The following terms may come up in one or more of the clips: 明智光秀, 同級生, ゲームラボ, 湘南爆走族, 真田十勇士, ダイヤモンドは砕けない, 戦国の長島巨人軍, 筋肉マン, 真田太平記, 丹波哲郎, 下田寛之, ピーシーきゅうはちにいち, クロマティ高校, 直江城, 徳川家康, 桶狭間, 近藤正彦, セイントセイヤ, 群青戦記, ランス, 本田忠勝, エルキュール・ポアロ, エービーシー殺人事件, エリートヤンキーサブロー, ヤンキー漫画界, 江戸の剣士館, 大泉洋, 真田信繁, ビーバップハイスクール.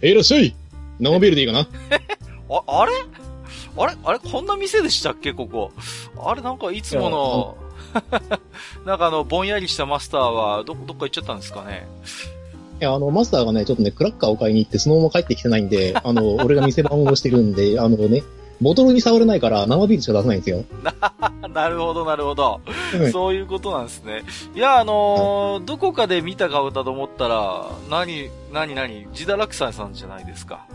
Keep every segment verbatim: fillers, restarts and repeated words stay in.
え、いらっしゃい。生ビールでいいかな。あ、あれあれあれこんな店でしたっけ、ここ。あれなんかいつものなんかあのぼんやりしたマスターは ど, どっか行っちゃったんですかね。いや、あのマスターがねちょっとねクラッカーを買いに行ってそのまま帰ってきてないんで、あの俺が店番をしてるんで、あのねボトルに触れないから生ビールしか出さないんですよ。なるほどなるほど、うん、そういうことなんですね。いや、あのーはい、どこかで見た顔だと思ったら何何何自堕落斎さんじゃないですか。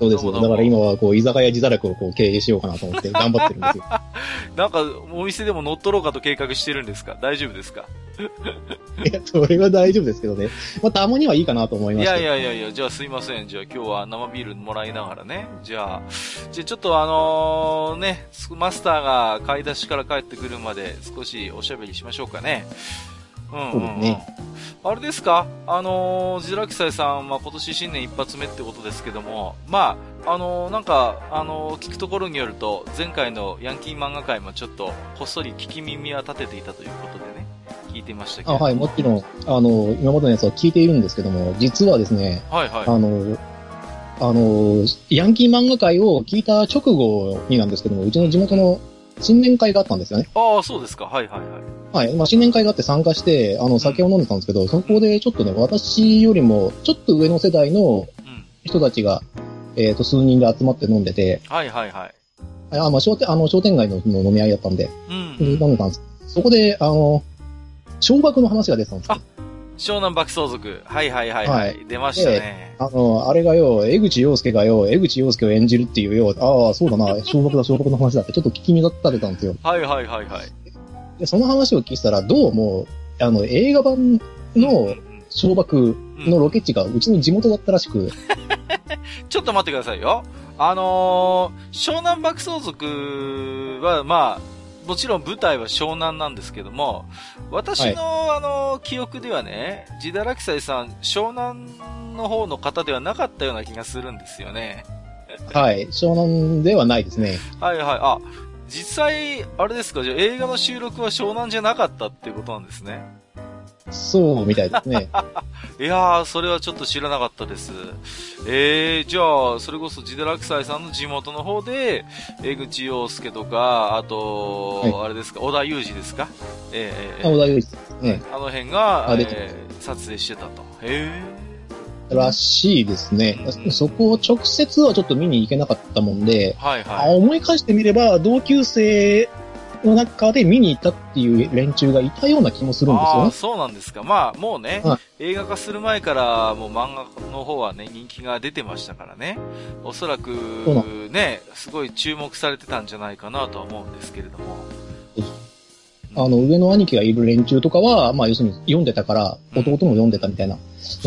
そうです。だから今はこう居酒屋自堕落をこう経営しようかなと思って頑張ってるんですよ。なんかお店でも乗っ取ろうかと計画してるんですか。大丈夫ですか。いや、それは大丈夫ですけどね。まあ、たまにはいいかなと思いました。いやいやいやいや、じゃあすいません。じゃあ今日は生ビールもらいながらね。じゃあ、じゃあちょっとあのー、ね、マスターが買い出しから帰ってくるまで少しおしゃべりしましょうかね。うんうんうん、そうですね。あれですか、あのー、自堕落斎さん、まあ、今年新年一発目ってことですけども、まあ、あのー、なんか、あのー、聞くところによると、前回のヤンキー漫画界もちょっと、こっそり聞き耳は立てていたということでね、聞いてましたけど。あ、はい、もちろん、あのー、今までのやつは聞いているんですけども、実はですね、はいはい、あのー、あのー、ヤンキー漫画界を聞いた直後になんですけども、うちの地元の新年会があったんですよね。ああ、そうですか。はいはいはい。はい。まあ、新年会があって参加して、あの、酒を飲んでたんですけど、うん、そこでちょっとね、私よりも、ちょっと上の世代の人たちが、うん、えっと、数人で集まって飲んでて。はいはいはい。あ、まあ、商店、あの、商店街の飲み合いだったんで。うん、うん。飲んでたんです。そこで、あの、小爆の話が出てたんですよ。あ、湘南爆走族。はいはいはい、はい。はい。出ましたね。あの、あれがよ、江口洋介がよ、江口洋介を演じるっていうよ、ああ、そうだな、小爆だ、小爆の話だって、ちょっと聞き耳立てたんですよ。はいはいはいはい。でその話を聞いたら、どうも、あの、映画版の小爆のロケ地がうちの地元だったらしく。ちょっと待ってくださいよ。あのー、湘南爆走族は、まあ、もちろん舞台は湘南なんですけども、私の、はい、あのー、記憶ではね、自堕落斎さん、湘南の方の方ではなかったような気がするんですよね。はい、湘南ではないですね。はいはい、あ、実際、あれですか、じゃあ映画の収録は湘南じゃなかったっていうことなんですね。そうみたいですね。いやー、それはちょっと知らなかったです。えー、じゃあ、それこそ自堕落斎さんの地元の方で、江口洋介とか、あと、はい、あれですか、織田裕二ですか、えー、あ、織田裕二ですね。あの辺が、えー、撮影してたと。へー。らしいですね、うん。そこを直接はちょっと見に行けなかったもんで、はいはい、あ、思い返してみれば同級生の中で見に行ったっていう連中がいたような気もするんですよね。あ、そうなんですか。まあもうね、はい、映画化する前からもう漫画の方はね人気が出てましたからね。おそらくねすごい注目されてたんじゃないかなとは思うんですけれども。あの、上の兄貴がいる連中とかは、まあ、要するに読んでたから、弟も読んでたみたいな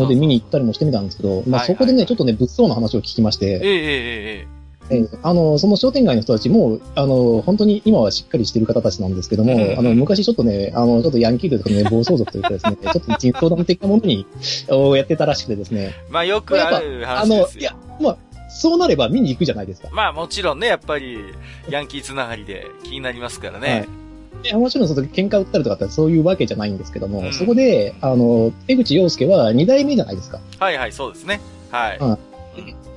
ので見に行ったりもしてみたんですけど、そうそうそう、まあ、そこでね、はいはいはい、ちょっとね、物騒な話を聞きまして、ええええええ、あの、その商店街の人たちも、あの、本当に今はしっかりしている方たちなんですけども、うん、あの、昔ちょっとね、あの、ちょっとヤンキーというかね、暴走族というかですね、ちょっと人相談的なものに、をやってたらしくてですね。まあ、よくある話ですよ。あの、いや、まあ、そうなれば見に行くじゃないですか。まあ、もちろんね、やっぱり、ヤンキーつながりで気になりますからね。はい、いや、もちろんその喧嘩売ったりとかってそういうわけじゃないんですけども、うん、そこで、あの、江口洋介はに代目じゃないですか。はいはい、そうですね。はい。うん、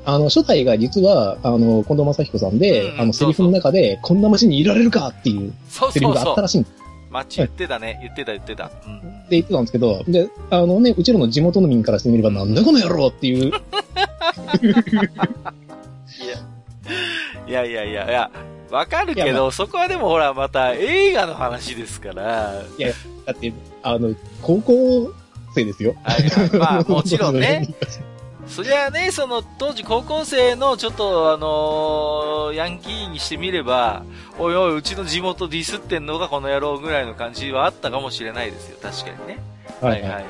あの、初代が実は、あの、近藤正彦さんで、うんうん、あの、セリフの中で、そうそう、こんな街にいられるかっていうセリフがあったらしいんです。そうそうそう、街言ってたね、はい。言ってた言ってた。うん。って言ってたんですけど、で、あのね、うちらの地元の民からしてみれば、なんだこの野郎っていう。いやいやいやいや。わかるけど、まあ、そこはでもほらまた映画の話ですから。いや、だってあの高校生ですよ。はい、まあもちろんね。そりゃあね、その当時高校生のちょっとあのー、ヤンキーにしてみれば、おいおい、うちの地元ディスってんのがこの野郎ぐらいの感じはあったかもしれないですよ、確かにね。はいはいはいは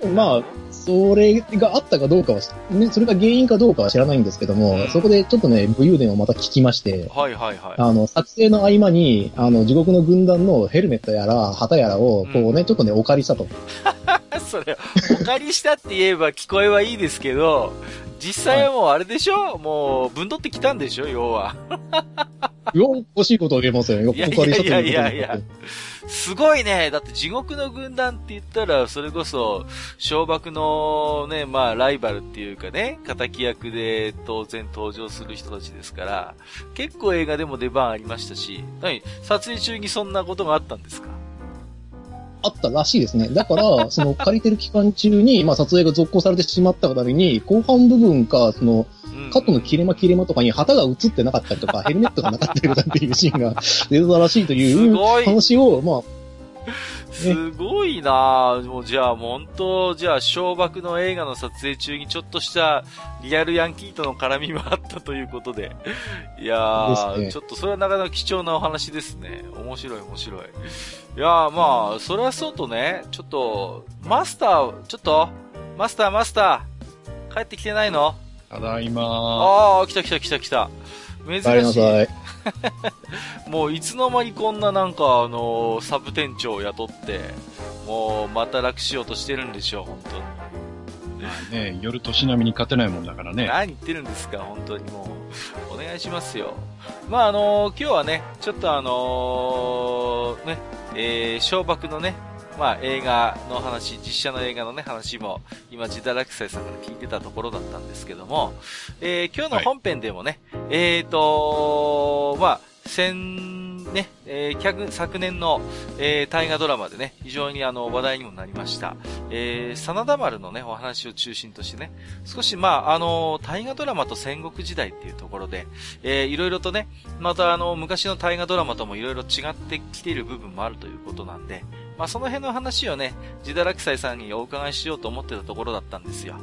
い。まあ、それがあったかどうかは、ね、それが原因かどうかは知らないんですけども、うん、そこでちょっとね、武勇伝をまた聞きまして、はいはいはい。あの、撮影の合間に、あの、地獄の軍団のヘルメットやら、旗やらを、こうね、うん、ちょっとね、お借りしたと。それ、お借りしたって言えば聞こえはいいですけど、実際はもうあれでしょ、はい、もう、ぶんどってきたんでしょ要は。よ欲しいことは言えませんよ。いやいやいやいや。すごいね。だって地獄の軍団って言ったら、それこそ、小爆のね、まあライバルっていうかね、敵役で当然登場する人たちですから、結構映画でも出番ありましたし、何、撮影中にそんなことがあったんですか？あったらしいですね。だから、その借りてる期間中に、まあ撮影が続行されてしまったがために、後半部分か、その、カットの切れ間切れ間とかに旗が映ってなかったりとか、ヘルメットがなかったりとかっていうシーンが出たらしいという話を、まあ。すごいなぁ。もうじゃあ、ほんと、じゃあ、小爆の映画の撮影中にちょっとしたリアルヤンキーとの絡みもあったということで。いやー、ね、ちょっとそれはなかなか貴重なお話ですね。面白い面白い。いやー、まあ、それはそうとね、ちょっと、マスター、ちょっと、マスターマスター、帰ってきてないの？ただいまー。ああ、来た来た来た来た。珍しい。もういつの間にこんななんかあのー、サブ店長を雇って、もうまた楽しようとしてるんでしょう、本当に。まあね、夜年並みに勝てないもんだからね。何言ってるんですか、本当にもう。お願いしますよ。まああのー、今日はね、ちょっとあのー、ね、えー、小爆のね、まあ映画の話、実写の映画のね話も今ジダラクサイさんから聞いてたところだったんですけども、えー、今日の本編でもね、はい、えっ、ー、とーまあ先ね、えー、昨年の、えー、大河ドラマでね非常にあの話題にもなりました、えー、真田丸のねお話を中心としてね少しまああのー、大河ドラマと戦国時代っていうところで、えー、いろいろとねまたあの昔の大河ドラマともいろいろ違ってきている部分もあるということなんで。まあ、その辺の話をね、ジダラクサイさんにお伺いしようと思ってたところだったんですよ。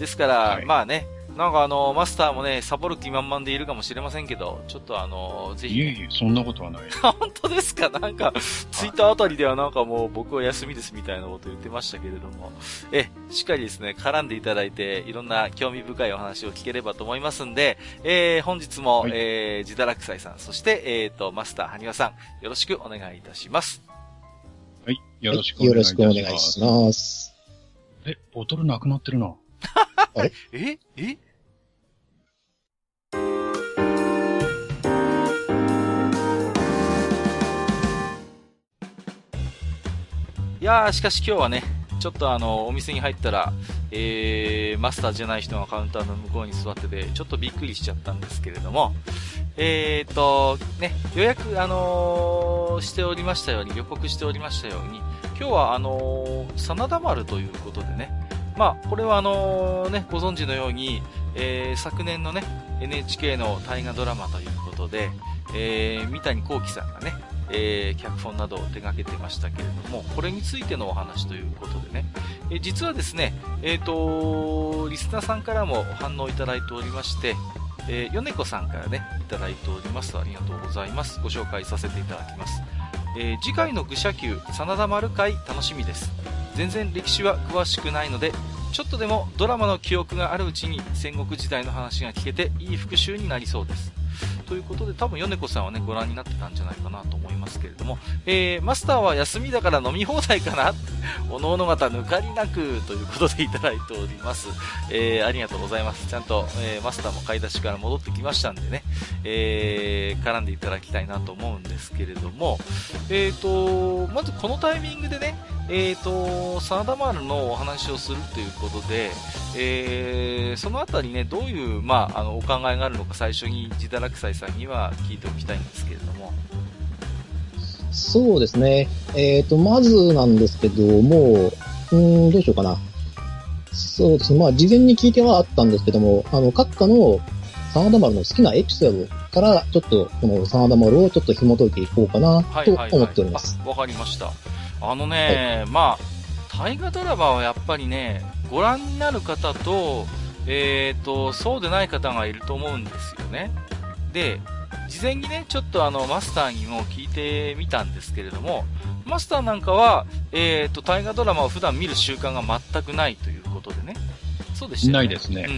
ですから、はい、まあね、なんかあの、マスターもね、サボる気満々でいるかもしれませんけど、ちょっとあの、ぜひ。いえいえ、そんなことはない。本当ですか？なんか、ツイッターあたりではなんかもう僕は休みですみたいなこと言ってましたけれども、え、しっかりですね、絡んでいただいて、いろんな興味深いお話を聞ければと思いますんで、えー、本日も、はい、えー、ジダラクサイさん、そして、えっと、マスター、ハニワさん、よろしくお願いいたします。はい。よろしくお願いします。はい、よろしくお願いします。え、ボトルなくなってるな。あれ？え？え？いやー、しかし今日はね、ちょっとあの、お店に入ったら、えー、マスターじゃない人がカウンターの向こうに座ってて、ちょっとびっくりしちゃったんですけれども、えーと、ね、予約、あのー、しておりましたように、予告しておりましたように、今日はあのー、真田丸ということでね、まあ、これはあのー、ね、ご存知のように、えー、昨年のね、エヌエイチケー の大河ドラマということで、えー、三谷幸喜さんがね、えー、脚本などを手掛けてましたけれども、これについてのお話ということでね、えー、実はですね、えーと、リスナーさんからも反応いただいておりまして、えー、米子さんからね、いただいております。ありがとうございます。ご紹介させていただきます。えー、次回の愚者級、真田丸会楽しみです。全然歴史は詳しくないので、ちょっとでもドラマの記憶があるうちに戦国時代の話が聞けていい復習になりそうです。ということで、多分米子さんはね、ご覧になってたんじゃないかなと思いますけれども、えー、マスターは休みだから飲み放題かなおのおの方抜かりなくということでいただいております。えー、ありがとうございます。ちゃんと、えー、マスターも買い出しから戻ってきましたんでね、えー、絡んでいただきたいなと思うんですけれども、えーと、まずこのタイミングでね、えーと、真田丸のお話をするということで、えー、そのあたりね、どういう、まあ、あの、お考えがあるのか最初にジダラクサイさんには聞いておきたいんですけれども。そうですね。えーと、まずなんですけども、うーん、どうしようかな。そうですね。まあ、事前に聞いてはあったんですけども、あの、各家の真田丸の好きなエピソードから、ちょっと、この真田丸をちょっと紐解いていこうかな、と思っております。わかりました。あのね、はい、まあ、大河ドラマはやっぱりね、ご覧になる方と、えーと、そうでない方がいると思うんですよね。で、事前にね、ちょっとあのマスターにも聞いてみたんですけれども、マスターなんかは、えーと、大河ドラマを普段見る習慣が全くないということでね。そうでしたね。ないですね。う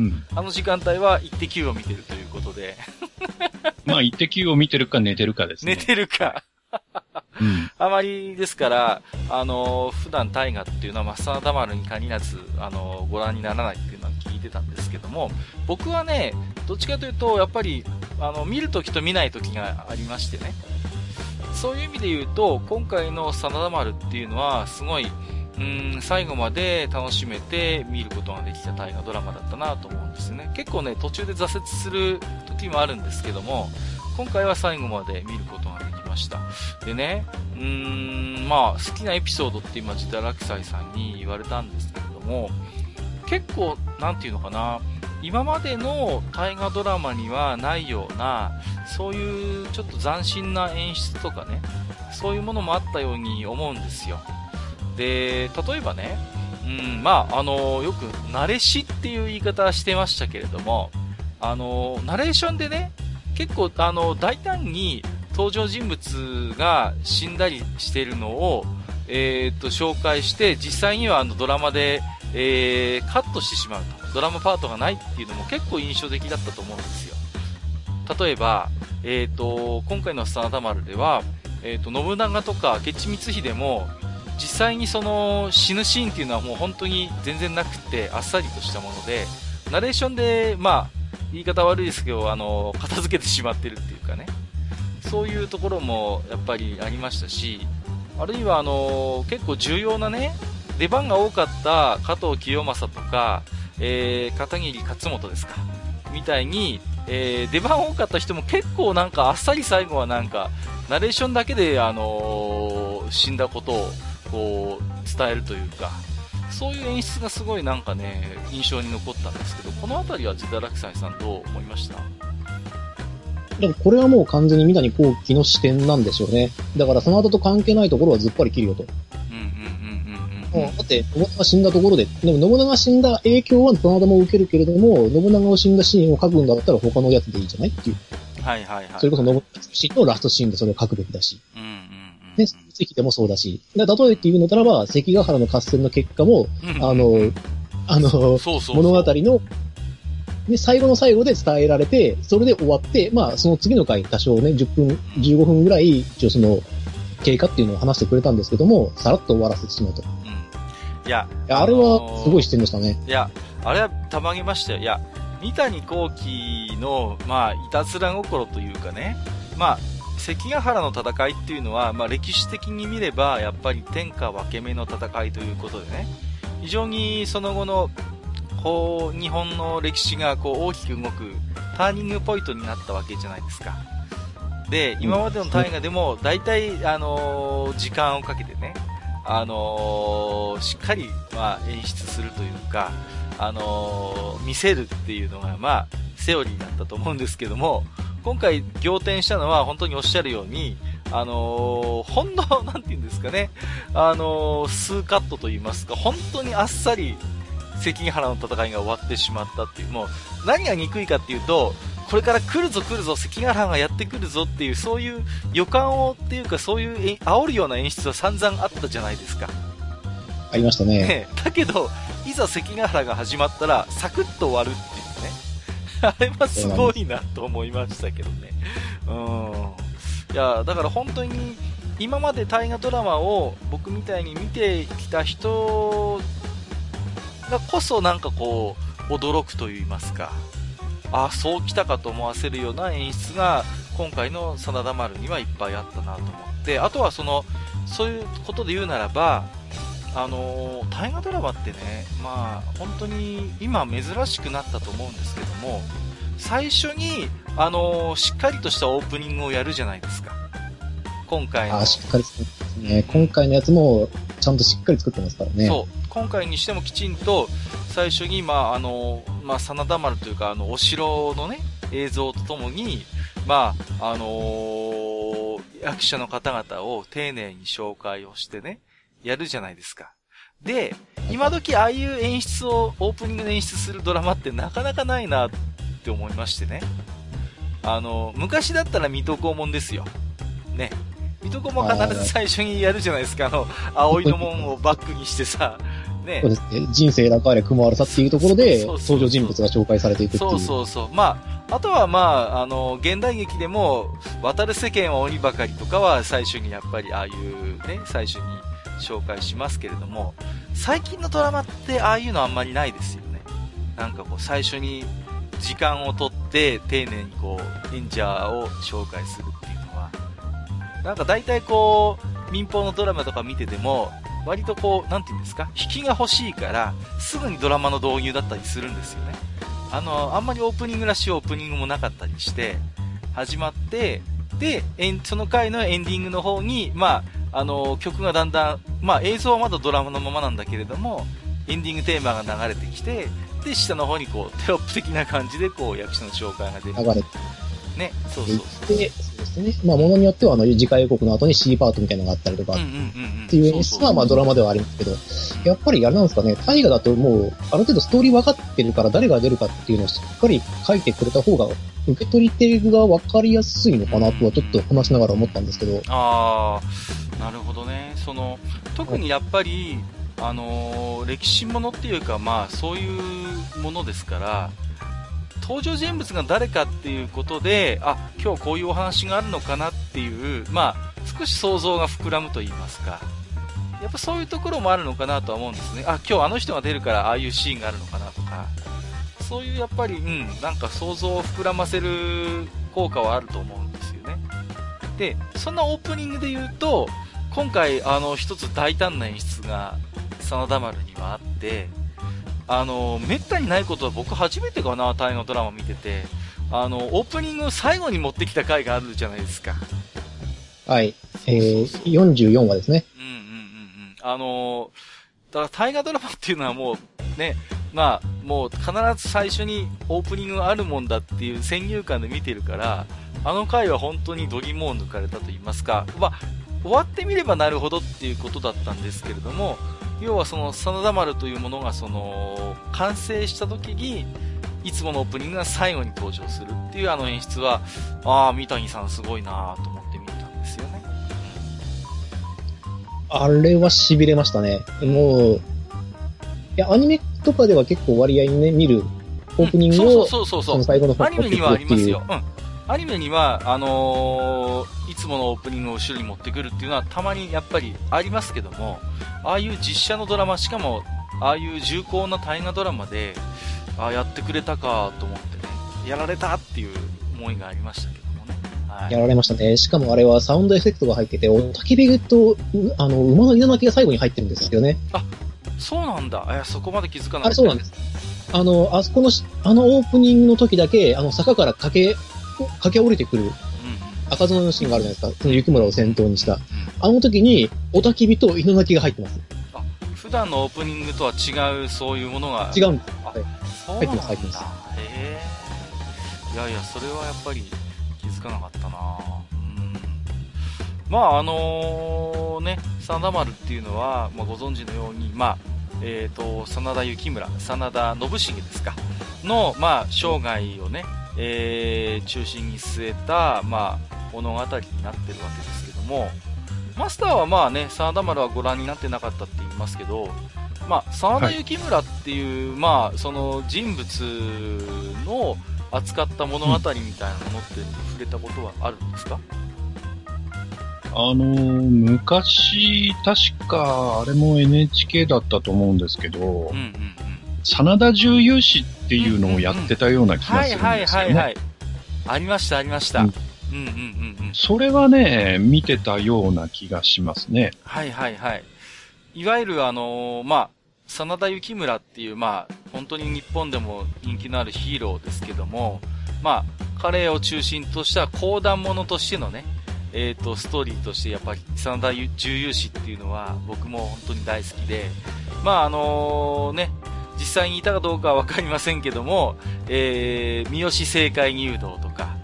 んうんうん。うん、あの時間帯は、イッテ Q を見てるということで。まあ、イッテ Q を見てるか寝てるかですね。寝てるか。うん、あまりですから、あの、普段大河っていうのは、真田丸に限らず、あの、ご覧にならないっていうのは聞いてたんですけども、僕はね、どっちかというと、やっぱり、あの、見るときと見ないときがありましてね。そういう意味で言うと、今回の真田丸っていうのは、すごい、うーん、最後まで楽しめて見ることができた大河ドラマだったなと思うんですよね。結構ね、途中で挫折する時もあるんですけども、今回は最後まで見ることができました。でね、うーん、まあ、好きなエピソードって今、ジダラクサイさんに言われたんですけれども、結構、なんていうのかな、今までの大河ドラマにはないような、そういうちょっと斬新な演出とかね、そういうものもあったように思うんですよ。で、例えばね、うん、まあ、あの、よく、慣れしっていう言い方してましたけれども、あの、ナレーションでね、結構、あの、大胆に登場人物が死んだりしているのを、えー、っと、紹介して、実際にはあのドラマで、えー、カットしてしまうと。ドラマパートがないっていうのも結構印象的だったと思うんですよ。例えば、えー、っと、今回の真田丸では、えー、っと、信長とか明智光秀も、実際にその死ぬシーンっていうのはもう本当に全然なくってあっさりとしたもので、ナレーションでまあ言い方悪いですけど、あの片付けてしまってるっていうかね、そういうところもやっぱりありましたし、あるいはあの結構重要なね、出番が多かった加藤清正とか、えー、片桐勝元ですかみたいに、えー、出番多かった人も結構なんかあっさり最後はなんかナレーションだけであのー、死んだことをこう伝えるというか、そういう演出がすごいなんかね印象に残ったんですけど、このあたりはジダラクサイさんどう思いました？でもこれはもう完全に三谷幸喜の視点なんでしょうね。だからその後と関係ないところはずっぱり切るよと。だって信長が死んだところで、でも信長が死んだ影響はその後も受けるけれども、信長を死んだシーンを書くんだったら他のやつでいいじゃないっていう。はいはいはい。それこそ信長シーンのラストシーンでそれを書くべきだし。うん、ね、関でもそうだし、例えて言うのならば、関ヶ原の合戦の結果も、うん、あの、あの、そうそうそう物語の、ね、最後の最後で伝えられて、それで終わって、まあ、その次の回、多少ね、じゅっぷん、じゅうごふんぐらい、一応その、経過っていうのを話してくれたんですけども、さらっと終わらせてしまうと。うん、いや、あれは、すごい視点でしたね。いや、あれはたまげましたよ。いや、三谷幸喜の、まあ、いたずら心というかね、まあ、関ヶ原の戦いっていうのは、まあ、歴史的に見ればやっぱり天下分け目の戦いということでね、非常にその後のこう日本の歴史がこう大きく動くターニングポイントになったわけじゃないですか。で、今までの大河でも大体、あのー、時間をかけてね、あのー、しっかり、まあ、演出するというか、あのー、見せるっていうのが、まあ、セオリーだったと思うんですけども、今回仰天したのは本当におっしゃるように、あのー、ほんのなんていうんですかね、あのー、数カットといいますか、本当にあっさり関ヶ原の戦いが終わってしまったっていう、もう何が憎いかっていうと、これから来るぞ来るぞ、関ヶ原がやってくるぞっていう、そういう予感をっていうか、そういう煽るような演出は散々あったじゃないですか。ありました ね, ねだけどいざ関ヶ原が始まったらサクッと終わるっていう、あれはすごいなと思いましたけどね。うん。いや、だから本当に今まで大河ドラマを僕みたいに見てきた人がこそなんかこう驚くといいますか、あ、そうきたかと思わせるような演出が今回の真田丸にはいっぱいあったなと思って、あとはその、そういうことで言うならば、あのー、大河ドラマってね、まあ、本当に今珍しくなったと思うんですけども、最初に、あのー、しっかりとしたオープニングをやるじゃないですか。今回の。あ、しっかり作ってますね。今回のやつもちゃんとしっかり作ってますからね。そう、今回にしてもきちんと最初に、まああのーまあ、真田丸というか、あのお城の、ね、映像とともに、まああのー、役者の方々を丁寧に紹介をしてね、やるじゃないですか。で、今時ああいう演出をオープニングで演出するドラマってなかなかないなって思いましてね。あの昔だったら水戸黄門ですよね。水戸黄門必ず最初にやるじゃないですか。あの葵の門をバックにしてさね、そうですね、人生だかあれ雲あらさっていうところで登場人物が紹介されていくっていう。そうそうそう、まああとはまああの現代劇でも渡る世間は鬼ばかりとかは最初にやっぱりああいうね最初に紹介しますけれども、最近のドラマってああいうのあんまりないですよね。なんかこう最初に時間を取って丁寧にこう演者を紹介するっていうのは、なんか大体こう民放のドラマとか見てても割とこうなんていうんですか、引きが欲しいからすぐにドラマの導入だったりするんですよね。あのあんまりオープニングらしいオープニングもなかったりして始まって、でその回のエンディングの方にまああの曲がだんだん、まあ映像はまだドラマのままなんだけれどもエンディングテーマが流れてきて、で下の方にこうテロップ的な感じでこう役者の紹介が出て流れてね、そうそうそうで、そうですね。まあものによってはあの次回予告の後に C パートみたいなのがあったりとかっていう演出はまあドラマではありますけど、やっぱりあれなんですかね、大河だともうある程度ストーリー分かってるから誰が出るかっていうのをしっかり書いてくれた方が受け取り手が分かりやすいのかなとはちょっと話しながら思ったんですけど、うんうん、ああなるほどね。その特にやっぱり、はい、あの歴史ものっていうかまあそういうものですから、登場人物が誰かっていうことで、あ、今日こういうお話があるのかなっていう、まあ、少し想像が膨らむと言いますか、やっぱそういうところもあるのかなとは思うんですね。あ、今日あの人が出るからああいうシーンがあるのかなとか、そういうやっぱり、うん、なんか想像を膨らませる効果はあると思うんですよね。で、そんなオープニングで言うと、今回あの一つ大胆な演出が真田丸にはあって、あのめったにないことは僕初めてかな、大河ドラマ見てて、あのオープニングを最後に持ってきた回があるじゃないですか。はい、えー、よんじゅうよんわですね。うんうんうんうん。あのだから大河ドラマっていうのはもうね、まあもう必ず最初にオープニングがあるもんだっていう先入観で見てるから、あの回は本当に度肝を抜かれたと言いますか、まあ終わってみればなるほどっていうことだったんですけれども。要はその真田丸というものがその完成した時にいつものオープニングが最後に登場するっていうあの演出は、ああ三谷さんすごいなと思って見たんですよね。あれは痺れましたね。もういやアニメとかでは結構割合にね見るオープニングを最後の方に持ってくるっていう、アニメにはありますよ、うん、アニメにはあのー、いつものオープニングを後ろに持ってくるっていうのはたまにやっぱりありますけども、ああいう実写のドラマ、しかもああいう重厚な大河ドラマで、ああやってくれたかと思ってね、やられたっていう思いがありましたけどもね、はい、やられましたね。しかもあれはサウンドエフェクトが入ってて、たきびとあの馬の稲鳴きが最後に入ってるんですよね。あ、そうなんだ。いやそこまで気づかなかった。あれそうなんです。あのあそこのあのオープニングの時だけあの坂から駆け駆け降りてくる赤園のシーンがあるじゃないですか。その雪村を先頭にした。あの時に、おたきびと犬鳴きが入ってます。あ、普段のオープニングとは違う、そういうものが。違うんです。はい、入ってます、入ってます。へぇー。いやいや、それはやっぱり気づかなかったなぁ。うん。まあ、あのー、ね、真田丸っていうのは、まあ、ご存知のように、まあ、えっと、真田幸村、真田信繁ですか。の、まあ、生涯をね、えー、中心に据えた、まあ、物語になってるわけですけども、マスターはまあね真田丸はご覧になってなかったって言いますけど、まあ、真田幸村っていう、はい、まあその人物の扱った物語みたいなものって触れたことはあるんですか？あの昔確かあれも エヌエイチケー だったと思うんですけど、うんうんうん、真田重勇士っていうのをやってたような気がするんですよね。ありましたありました、うん、うんうんうんうん、それはね見てたような気がしますね。はいはいはい。いわゆるあのー、まあ真田幸村っていうまあ本当に日本でも人気のあるヒーローですけども、まあ彼を中心とした講談ものとしてのねえっとストーリーとしてやっぱり真田重勇士っていうのは僕も本当に大好きで、まああのー、ね実際にいたかどうかは分かりませんけども、えー、三好政界入道とか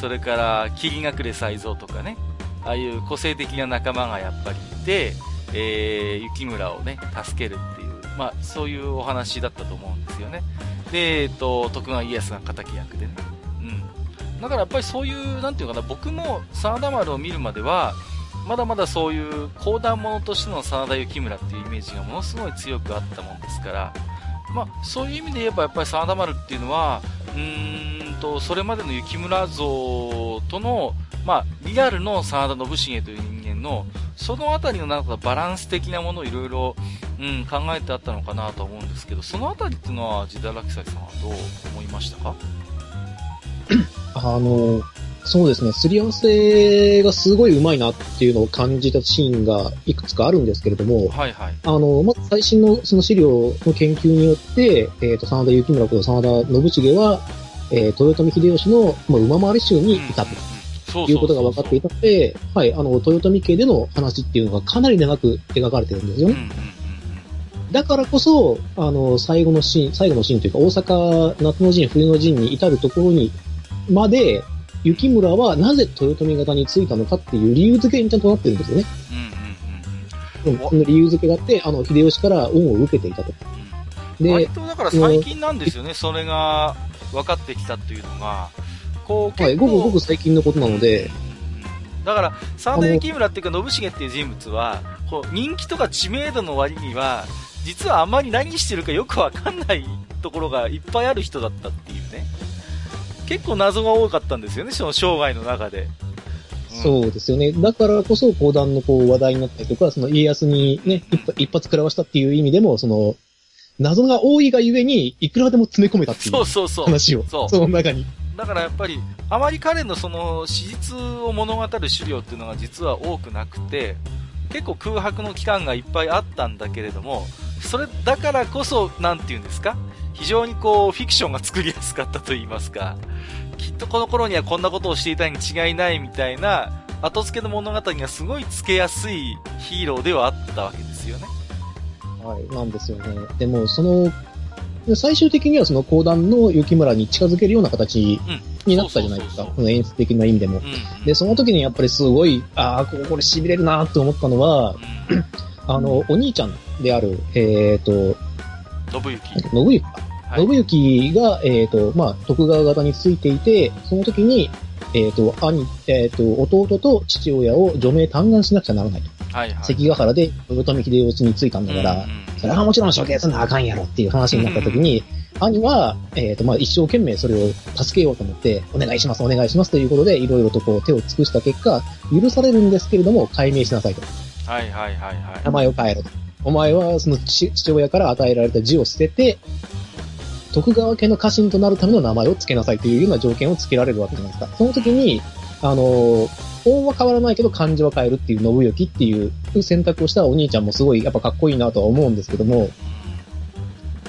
それから霧隠れ才蔵とかね、ああいう個性的な仲間がやっぱりいて、えー、幸村をね助けるっていう、まあ、そういうお話だったと思うんですよね。で、えー、と徳川家康が敵役でね、うん、だからやっぱりそういうなんていうかな、僕も真田丸を見るまではまだまだそういう講談者としての真田幸村っていうイメージがものすごい強くあったもんですから、まあ、そういう意味で言えばやっぱり真田丸っていうのはうーんとそれまでの幸村像との、まあ、リアルの真田信繁という人間のそのあたりのなんかバランス的なものをいろいろ考えてあったのかなと思うんですけど、そのあたりっていうのは千田楽斎さんはどう思いましたか？あのそうですね、すり合わせがすごい上手いなっていうのを感じたシーンがいくつかあるんですけれども、はいはい、あのまず最新のその資料の研究によって、えー、と真田幸村こと真田信繁は、えー、豊臣秀吉の、まあ、馬回り衆にいたということが分かっていたので、はい、あの豊臣家での話っていうのがかなり長く描かれてるんですよね。うん、だからこそあの最後のシーン、最後のシーンというか大阪夏の陣冬の陣に至るところにまで幸村はなぜ豊臣方についたのかっていう理由付けにちゃんとなってるんですよね。うんうんうん、その理由付けがあってあの秀吉から恩を受けていたと。うん、で割とだから最近なんですよね、それが分かってきたっていうのがこう結構、はい、ごくごく最近のことなので、うん、だから真田幸村っていうか信繁っていう人物はこう人気とか知名度の割には実はあまり何してるかよく分かんないところがいっぱいある人だったっていうね、結構謎が多かったんですよね、その生涯の中で。うん、そうですよね。だからこそ講談のこう話題になったりとか、その家康にね、うん、一, 一発食らわしたっていう意味でも、その謎が多いがゆえにいくらでも詰め込めたっていう話を、そうそうそうそう、その中に。だからやっぱりあまり彼のその史実を物語る資料っていうのが実は多くなくて、結構空白の期間がいっぱいあったんだけれども、それだからこそなんていうんですか、非常にこうフィクションが作りやすかったと言いますか、きっとこの頃にはこんなことをしていたに違いないみたいな後付けの物語がすごいつけやすいヒーローではあったわけですよね。はい、なんですよね。でもその最終的にはその講談の幸村に近づけるような形になったじゃないですか、この演出的な意味でも。うんうん、でその時にやっぱりすごいああこれ痺れるなと思ったのは、うん、あのお兄ちゃんであるえっ、ー、と信行信行信行が、えーとまあ、徳川方についていて、その時に、えーと兄えー、と弟と父親を除名嘆願しなくちゃならないと、はいはい、関ヶ原で豊臣秀吉についたんだから、うんうん、それはもちろん処刑すんなあかんやろっていう話になった時に、うんうん、兄は、えーとまあ、一生懸命それを助けようと思ってお願いしますお願いしますということでいろいろとこう手を尽くした結果、許されるんですけれども解明しなさいと、はいはいはいはい、名前を変えろと、お前はその 父, 父親から与えられた字を捨てて徳川家の家臣となるための名前を付けなさいというような条件を付けられるわけじゃないですか。その時に、あの、音は変わらないけど漢字は変えるっていう信行っていう選択をしたお兄ちゃんもすごいやっぱかっこいいなとは思うんですけども、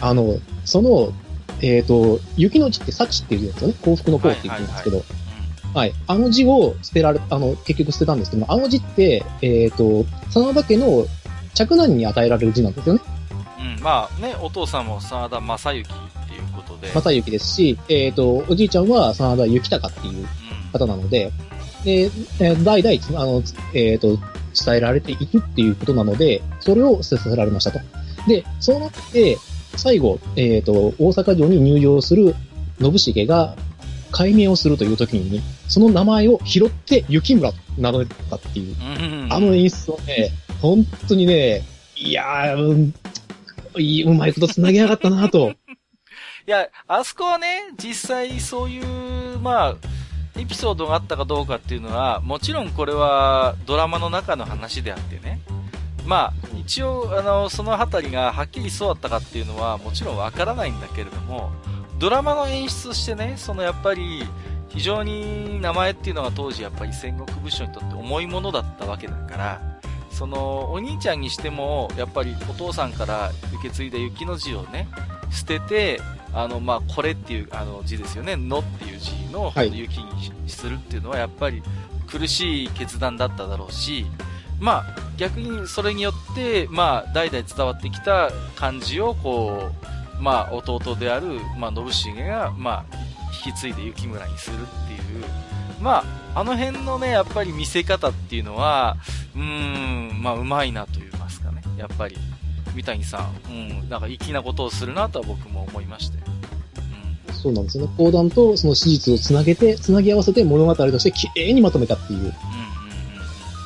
あの、その、えっと、雪の字って幸っていうやつよね、幸福の幸って言うんですけど、はいはいはい、はい、あの字を捨てられ、あの、結局捨てたんですけども、あの字って、えっと、真田家の嫡男に与えられる字なんですよね。うん、まあね、お父さんも真田正幸っていうことで。正幸ですし、えっ、ー、と、おじいちゃんは真田幸隆っていう方なので、うん、で、代々、あの、えっ、ー、と、伝えられていくっていうことなので、それを捨てさせられましたと。で、そうなって、最後、えっ、ー、と、大阪城に入城する信繁が改名をするという時に、ね、その名前を拾って幸村と名乗ったっていう、うんうん、あの演出をね、本当にね、いやー、うん、うまいこと繋げやがったなと。いや、あそこはね、実際そういう、まあ、エピソードがあったかどうかっていうのは、もちろんこれはドラマの中の話であってね。まあ、一応、あの、そのあたりがはっきりそうだったかっていうのは、もちろんわからないんだけれども、ドラマの演出としてね、そのやっぱり、非常に名前っていうのが当時やっぱり戦国武将にとって重いものだったわけだから、そのお兄ちゃんにしてもやっぱりお父さんから受け継いだ雪の字をね捨てて、あのまあこれっていうあの字ですよね、のっていう字の雪にするっていうのはやっぱり苦しい決断だっただろうし、まあ逆にそれによってまあ代々伝わってきた漢字をこうまあ弟であるまあ信繁がまあ引き継いで雪村にするっていう。まあ、あの辺のねやっぱり見せ方っていうのはうーんまあうまいなと言いますやっぱり三谷さん、うん、なんか粋なことをするなとは僕も思いまして、うん、そうなんですよね。講談とその史実をつなげてつなぎ合わせて物語としてきれいにまとめたっていう、うんうんうん、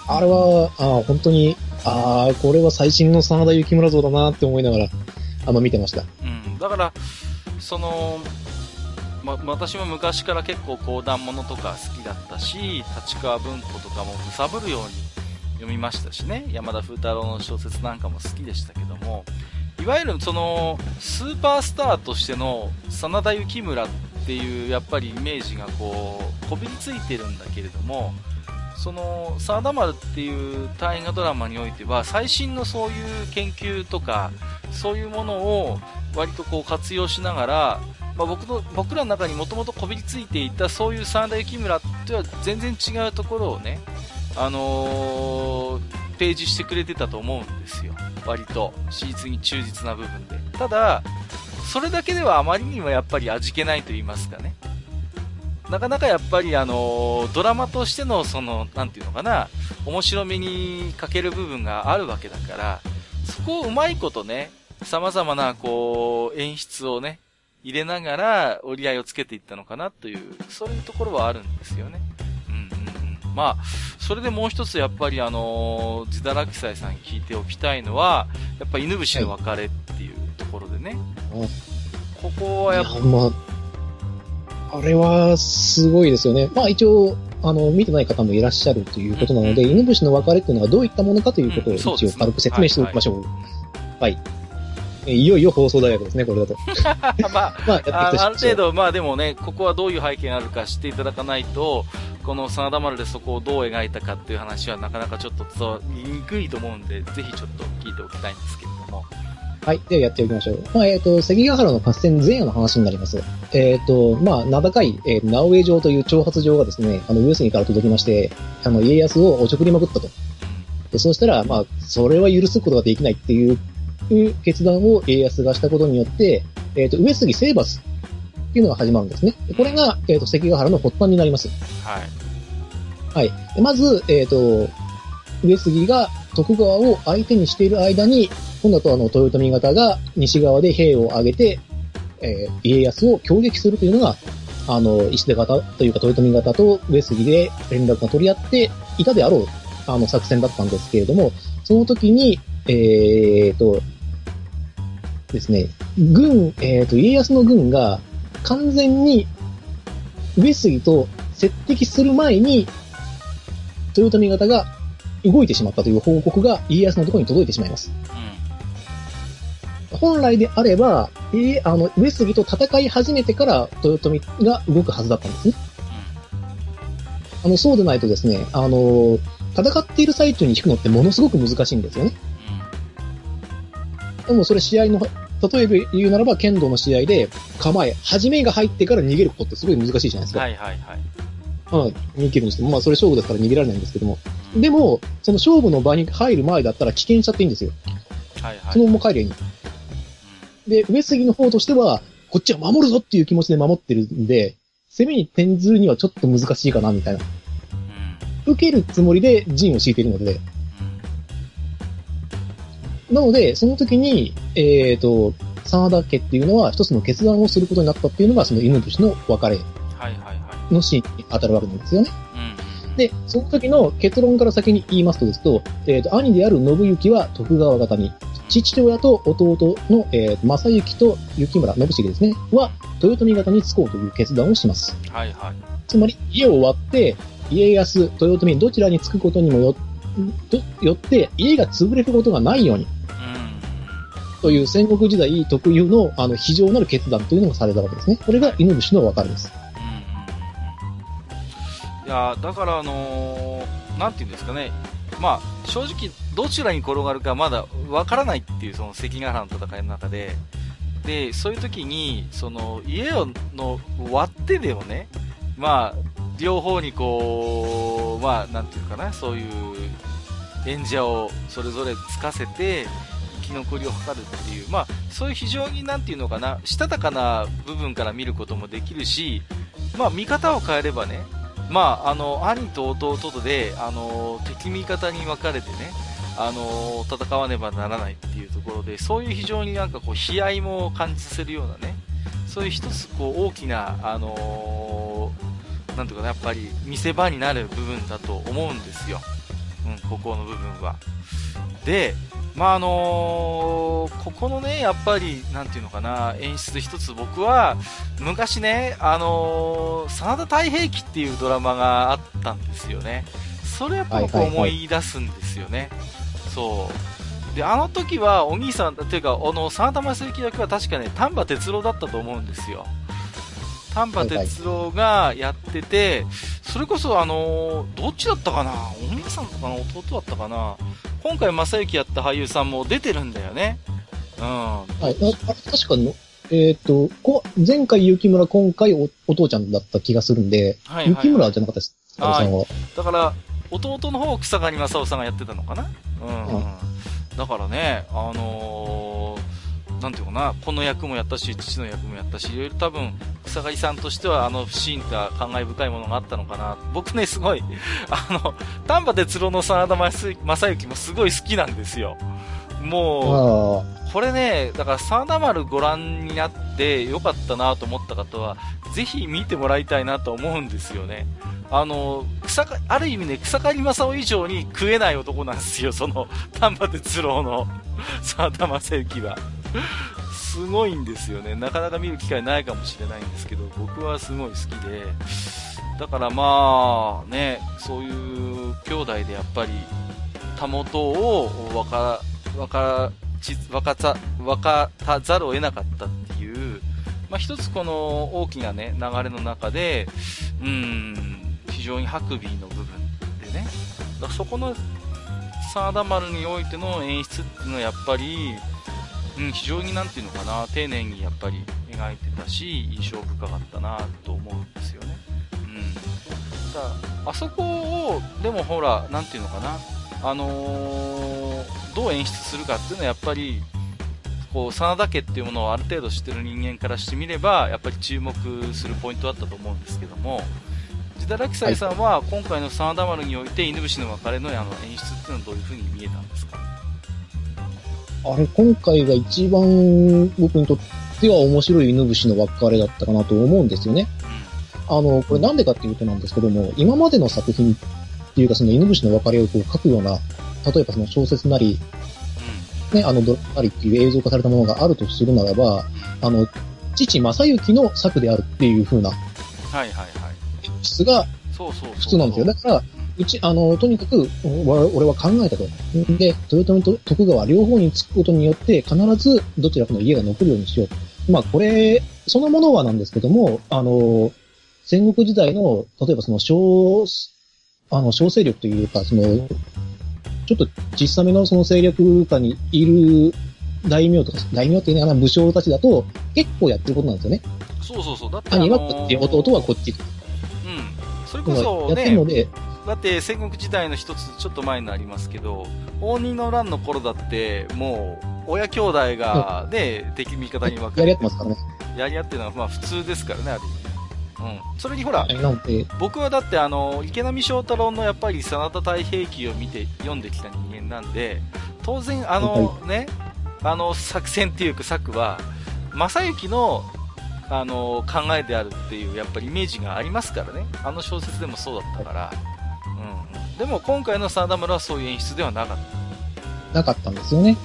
あれはあ本当にあこれは最新の真田幸村像だなって思いながらあの見てました、うん、だからその、ま、私も昔から結構講談ものとか好きだったし立川文庫とかもむさぶるように読みましたしね、山田風太郎の小説なんかも好きでしたけども、いわゆるそのスーパースターとしての真田幸村っていうやっぱりイメージがこうこびりついてるんだけれども、その真田丸っていう大河ドラマにおいては最新のそういう研究とかそういうものを割とこう活用しながら、まあ、僕の僕らの中にもともとこびりついていたそういう真田幸村とは全然違うところをね、あのー、ページしてくれてたと思うんですよ。割と史実に忠実な部分で。ただそれだけではあまりにもやっぱり味気ないと言いますかね、なかなかやっぱり、あのー、ドラマとしてのそのなんていうのかな、面白みに欠ける部分があるわけだから、そこをうまいことね、さまざまなこう演出をね入れながら折り合いをつけていったのかなという、そういうところはあるんですよね。まあ、それでもう一つやっぱりあの自堕落斎さんに聞いておきたいのはやっぱ犬伏の別れっていうところでね、はい、ここはやっぱ、まあ、あれはすごいですよね。まあ一応あの見てない方もいらっしゃるということなので、うんうん、犬伏の別れっていうのがどういったものかということを一応軽く説明しておきましょう、うん、そうですね、はいはいはい、いよいよ放送大学ですねこれだとまあ、まあ、やってきてある程度、まあでもね、ここはどういう背景があるか知っていただかないとこの真田丸でそこをどう描いたかっていう話はなかなかちょっと伝わりにくいと思うんで、ぜひちょっと聞いておきたいんですけれども、はい、ではやっておきましょう。まあ、えっ、ー、と関ヶ原の合戦前夜の話になります。えっ、ー、とまあ名高い、えー、直江城という挑発城がですね、あの上杉から届きまして、あの家康をおちょくりまくったと。でそうしたらまあそれは許すことができないっていう決断を家康がしたことによって、えっ、ー、と上杉征伐っていうのが始まるんですね。これが、えー、と関ヶ原の発端になります。はい。はい。まず、えっ、ー、と、上杉が徳川を相手にしている間に、今度はあの豊臣方が西側で兵を挙げて、えー、家康を攻撃するというのが、あの、石田方というか豊臣方と上杉で連絡が取り合っていたであろう、あの作戦だったんですけれども、その時に、えっ、ー、と、ですね、軍、えっ、ー、と、家康の軍が、完全に上杉と接敵する前に豊臣方が動いてしまったという報告が家康のところに届いてしまいます、うん、本来であれば、えー、あの上杉と戦い始めてから豊臣が動くはずだったんですね、うん、あのそうでないとですね、あの戦っている最中に引くのってものすごく難しいんですよね、うん、でもそれ試合の例えば言うならば剣道の試合で構え始めが入ってから逃げることってすごい難しいじゃないですか。はいはいはい。まあ逃げるにしてもまあそれ勝負ですから逃げられないんですけども、でもその勝負の場に入る前だったら棄権しちゃっていいんですよ。はいはい。そのまま帰りゃいい。で上杉の方としてはこっちは守るぞっていう気持ちで守ってるんで、攻めに転ずるにはちょっと難しいかなみたいな。受けるつもりで陣を敷いているので。なので、その時に、えっ、ー、と、真田家っていうのは一つの決断をすることになったっていうのが、その犬伏の別れのシーンに当たるわけなんですよね。はいはいはい、で、その時の結論から先に言いますとですと、えっ、ー、と、兄である信行は徳川方に、父親と弟の、えー、正幸と幸村、信繁ですね、は豊臣方につこうという決断をします。はいはい。つまり、家を割って、家康、豊臣どちらにつくことにもよよって、家が潰れることがないように、という戦国時代特有のあの非常なる決断というのがされたわけですね。これが犬伏の別れです。うん、いやだからあのー、なんていうんですかね。まあ正直どちらに転がるかまだわからないっていうその関ヶ原の戦いの中で、でそういう時にその家をの割ってでもね、まあ両方にこうまあなんていうかな、そういう演者をそれぞれつかせて。生き残りを図るっていう、まあ、そういう非常になんていうのかな、したたかな部分から見ることもできるし、まあ、見方を変えればね、まあ、あの兄と弟とであの敵味方に分かれてね、あのー、戦わねばならないっていうところで、そういう非常になんかこう悲哀も感じさせるようなね、そういう一つこう大きな、あのー、なんていうかね、やっぱり見せ場になる部分だと思うんですよ、うん、ここの部分は。で、まああのー、ここのねやっぱりなんていうのかな、演出で一つ僕は昔ね、あのー、真田太平記っていうドラマがあったんですよね。それやっぱ僕思い出すんですよね、はいはいはい、そうで、あの時はお兄さんっていうか、あの真田正幸役は確かね丹波哲郎だったと思うんですよ。丹波哲郎がやってて、それこそあのどっちだったかな、お兄さんとかの弟だったかな、今回正幸やった俳優さんも出てるんだよね、うん、はい、確かに、えー、とこ前回雪村、今回 お, お父ちゃんだった気がするんで、はいはいはい、雪村じゃなかったですさんは。だから弟の方を草刈正雄さんがやってたのかな、うん、うん、だからね、あのーなんていうかな、この役もやったし父の役もやったし、いろいろ多分草刈さんとしてはあのシーンって感慨深いものがあったのかな。僕ねすごいあの丹波哲郎の真田正幸もすごい好きなんですよ。もうこれね、だから真田丸ご覧になってよかったなと思った方はぜひ見てもらいたいなと思うんですよね。あの草刈、ある意味ね草刈正雄以上に食えない男なんですよ、その丹波哲郎の真田正幸は。すごいんですよね、なかなか見る機会ないかもしれないんですけど、僕はすごい好きで、だからまあね、そういう兄弟でやっぱりたもとを分か分か分かざ分かたざるを得なかったっていう、まあ、一つこの大きな、ね、流れの中で、うーん、非常にハクビーの部分でね、だからそこの真田丸においての演出っていうのはやっぱり、うん、非常になんていうのかな、丁寧にやっぱり描いてたし印象深かったなと思うんですよね、うん、だからあそこをでもほらなんていうのかな、あのー、どう演出するかっていうのはやっぱりこう真田家っていうものをある程度知ってる人間からしてみればやっぱり注目するポイントだったと思うんですけども、千田楽斎さんは今回の真田丸において犬伏の別れのあの演出っていうのはどういう風に見えたんですか？あれ今回が一番僕にとっては面白い犬伏の別れだったかなと思うんですよね。あのこれなんでかっていうとなんですけども、今までの作品っていうかその犬伏の別れをこう書くような、例えばその小説なり、ね、あのドラマなりっていう映像化されたものがあるとするならば、あの父正幸の作であるっていう風な質が普通なんですよ。だからうち、あの、とにかく、俺は考えたと。で、豊臣と徳川両方につくことによって、必ずどちらかの家が残るようにしよう。まあ、これ、そのものはなんですけども、あの、戦国時代の、例えばその小、あの、小勢力というか、その、ちょっと小さめのその勢力下にいる大名とか、大名っていうね、あの武将たちだと、結構やってることなんですよね。そうそうそう。だって、あのー、兄はこっち、弟はこっち。うん。それこそ、ね、やってるので、だって戦国時代の一つちょっと前になりますけど、応仁の乱の頃だってもう親兄弟がね、うん、敵味方に分かれてやり合ってますからね。やり合ってるのはまあ普通ですからね、ある意味。うん。それにほら、僕はだってあの池波正太郎のやっぱり真田太平記を見て読んできた人間なんで、当然あのね、はい、あの作戦っていうか策は正幸のあの考えであるっていうやっぱりイメージがありますからね。あの小説でもそうだったから。はい、でも今回の真田丸はそういう演出ではなかったなかったんですよね。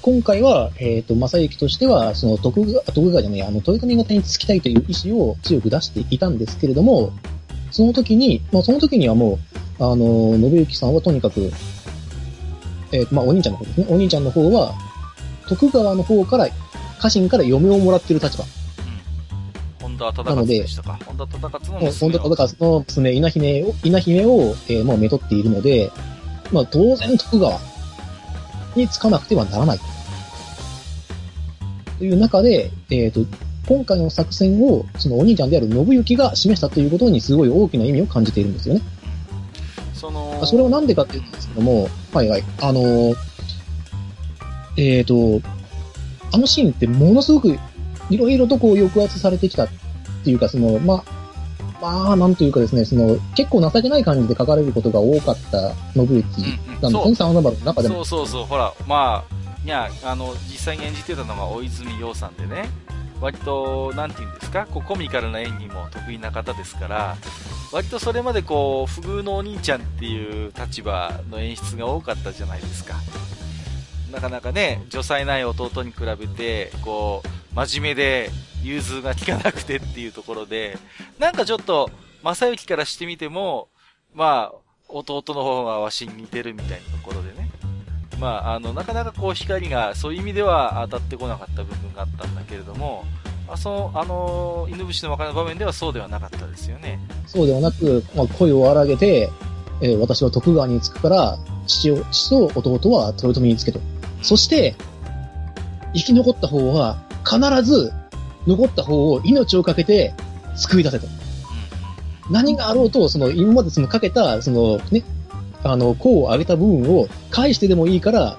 今回は、えっと、正幸としては、その徳川、徳川じゃない、あの、豊臣方につきたいという意思を強く出していたんですけれども、その時に、まあ、その時にはもう、あの、信行さんはとにかく、えー、まあ、お兄ちゃんの方ですね。お兄ちゃんの方は、徳川の方から、家臣から嫁をもらってる立場。本田忠勝でしたか。本田忠勝の娘。本田忠勝の娘、稲姫を、稲姫を、えー、まあ、めとっているので、まあ、当然徳川につかなくてはならない。という中で、えっと、今回の作戦を、そのお兄ちゃんである信行が示したということにすごい大きな意味を感じているんですよね。その、それはなんでかって言うんですけども、はいはい、あのー、えっと、あのシーンってものすごく、いろいろとこう抑圧されてきたっていうか、その、まあ、まあ、なんというかですね、その、結構情けない感じで書かれることが多かった信行なんですね、真田丸の中でも。そうそうそう、ほら、まあ、いや、あの、実際に演じてたのは大泉洋さんでね、割と、なんていうんですか、こうコミカルな演技も得意な方ですから、割とそれまでこう、不遇のお兄ちゃんっていう立場の演出が多かったじゃないですか。なかなかね、女才ない弟に比べて、こう、真面目で、融通が効かなくてっていうところで、なんかちょっと正幸からしてみても、まあ弟の方がわしに似てるみたいなところでね、まああのなかなかこう光がそういう意味では当たってこなかった部分があったんだけれども、あそあの犬伏の若の場面ではそうではなかったですよね。そうではなく、まあ、声を荒げて、えー、私は徳川につくから父を父と弟は豊臣につけと、そして生き残った方は必ず残った方を命をかけて救い出せと。何があろうと、その今までそのかけた、そのね、あの、功を上げた部分を返してでもいいから、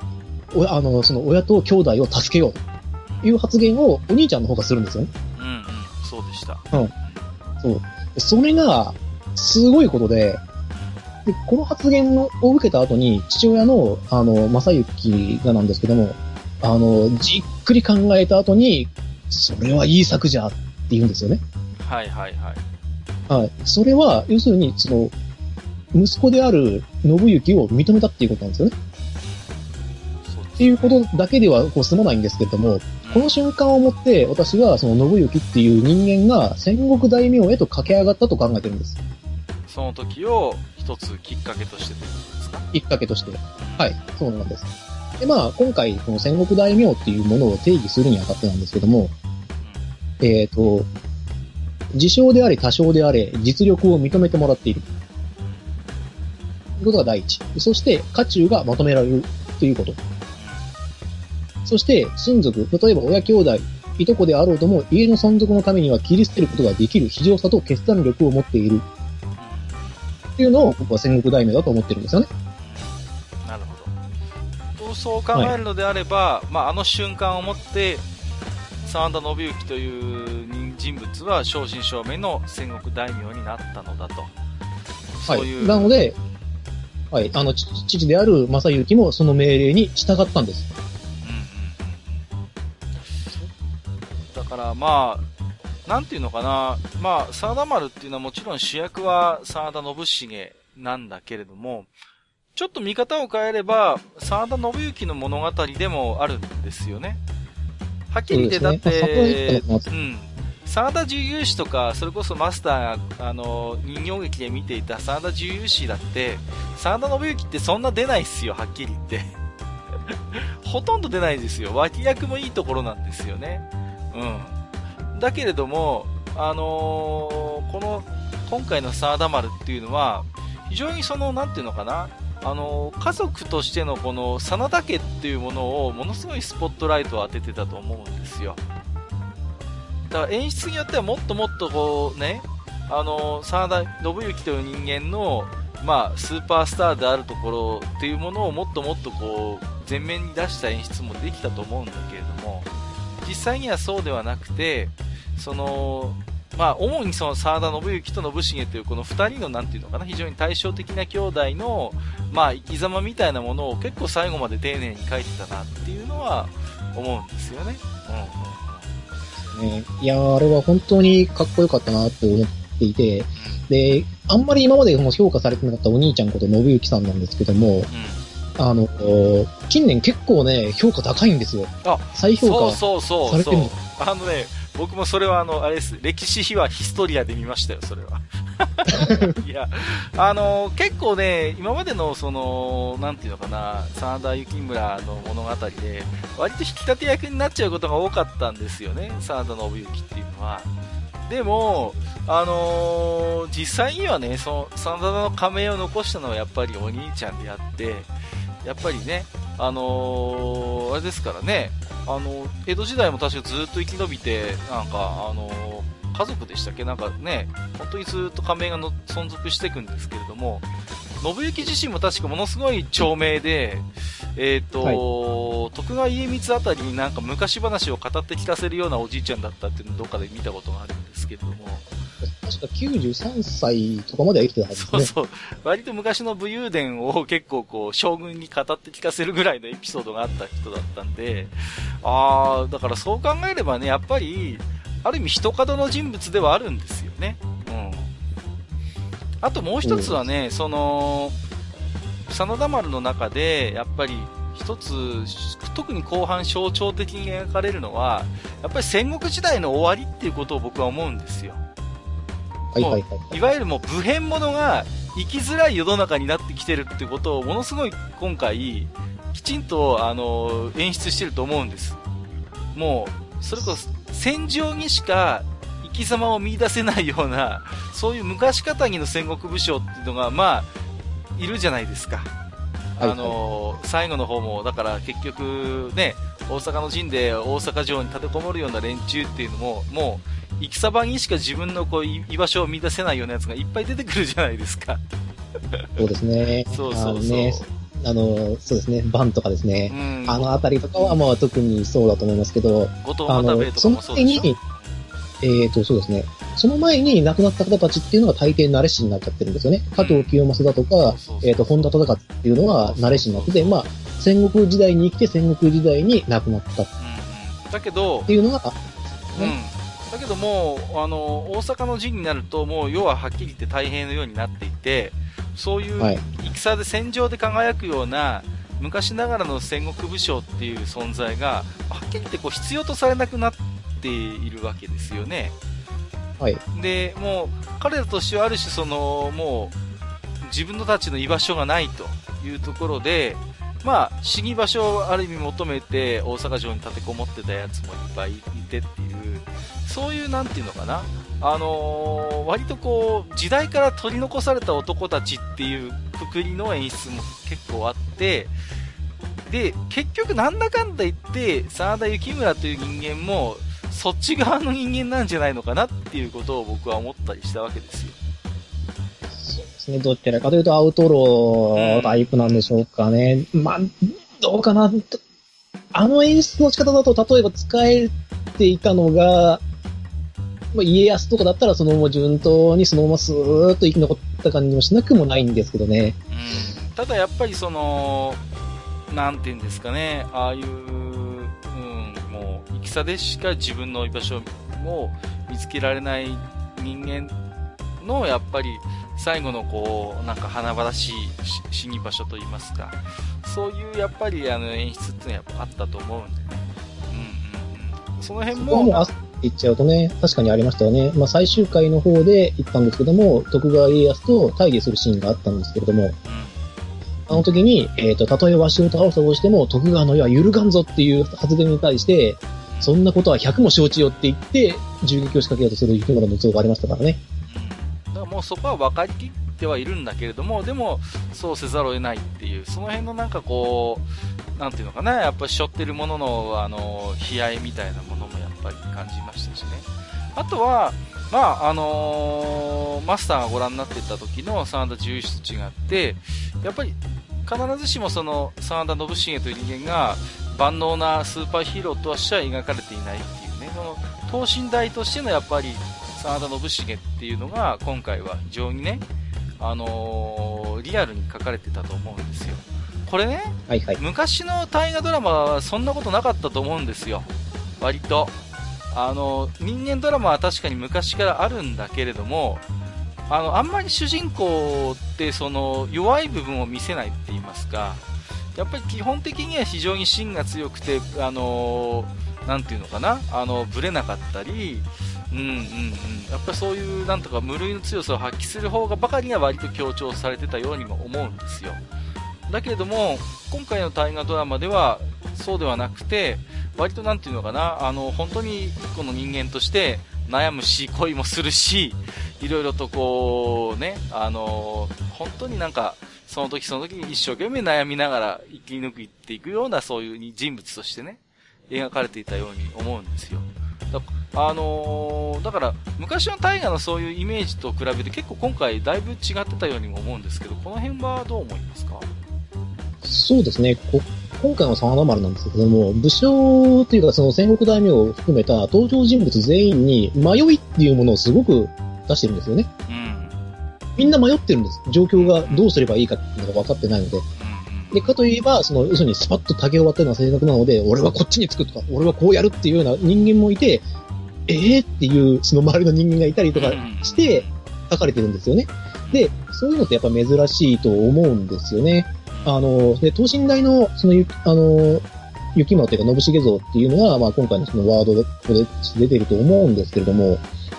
あの、その親と兄弟を助けようという発言をお兄ちゃんの方がするんですよね。うんうん、そうでした。うん。そう。それが、すごいことで、で、この発言を受けた後に、父親の、あの、正幸がなんですけども、あの、じっくり考えた後に、それはいい作じゃって言うんですよね。はいはいはい。はい。それは、要するに、その、息子である信行を認めたっていうことなんですよね。そうっていうことだけではこう済まないんですけれども、この瞬間をもって私は、その信行っていう人間が戦国大名へと駆け上がったと考えてるんです。その時を一つきっかけとしてということですか？きっかけとして。はい。そうなんです。で、まあ、今回、この戦国大名っていうものを定義するにあたってなんですけども、えっと、自称であれ他称であれ実力を認めてもらっているということが第一。そして家中がまとめられるということ。そして親族、例えば親兄弟、いとこであろうとも家の存続のためには切り捨てることができる非常さと決断力を持っているっていうのを僕は戦国大名だと思ってるんですよね。なるほど。そう考えるのであれば、はい、まああの瞬間をもって。真田信行という人物は正真正銘の戦国大名になったのだと。はい、そういうなので、はい、あの父である正幸もその命令に従ったんです。うんうん、だからまあなんていうのかな、まあ真田丸っていうのはもちろん主役は真田信繁なんだけれども、ちょっと見方を変えれば真田信行の物語でもあるんですよね。はっきり言って、だって、うん。真田十勇士とか、それこそマスターが、あの、人形劇で見ていた真田十勇士だって、真田信行ってそんな出ないっすよ、はっきり言って。ほとんど出ないですよ。脇役もいいところなんですよね。うん。だけれども、あのー、この、今回の真田丸っていうのは、非常にその、なんていうのかな、あの家族としてのこの真田家っていうものをものすごいスポットライトを当ててたと思うんですよ。だから演出によってはもっともっとこうね、あの真田信行という人間の、まあ、スーパースターであるところっていうものをもっともっとこう前面に出した演出もできたと思うんだけれども、実際にはそうではなくて、そのまあ、主にその真田信行と信繁というこの二人のなんていうのかな、非常に対照的な兄弟の、まあ、生き様みたいなものを結構最後まで丁寧に書いてたなっていうのは思うんですよね。うんうん、ね、いやー、あれは本当にかっこよかったなって思っていて、で、あんまり今までも評価されてなかったお兄ちゃんこと信行さんなんですけども、うん、あの近年結構ね評価高いんですよ。あ、再評価されてる。そうそうそうそう、あのね、僕もそれはあのあれです、歴史秘話ヒストリアで見ましたよ、それは。いや、あの結構ね、今までのそのなんていうのかな、真田幸村の物語で割と引き立て役になっちゃうことが多かったんですよね、真田信行っていうのは。でも、あのー、実際にはね、その真田の仮名を残したのはやっぱりお兄ちゃんであって、やっぱりね、あのー、あれですからね、あの江戸時代も確かずっと生き延びて、なんかあの家族でしたっけ、なんかね、本当にずっと仮名がの存続していくんですけれども、信行自身も確かものすごい長命で、えーとはい、徳川家光あたりになんか昔話を語って聞かせるようなおじいちゃんだったっていうのをどっかで見たことがあるんですけれども、確かきゅうじゅうさんさいとかまでは生きてたはずですね。そうそう、割と昔の武勇伝を結構こう将軍に語って聞かせるぐらいのエピソードがあった人だったんで、ああ、だからそう考えればね、やっぱりある意味人角の人物ではあるんですよね。うん。あともう一つはね、うん、その真田丸の中でやっぱり一つ特に後半象徴的に描かれるのはやっぱり戦国時代の終わりっていうことを僕は思うんですよ。もういわゆるもう武変者が生きづらい世の中になってきてるってことをものすごい今回きちんとあの演出してると思うんです。もうそれこそ戦場にしか生き様を見出せないようなそういう昔かたぎの戦国武将っていうのがまあいるじゃないですか。あの、はいはい、最後の方もだから結局ね、大阪の陣で大阪城に立てこもるような連中っていうのももう行きさばにしか自分のこう居場所を見出せないようなやつがいっぱい出てくるじゃないですか。そうですね。そうそうそう。あのね、あのそうですね、バンとかですね、うん、あの辺りとかはまあ特にそうだと思いますけど、後藤又兵衛とかもそうでしょ。その前に、えーと、そうですね、その前に亡くなった方たちっていうのが大抵慣れ師になっちゃってるんですよね。加藤清正だとか、えーと、本田忠勝っていうのは慣れ師になってて、まあ、戦国時代に生きて戦国時代に亡くなった、うん、だけどっていうのがあったんですね。うん、だけどもうあの大阪の陣になるともう要ははっきり言って太平のようになっていて、そういう戦で戦場で輝くような昔ながらの戦国武将っていう存在がはっきり言ってこう必要とされなくなっているわけですよね、はい、でもう彼らとしてはある種そのもう自分たちの居場所がないというところで、まあ、死に場所をある意味求めて大阪城に立てこもってたやつもいっぱいいてっていう、そういうなんていうのかな、あのー、割とこう時代から取り残された男たちっていうくくりの演出も結構あって、で結局なんだかんだ言って真田幸村という人間もそっち側の人間なんじゃないのかなっていうことを僕は思ったりしたわけですよ。そうですね、どちらかというとアウトロータイプなんでしょうかね、うん、まあどうかな、あの演出の仕方だと例えば使えていたのが家康とかだったらそのまま順当にそのままスーッと生き残った感じもしなくもないんですけどね、うん、ただやっぱりそのなんていうんですかね、ああいう、うん、もう戦でしか自分の居場所を見つけられない人間のやっぱり最後のこうなんか華々しい死に場所といいますか、そういうやっぱりあの演出ってのはあったと思うんでね、うんうんうん、その辺も言っちゃうとね、確かにありましたよね。まあ最終回の方で言ったんですけども、徳川家康と対峙するシーンがあったんですけれども、うん、あの時に、えーと、たとえわしを倒したとしても徳川の世は揺るがんぞっていう発言に対して、そんなことはひゃくも承知よって言って銃撃を仕掛けようとする生き物の像がありましたからね。うん、だからもうそこは分かりきってはいるんだけれども、でもそうせざるを得ないっていう、その辺のなんかこうなんていうのかな、やっぱり背負ってるもののあの悲哀みたいなものもやっぱり感じましたしね。あとは、まああのー、マスターがご覧になっていた時の真田十一と違ってやっぱり必ずしもその真田信繁という人間が万能なスーパーヒーローとしては描かれていないっていうね、その等身大としてのやっぱり真田信繁っていうのが今回は非常にね、あのー、リアルに描かれてたと思うんですよ。これね、はいはい、昔の大河ドラマはそんなことなかったと思うんですよ。割とあの人間ドラマは確かに昔からあるんだけれども、あのあんまり主人公ってその弱い部分を見せないって言いますか、やっぱり基本的には非常に芯が強くて、あのなんていうのかな、あのぶれなかったり、うんうんうん、やっぱりそういうなんとか無類の強さを発揮する方がばかりが割と強調されてたようにも思うんですよ。だけれども今回の大河ドラマではそうではなくて、割となんていうのかな、あの本当に一個の人間として悩むし恋もするしいろいろとこうね、あの本当になんかその時その時に一生懸命悩みながら生き抜いていくようなそういう人物としてね描かれていたように思うんですよ。だ、あのー、だから昔の大河のそういうイメージと比べて結構今回だいぶ違ってたようにも思うんですけど、この辺はどう思いますか？そうですね、こ今回の真田丸なんですけども、武将というかその戦国大名を含めた登場人物全員に迷いっていうものをすごく出してるんですよね。うん、みんな迷ってるんです。状況がどうすればいいかっていうのが分かってないので。で、かといえば、その、要するにスパッと竹を割ったような性格なので、俺はこっちにつくとか、俺はこうやるっていうような人間もいて、えーっていう、その周りの人間がいたりとかして、書かれてるんですよね。で、そういうのってやっぱ珍しいと思うんですよね。あの、で、等身大の、その、あの、雪村というか、信繁像っていうのは、まあ今回のそのワードで出てると思うんですけれども、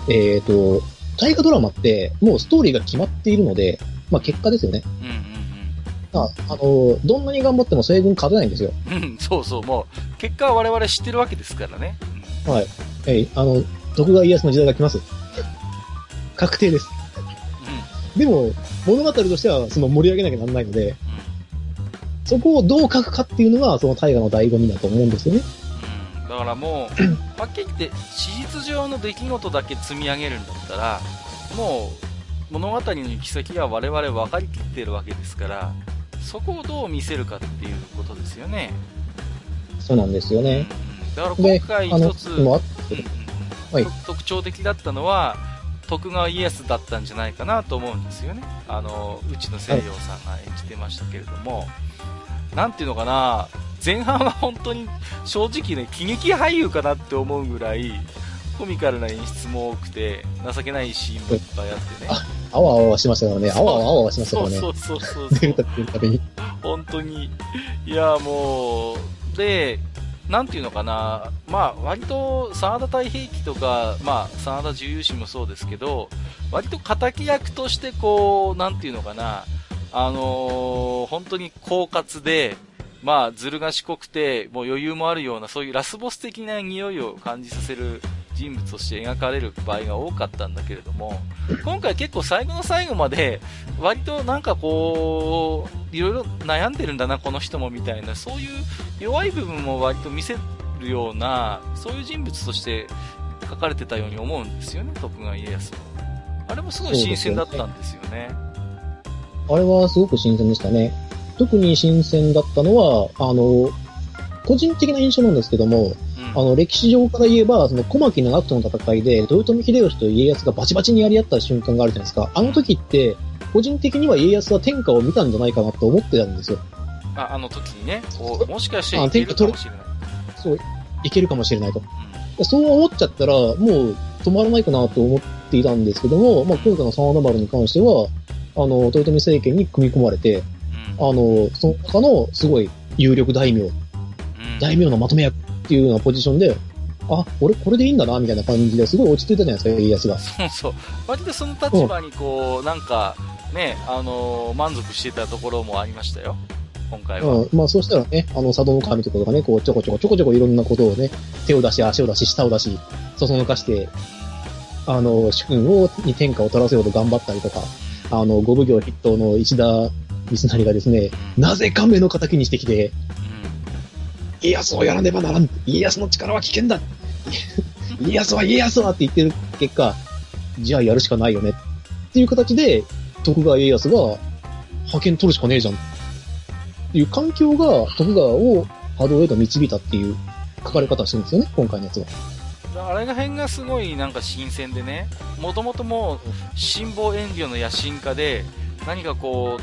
えっと、大河ドラマって、もうストーリーが決まっているので、まあ結果ですよね。うんあのどんなに頑張っても西軍勝てないんですよ。うん、そうそう、もう結果は我々知ってるわけですからね。はい、えいあの徳川家康の時代が来ます。確定です。うん、でも物語としてはその盛り上げなきゃならないので、うん、そこをどう書くかっていうのがその大河の醍醐味だと思うんですよね。うん、だからもうはっきり言って史実上の出来事だけ積み上げるんだったら、もう物語の行き先は我々分かりきっているわけですから。そこをどう見せるかっていうことですよね。そうなんですよね。だから今回一つ、うんはい、特徴的だったのは徳川家康だったんじゃないかなと思うんですよね。あの内野聖陽さんが演じてましたけれども、はい、なんていうのかな、前半は本当に正直ね喜劇俳優かなって思うぐらいコミカルな演出も多くて情けないシーンもいっぱいあってね。あわあわしましたからね。あわあわしましたからね。そうそうそうそう。出たっていうために。本当に。いやもう、で、なんていうのかな。まあ、割と、真田太平記とか、まあ、真田重勇氏もそうですけど、割と敵役として、こう、なんていうのかな。あのー、本当に狡猾で、まあ、ずる賢くて、もう余裕もあるような、そういうラスボス的な匂いを感じさせる人物として描かれる場合が多かったんだけれども、今回結構最後の最後まで割となんかこういろいろ悩んでるんだなこの人もみたいな、そういう弱い部分も割と見せるような、そういう人物として描かれてたように思うんですよね。徳川家康もあれもすごい新鮮だったんですよね。あれはすごく新鮮でしたね。特に新鮮だったのはあの個人的な印象なんですけども、あの歴史上から言えばその小牧長久手の戦いで豊臣秀吉と家康がバチバチにやり合った瞬間があるじゃないですか。あの時って個人的には家康は天下を見たんじゃないかなと思ってたんですよ。あ、あの時にね、もしかしていけるかもしれない。そう、いけるかもしれないと。うん、そう思っちゃったらもう止まらないかなと思っていたんですけども、まあ今回の真田丸に関してはあの豊臣政権に組み込まれて、うん、あのその他のすごい有力大名、うん、大名のまとめ役。っていうようなポジションで、あ、俺これでいいんだなみたいな感じですごい落ち着いたじゃないですか、家康が。そうそう。割とその立場にこう、うん、なんかね、あのー、満足してたところもありましたよ。今回は。うん、まあそうしたらね、あの佐渡の神とかがね、こうちょこちょこちょこちょこいろんなことをね、手を出し足を出し舌を出し、そそのかして、あの主君をに天下を取らせようと頑張ったりとか、あの五奉行筆頭の石田三成がですね、なぜ亀の敵にしてきて。家康をやらねばならん、家康の力は危険だ、家康は家康はって言ってる結果、じゃあやるしかないよねっていう形で徳川家康が派遣取るしかねえじゃんっていう環境が徳川を波動へと導いたっていう書かれ方をしてるんですよね、今回のやつは。あれらへんがすごいなんか新鮮でね、もともともう辛抱遠慮の野心家で、何かこう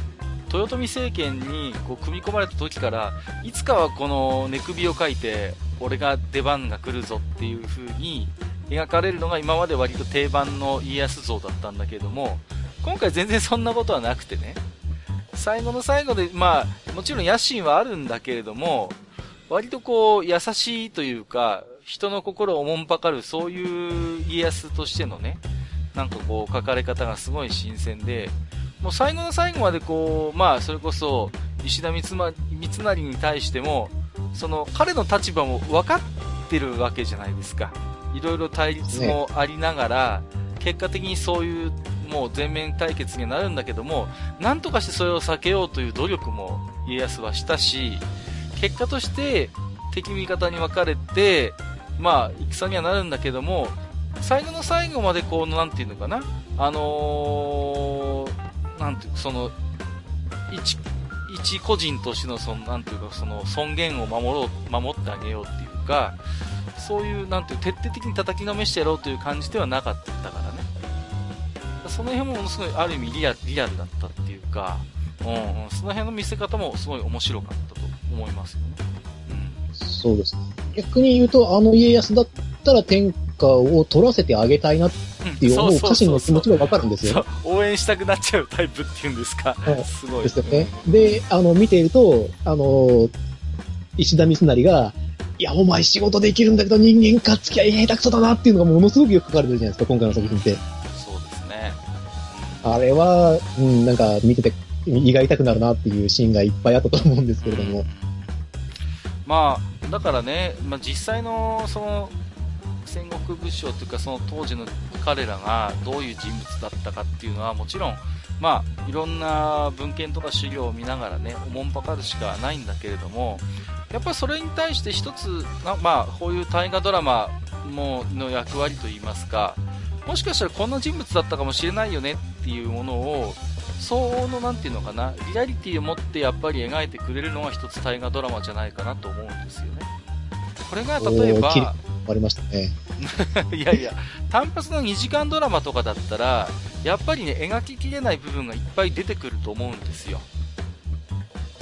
豊臣政権にこう組み込まれた時からいつかはこの寝首をかいて俺が出番が来るぞっていう風に描かれるのが今まで割と定番の家康像だったんだけども、今回全然そんなことはなくてね、最後の最後でまあもちろん野心はあるんだけれども、割とこう優しいというか人の心をおもんぱかる、そういう家康としてのね、なんかこう書かれ方がすごい新鮮で、もう最後の最後までこう、まあ、それこそ石田三成に対してもその彼の立場も分かってるわけじゃないですか。いろいろ対立もありながら、結果的にそういうもう全面対決になるんだけども、なんとかしてそれを避けようという努力も家康はしたし、結果として敵味方に分かれて、まあ、戦にはなるんだけども、最後の最後までこうなんていうのかな、あのーなんてその 一,一個人としてのそのなんていうかその尊厳を守ろう守ってあげようっていうか、そういうなんていう徹底的に叩きのめしてやろうという感じではなかったからね。その辺もものすごいある意味リア、リアルだったっていうか、うんうん、その辺の見せ方もすごい面白かったと思いますよね。うん、そうですね。逆に言うとあの家康だったら天下を取らせてあげたいなっていう思う家臣の気持ちがわかるんですよ。応援したくなっちゃうタイプっていうんですか。はい、すごいですよね。で、あの見ているとあの石田三成がいやお前仕事できるんだけど人間かつきゃ下手くそだなっていうのがものすごくよく書かれてるじゃないですか今回の作品って。あれは、うん、なんか見てて胃が痛くなるなっていうシーンがいっぱいあったと思うんですけれども、うん、まあだからね、まあ、実際のその戦国武将というかその当時の彼らがどういう人物だったかっていうのはもちろん、まあ、いろんな文献とか資料を見ながらねおもんぱかるしかないんだけれども、やっぱりそれに対して一つ、まあ、こういう大河ドラマもの役割といいますか、もしかしたらこんな人物だったかもしれないよねっていうものを相応のなんていうのかなリアリティを持ってやっぱり描いてくれるのが一つ大河ドラマじゃないかなと思うんですよね。これが例えば終わりましたねいやいや単発のにじかんドラマとかだったらやっぱりね描ききれない部分がいっぱい出てくると思うんですよ。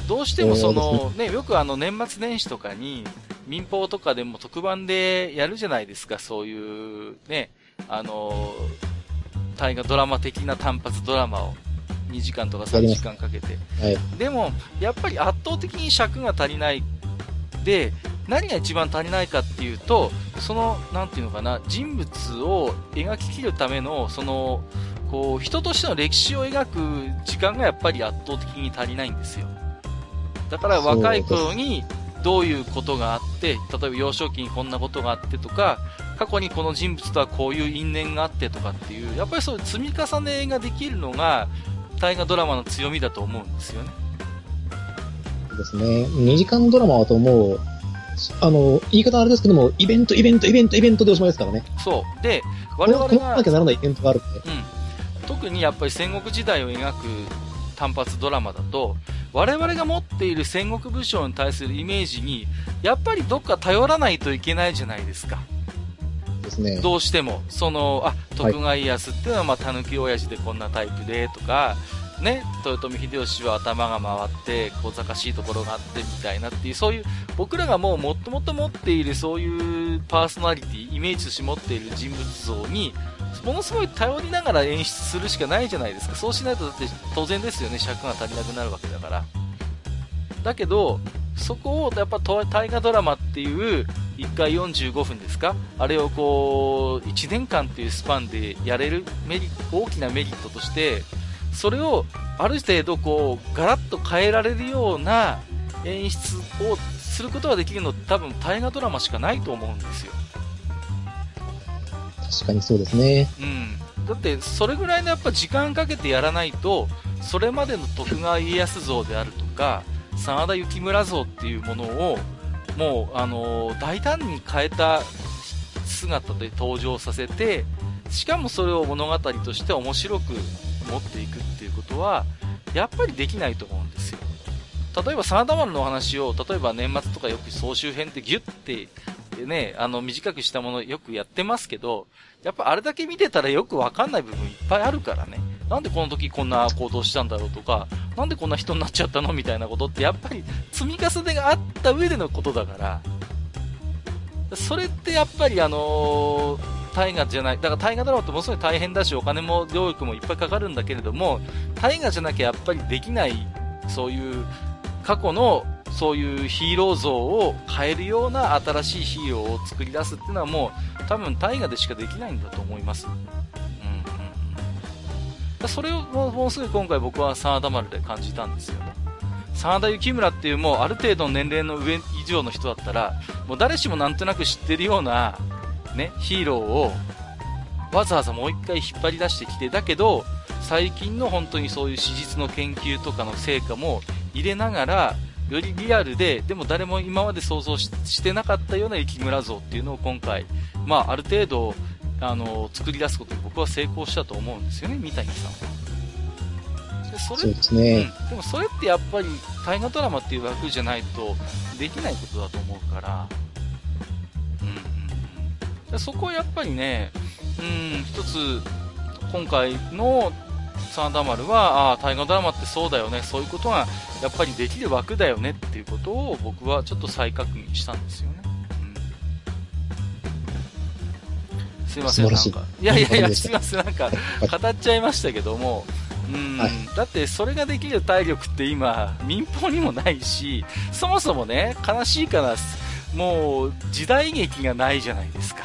どうしてもその、ね、よくあの年末年始とかに民放とかでも特番でやるじゃないですか、そういうねあの大河ドラマ的な単発ドラマをにじかんとかさんじかんかけて、はい、でもやっぱり圧倒的に尺が足りないで、何が一番足りないかっていうとそのなんていうのかな人物を描き切るためのそのこう人としての歴史を描く時間がやっぱり圧倒的に足りないんですよ。だから若い頃にどういうことがあって、例えば幼少期にこんなことがあってとか、過去にこの人物とはこういう因縁があってとかっていう、やっぱりそういう積み重ねができるのが大河ドラマの強みだと思うんですよね。そうですね。にじかんドラマはと思う、あの言い方はあれですけども、イベントイベントイベントイベントでおしまいですからね。そう。で、我々がこれなきゃならないイベントがあるんで、うん。特にやっぱり戦国時代を描く単発ドラマだと。我々が持っている戦国武将に対するイメージにやっぱりどっか頼らないといけないじゃないですか。ですね。どうしてもそのあ徳川家康っていうのはまあたぬき親父でこんなタイプでとかね、豊臣秀吉は頭が回って小賢しいところがあってみたいなっていう、そういう僕らがもうもともと持っているそういうパーソナリティイメージとして持っている人物像にものすごい頼りながら演出するしかないじゃないですか。そうしないとだって当然ですよね、尺が足りなくなるわけだから。だけどそこをやっぱ大河ドラマっていういっかいよんじゅうごふんですか、あれをこういちねんかんというスパンでやれるメリ大きなメリットとしてそれをある程度こうガラッと変えられるような演出をすることができるのって多分大河ドラマしかないと思うんですよ。確かにそうですね、うん、だってそれぐらいのやっぱ時間かけてやらないとそれまでの徳川家康像であるとか真田幸村像っていうものをもう、あのー、大胆に変えた姿で登場させて、しかもそれを物語として面白く持っていくっていうことはやっぱりできないと思うんですよ。例えば真田丸のお話を例えば年末とかよく総集編ってギュッてねあの短くしたものよくやってますけど、やっぱあれだけ見てたらよくわかんない部分いっぱいあるからね、なんでこの時こんな行動したんだろうとかなんでこんな人になっちゃったのみたいなことってやっぱり積み重ねがあった上でのことだから、それってやっぱりあのー大河じゃない、だから大河ドラマってものすごい大変だしお金も労力もいっぱいかかるんだけれども、大河じゃなきゃやっぱりできないそういう過去のそういうヒーロー像を変えるような新しいヒーローを作り出すっていうのはもう多分大河でしかできないんだと思います、うんうん、それをもうすぐ今回僕は真田丸で感じたんですよね。真田幸村っていうもうある程度の年齢の上以上の人だったらもう誰しもなんとなく知ってるようなね、ヒーローをわざわざもう一回引っ張り出してきて、だけど最近の本当にそういう史実の研究とかの成果も入れながらよりリアルででも誰も今まで想像 し, してなかったような生村像っていうのを今回、まあ、ある程度あの作り出すことに僕は成功したと思うんですよね。三谷さんはでそれそうですね、うん、でもそれってやっぱり大河ドラマっていう枠じゃないとできないことだと思うから、うん、でそこはやっぱりね、うん、一つ今回の真田丸は、ああ大河ドラマってそうだよね、そういうことがやっぱりできる枠だよねっていうことを僕はちょっと再確認したんですよね。うん、すいません、なんかいやいやいやすいません、なんか語っちゃいましたけども、うん、はい、だってそれができる体力って今民放にもないし、そもそもね、悲しいからもう時代劇がないじゃないですか。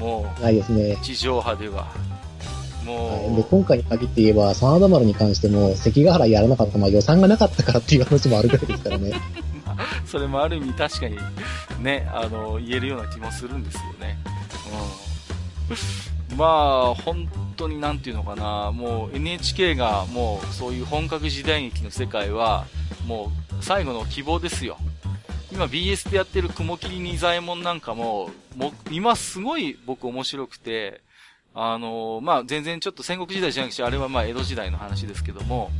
もうないですね、地上波では。もうで今回に限って言えば真田丸に関しても関ヶ原やらなかった、まあ、予算がなかったからっていう話もあるわけですからね、まあ、それもある意味確かに、ね、あの言えるような気もするんですよね、うん、まあ本当になんていうのかな、もう エヌエイチケー がもうそういう本格時代劇の世界はもう最後の希望ですよ。今 ビーエス でやってる雲霧仁左衛門なんか も, も今すごい僕面白くて、あのー、まあ、全然ちょっと戦国時代じゃなくて、あれはまあ江戸時代の話ですけども、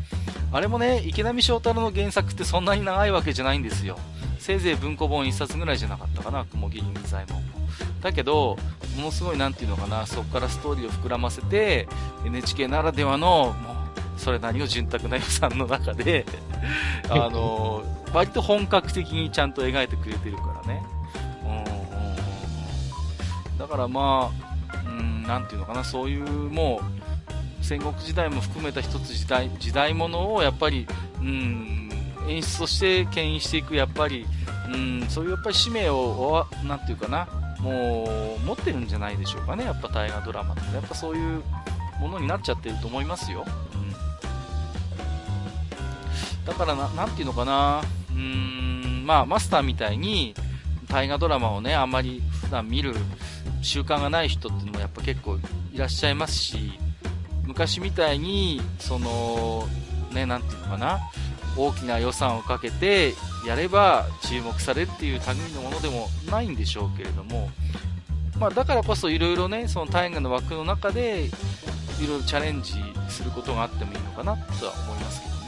あれもね、池波正太郎の原作ってそんなに長いわけじゃないんですよ。せいぜい文庫本一冊ぐらいじゃなかったかな、雲霧仁左衛門。だけど、ものすごいなんていうのかな、そこからストーリーを膨らませて、エヌエイチケー ならではの、もう、それなりの潤沢な予算の中で、あのー、割と本格的にちゃんと描いてくれてるからね。うん。だからまあ、なんていうのかな、そういうもう戦国時代も含めた一つ時代、時代ものをやっぱり、うん、演出として牽引していく、やっぱり、うん、そういうやっぱり使命をなんていうかな、もう持ってるんじゃないでしょうかね。やっぱ大河ドラマってやっぱそういうものになっちゃってると思いますよ、うん、だからな、なんていうのかな、うん、まあマスターみたいに大河ドラマをね、あんまり普段見る習慣がない人ってのもやっぱ結構いらっしゃいますし、昔みたいにそのね、なんていうのかな、大きな予算をかけてやれば注目されるっていう類のものでもないんでしょうけれども、まあだからこそいろいろね、その大河の枠の中でいろいろチャレンジすることがあってもいいのかなとは思いますけどね。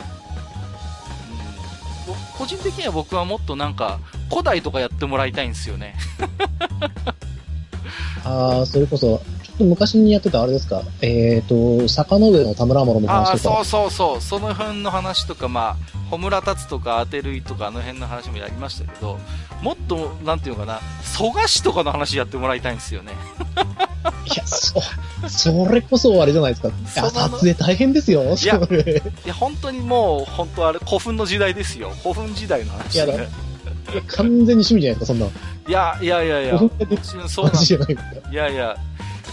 うん、個人的には僕はもっとなんか古代とかやってもらいたいんですよね。ああ、それこそ、ちょっと昔にやってたあれですか、えっ、ー、と、坂の上の田村麻呂の話とか。ああ、そうそうそう、その辺の話とか、まあ、穂村達とか、アテルイとか、あの辺の話もやりましたけど、もっと、なんていうのかな、蘇我氏とかの話やってもらいたいんですよね。いや、そ、それこそあれじゃないですか。いや、撮影大変ですよ、いや、いや本当にもう、本当あれ、古墳の時代ですよ。古墳時代の話、ね。いやだ、完全に趣味じゃないですか、そんなの。いやいやいやいや、そうなんじゃないですか。いやいや、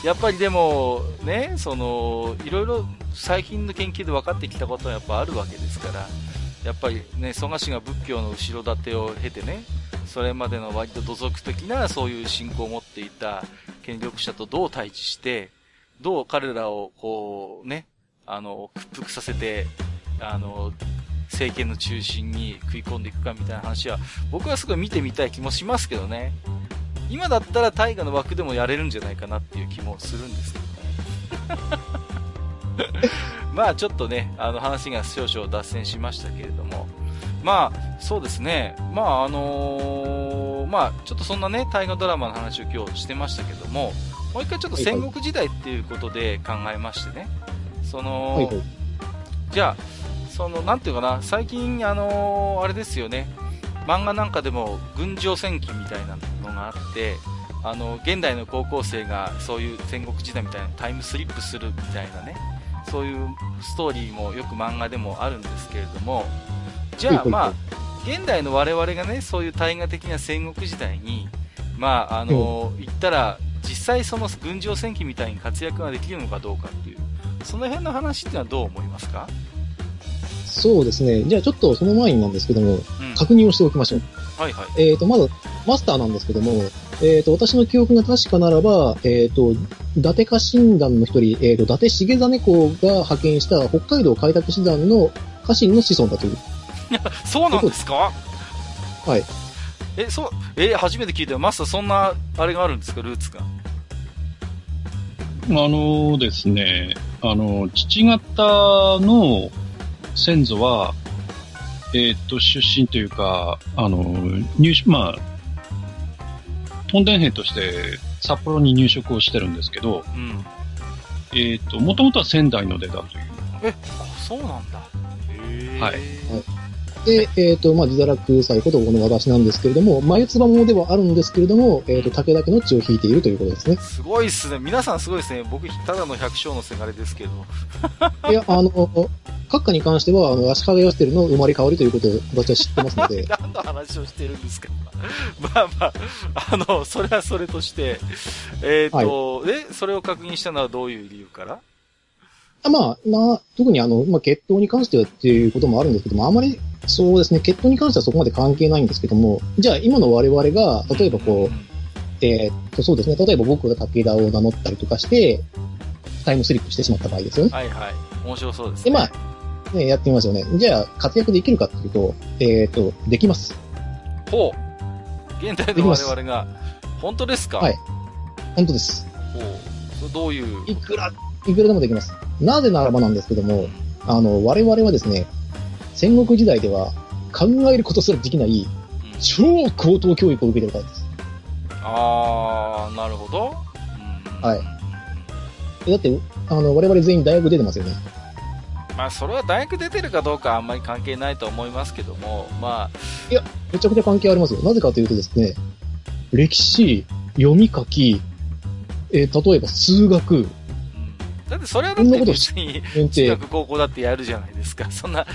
やっぱりでもね、そのいろいろ最近の研究で分かってきたことはやっぱあるわけですから、やっぱりね、蘇我氏が仏教の後ろ盾を経てね、それまでの割と土俗的なそういう信仰を持っていた権力者とどう対峙して、どう彼らをこうね、あの屈服させて、あの。政権の中心に食い込んでいくかみたいな話は僕はすごい見てみたい気もしますけどね。今だったら大河の枠でもやれるんじゃないかなっていう気もするんですけどね。まあちょっとね、あの話が少々脱線しましたけれども、まあそうですね、まああのー、まあちょっとそんなね、大河ドラマの話を今日してましたけども、もう一回ちょっと戦国時代っていうことで考えましてね、その、はいはい、じゃあそのなんていうかな、最近あのー、あれですよね、漫画なんかでも群青戦記みたいなのがあって、あの現代の高校生がそういう戦国時代みたいなタイムスリップするみたいなね、そういうストーリーもよく漫画でもあるんですけれども、じゃあまあ現代の我々がね、そういう大河的な戦国時代にまああのー、行ったら実際その群青戦記みたいに活躍ができるのかどうかっていう、その辺の話っていうのはどう思いますか？そうですね。じゃあちょっとその前になんですけども、うん、確認をしておきましょう。はいはい。えっと、まず、マスターなんですけども、えっと、私の記憶が確かならば、えっと、伊達家臣団の一人、えっと、伊達重実公が派遣した北海道開拓師団の家臣の子孫だという。そうなんですか？はい。え、そう、え、初めて聞いたよ。マスター、そんな、あれがあるんですか？ルーツが。あのですね、あの、父方の、先祖は、えー、っと出身というかあの入まあ屯田兵として札幌に入植をしてるんですけど、うん、えー、っと元々は仙台の出だという。え、あ、そうなんだ。へえ。はい。で、えーとまあ、自堕落最古とこの私なんですけれども、眉唾者ではあるんですけれども、えーと、武田家の血を引いているということですね。すごいっすね。皆さんすごいですね。僕、ただの百姓のせがれですけど。いや、あの、閣下に関しては、あの足利義輝の生まれ変わりということを私は知ってますので。何の話をしてるんですか。まあまあ、あの、それはそれとして、えーと、はい、で、それを確認したのはどういう理由から？まあ、まあ、特にあの、まあ、血統に関してはっていうこともあるんですけども、あまり、そうですね、血統に関してはそこまで関係ないんですけども、じゃあ今の我々が、例えばこう、えー、っと、そうですね、例えば僕が武田を名乗ったりとかして、タイムスリップしてしまった場合ですよね。はいはい。面白そうですね。で、まあ、ね、やってみますよね。じゃあ、活躍できるかっていうと、えー、っと、できます。ほう。現代の我々が、本当ですか？はい。本当です。ほう。どういう。いくら、いくらでもできます。なぜならばなんですけども、あの、我々はですね、戦国時代では考えることすらできない超高等教育を受けてるからです。あー、なるほど。はい。だって、あの、我々全員大学出てますよね。まあ、それは大学出てるかどうかあんまり関係ないと思いますけども、まあ。いや、めちゃくちゃ関係ありますよ。なぜかというとですね、歴史、読み書き、えー、例えば数学、だってそれはだって別に中学高校だってやるじゃないですか。そんな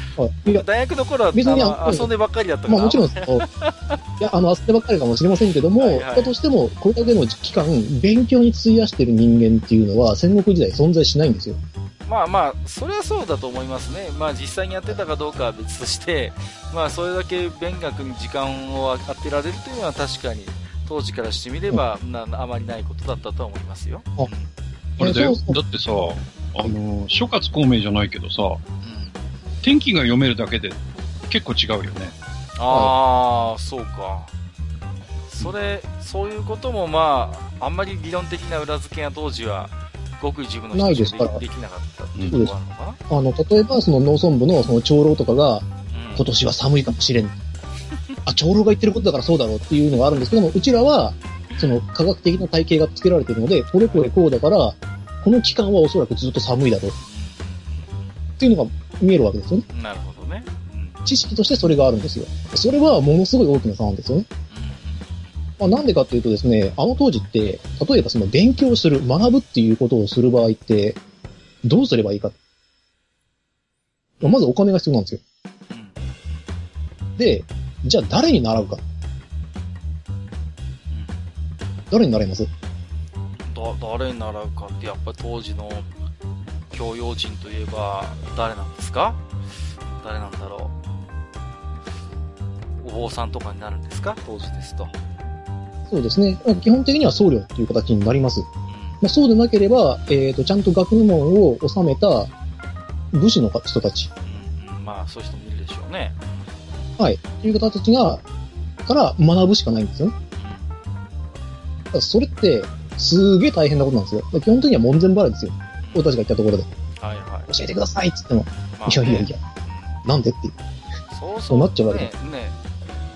大学の頃はあの遊んでばっかりだったから、まあ、もちろんいやあの遊んでばっかりかもしれませんけども、はいはい、だとしてもこれだけの期間勉強に費やしてる人間っていうのは戦国時代存在しないんですよ。まあまあそれはそうだと思いますね。まあ実際にやってたかどうかは別として、まあ、それだけ勉学に時間を当てられるというのは確かに当時からしてみれば、うん、なあまりないことだったとは思いますよ。ああれだよ、だってさ、あの、諸葛孔明じゃないけどさ、天気が読めるだけで結構違うよね。ああ、そうか。それ、そういうこともまあ、あんまり理論的な裏付けが当時は、ごく一部の人しかできなかったっていうところがあるのかな。あの、例えばその農村部のその長老とかが、今年は寒いかもしれん。あ、長老が言ってることだからそうだろうっていうのがあるんですけども、うちらは、その科学的な体系がつけられているので、これこれこうだから、この期間はおそらくずっと寒いだろう。っていうのが見えるわけですよね。なるほどね。うん、知識としてそれがあるんですよ。それはものすごい大きな差なんですよね。まあ、なんでかっていうとですね、あの当時って、例えばその勉強する、学ぶっていうことをする場合って、どうすればいいか。まずお金が必要なんですよ。で、じゃあ誰に習うか。誰に習います？だ誰に習うかってやっぱり当時の教養人といえば誰なんですか？誰なんだろう。お坊さんとかになるんですか？当時ですと。そうですね。基本的には僧侶っていう形になります。まあ、そうでなければ、えーと、ちゃんと学問を修めた武士の人たち。うんうん、まあそういう人もいるでしょうね。はい。という方たちがから学ぶしかないんですよね。それってすげえ大変なことなんですよ。基本的には門前払いですよ。俺たちが言ったところで、はいはい、教えてくださいっつっても、まあね、いやいやいやなんでっていうそうそう、ね、そうなっちゃうわけです、ねね、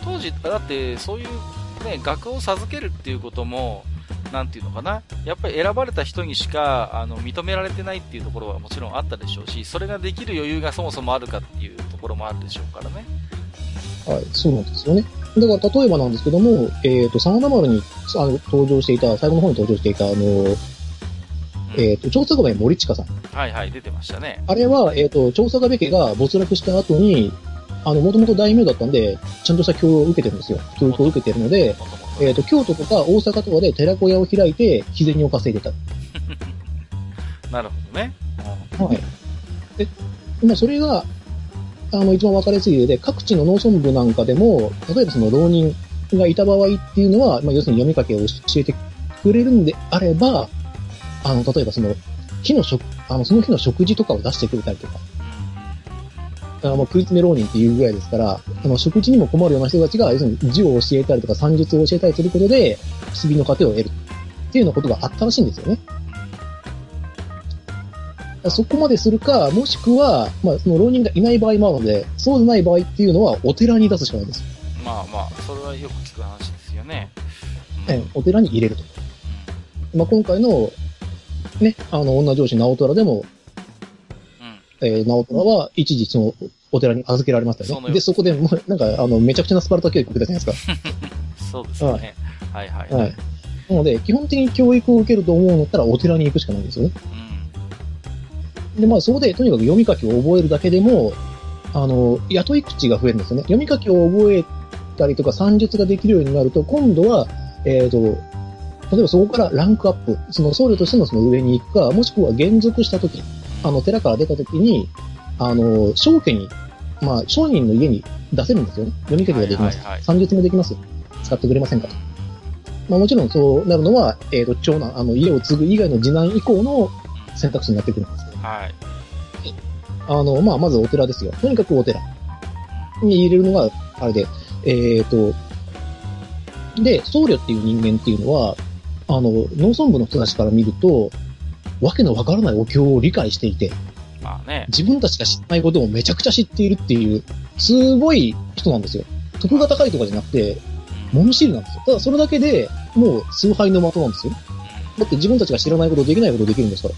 当時だってそういうね額を授けるっていうこともなんていうのかなやっぱり選ばれた人にしかあの認められてないっていうところはもちろんあったでしょうし、それができる余裕がそもそもあるかっていうところもあるでしょうからね。はい、そうなんですよね。だから例えばなんですけども、えっ、ー、と真田丸にあの登場していた最後の方に登場していたあの、うん、えっ、ー、と長坂部森近さん。はいはい出てましたね。あれはえっ、ー、と長坂部家が没落した後にあの元々大名だったんでちゃんとした教養を受けてるんですよ。教育を受けてるので、えっ、ー、と京都とか大阪とかで寺子屋を開いて日銭を稼いでた。なるほどね。はい。で今それがあの、一番分かりやすい例で、各地の農村部なんかでも、例えばその浪人がいた場合っていうのは、まあ、要するに読み書きを教えてくれるんであれば、あの、例えばその、日の食、あの、その日の食事とかを出してくれたりとか、あの、食い詰め浪人っていうぐらいですから、あの、食事にも困るような人たちが、要するに字を教えたりとか、算術を教えたりすることで、薬の糧を得るっていうようなことがあったらしいんですよね。そこまでするか、もしくは、まあ、その浪人がいない場合もあるので、そうでない場合っていうのはお寺に出すしかないです。まあまあ、それはよく聞く話ですよね、うん。お寺に入れると、まあ、今回のね、あの女上司直虎でも、うん、えー、直虎は一時そのお寺に預けられましたよね。 そ, でそこでもうなんかあのめちゃくちゃなスパルタ教育を受けたじゃないですかそうですよね、はい、はいはい、はい、なので基本的に教育を受けると思うんだったらお寺に行くしかないんですよね、うん。でまあ、そこでとにかく読み書きを覚えるだけでもあの雇い口が増えるんですよね。読み書きを覚えたりとか算術ができるようになると、今度は、えーと例えばそこからランクアップ、その僧侶としてのその上に行くか、もしくは還俗したとき、あの寺から出たときに、あの、商家に、まあ、商人の家に出せるんですよね。読み書きができます。はいはいはい、算術もできます。使ってくれませんかと。まあもちろんそうなるのは、えっと、長男、あの、家を継ぐ以外の次男以降の選択肢になってくるんですけど。はい。あの、まあ、まずお寺ですよ。とにかくお寺に入れるのが、あれで、えっと、で、僧侶っていう人間っていうのは、あの農村部の人たちから見るとわけのわからないお経を理解していて、まあね、自分たちが知らないことをめちゃくちゃ知っているっていうすごい人なんですよ。徳が高いとかじゃなくて物知りなんですよ。ただそれだけでもう崇拝の的なんですよ。だって自分たちが知らないことできないことできるんですから。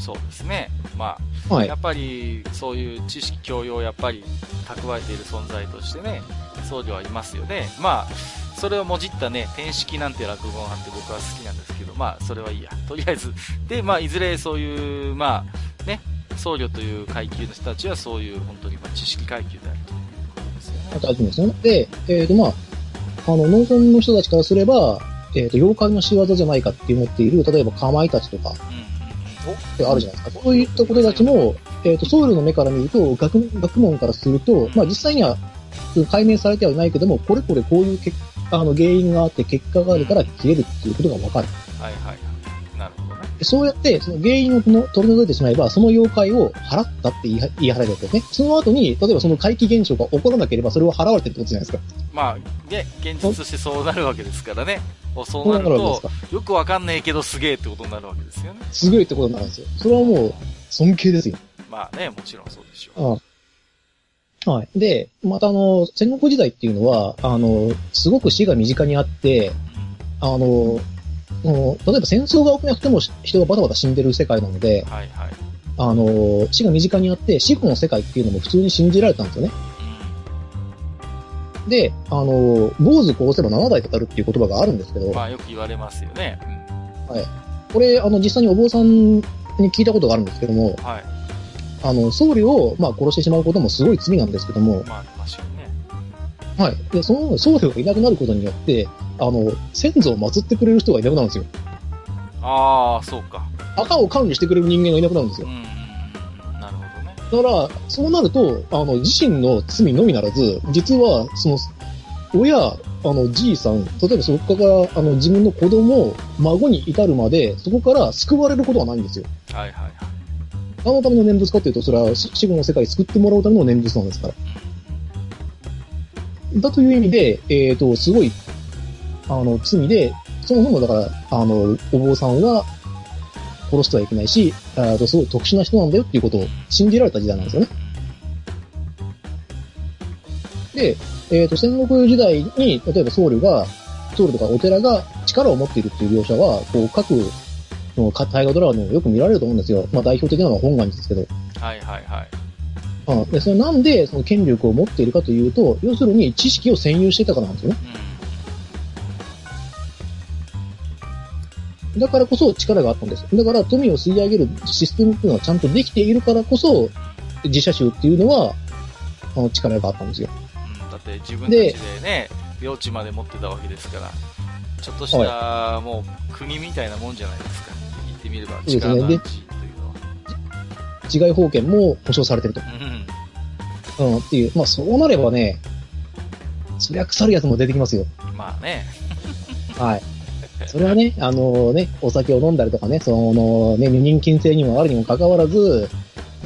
そうですね、まあはい、やっぱりそういう知識教養をやっぱり蓄えている存在としてね、僧侶はいますよね。まあそれをもじったね、天式なんて落語があって僕は好きなんですけど、まあそれはいいや。とりあえずで、まあいずれそういうまあね、僧侶という階級の人たちはそういう本当にまあ知識階級であるということですよね。あとあるんですよね。で、えっ、ー、とまああの農村の人たちからすれば、えっ、ー、と妖怪の仕業じゃないかって思っている例えばかまいたちとか、うん、あるじゃないですか。そういったことたちも、えっ、ー、と僧侶の目から見ると学学問からすると、まあ実際には解明されてはいないけども、これこれこういう結果あの原因があって結果があるから切れるっていうことが分かる。はいはい。なるほどね。そうやってその原因を取り除いてしまえば、その妖怪を払ったって言い払えるわけですね。その後に例えばその怪奇現象が起こらなければそれは払われてるってことじゃないですか。まあで現実としてそうなるわけですからね。そうなるとよく分かんないけどすげえってことになるわけですよね。すごいってことになるんですよ。それはもう尊敬ですよ。まあね、もちろんそうでしょう。ああはい。で、またあの、戦国時代っていうのは、あの、すごく死が身近にあって、あの、例えば戦争が起きなくても人がバタバタ死んでる世界なので、はいはい、あの、死が身近にあって、死後の世界っていうのも普通に信じられたんですよね。で、あの、坊主殺せば七代かかるっていう言葉があるんですけど。まあよく言われますよね。はい。これ、あの、実際にお坊さんに聞いたことがあるんですけども、はい。あの僧侶を、まあ、殺してしまうこともすごい罪なんですけども、まあ確かにね、はい、でその僧侶がいなくなることによってあの先祖を祀ってくれる人がいなくなるんですよ。ああそうか。墓を管理してくれる人間がいなくなるんですよ。うん、なるほどね。だからそうなるとあの自身の罪のみならず、実はその親あのじいさん、例えばそこからあの自分の子供孫に至るまでそこから救われることはないんですよ。はいはいはい。何のための念仏かというと、それは死後の世界を救ってもらうための念仏なんですから。だという意味で、えっと、すごい、あの、罪で、そもそもだから、あの、お坊さんは殺してはいけないし、あとすごい特殊な人なんだよっていうことを信じられた時代なんですよね。で、えっと、戦国時代に、例えば僧侶が、僧侶とかお寺が力を持っているっていう描写は、こう、各、の大河ドラマでもよく見られると思うんですよ。まあ代表的なのは本願寺ですけど。はいはいはい。あでそれなんでその権力を持っているかというと、要するに知識を占有していたからなんですよね。うん、だからこそ力があったんです。だから富を吸い上げるシステムっていうのはちゃんとできているからこそ、自社宗っていうのはあの力があったんですよ。うん、だって自分たちでね、で領地まで持ってたわけですから、ちょっとした、はい、もう国みたいなもんじゃないですか。見れば力のアンチというのは治外法権も保障されてると、うんうん、っていうまあそうなればね、そりゃ腐るやつも出てきますよ。まあねはい。それはねあのねお酒を飲んだりとかね、そのね人禁制にもあるにもかかわらず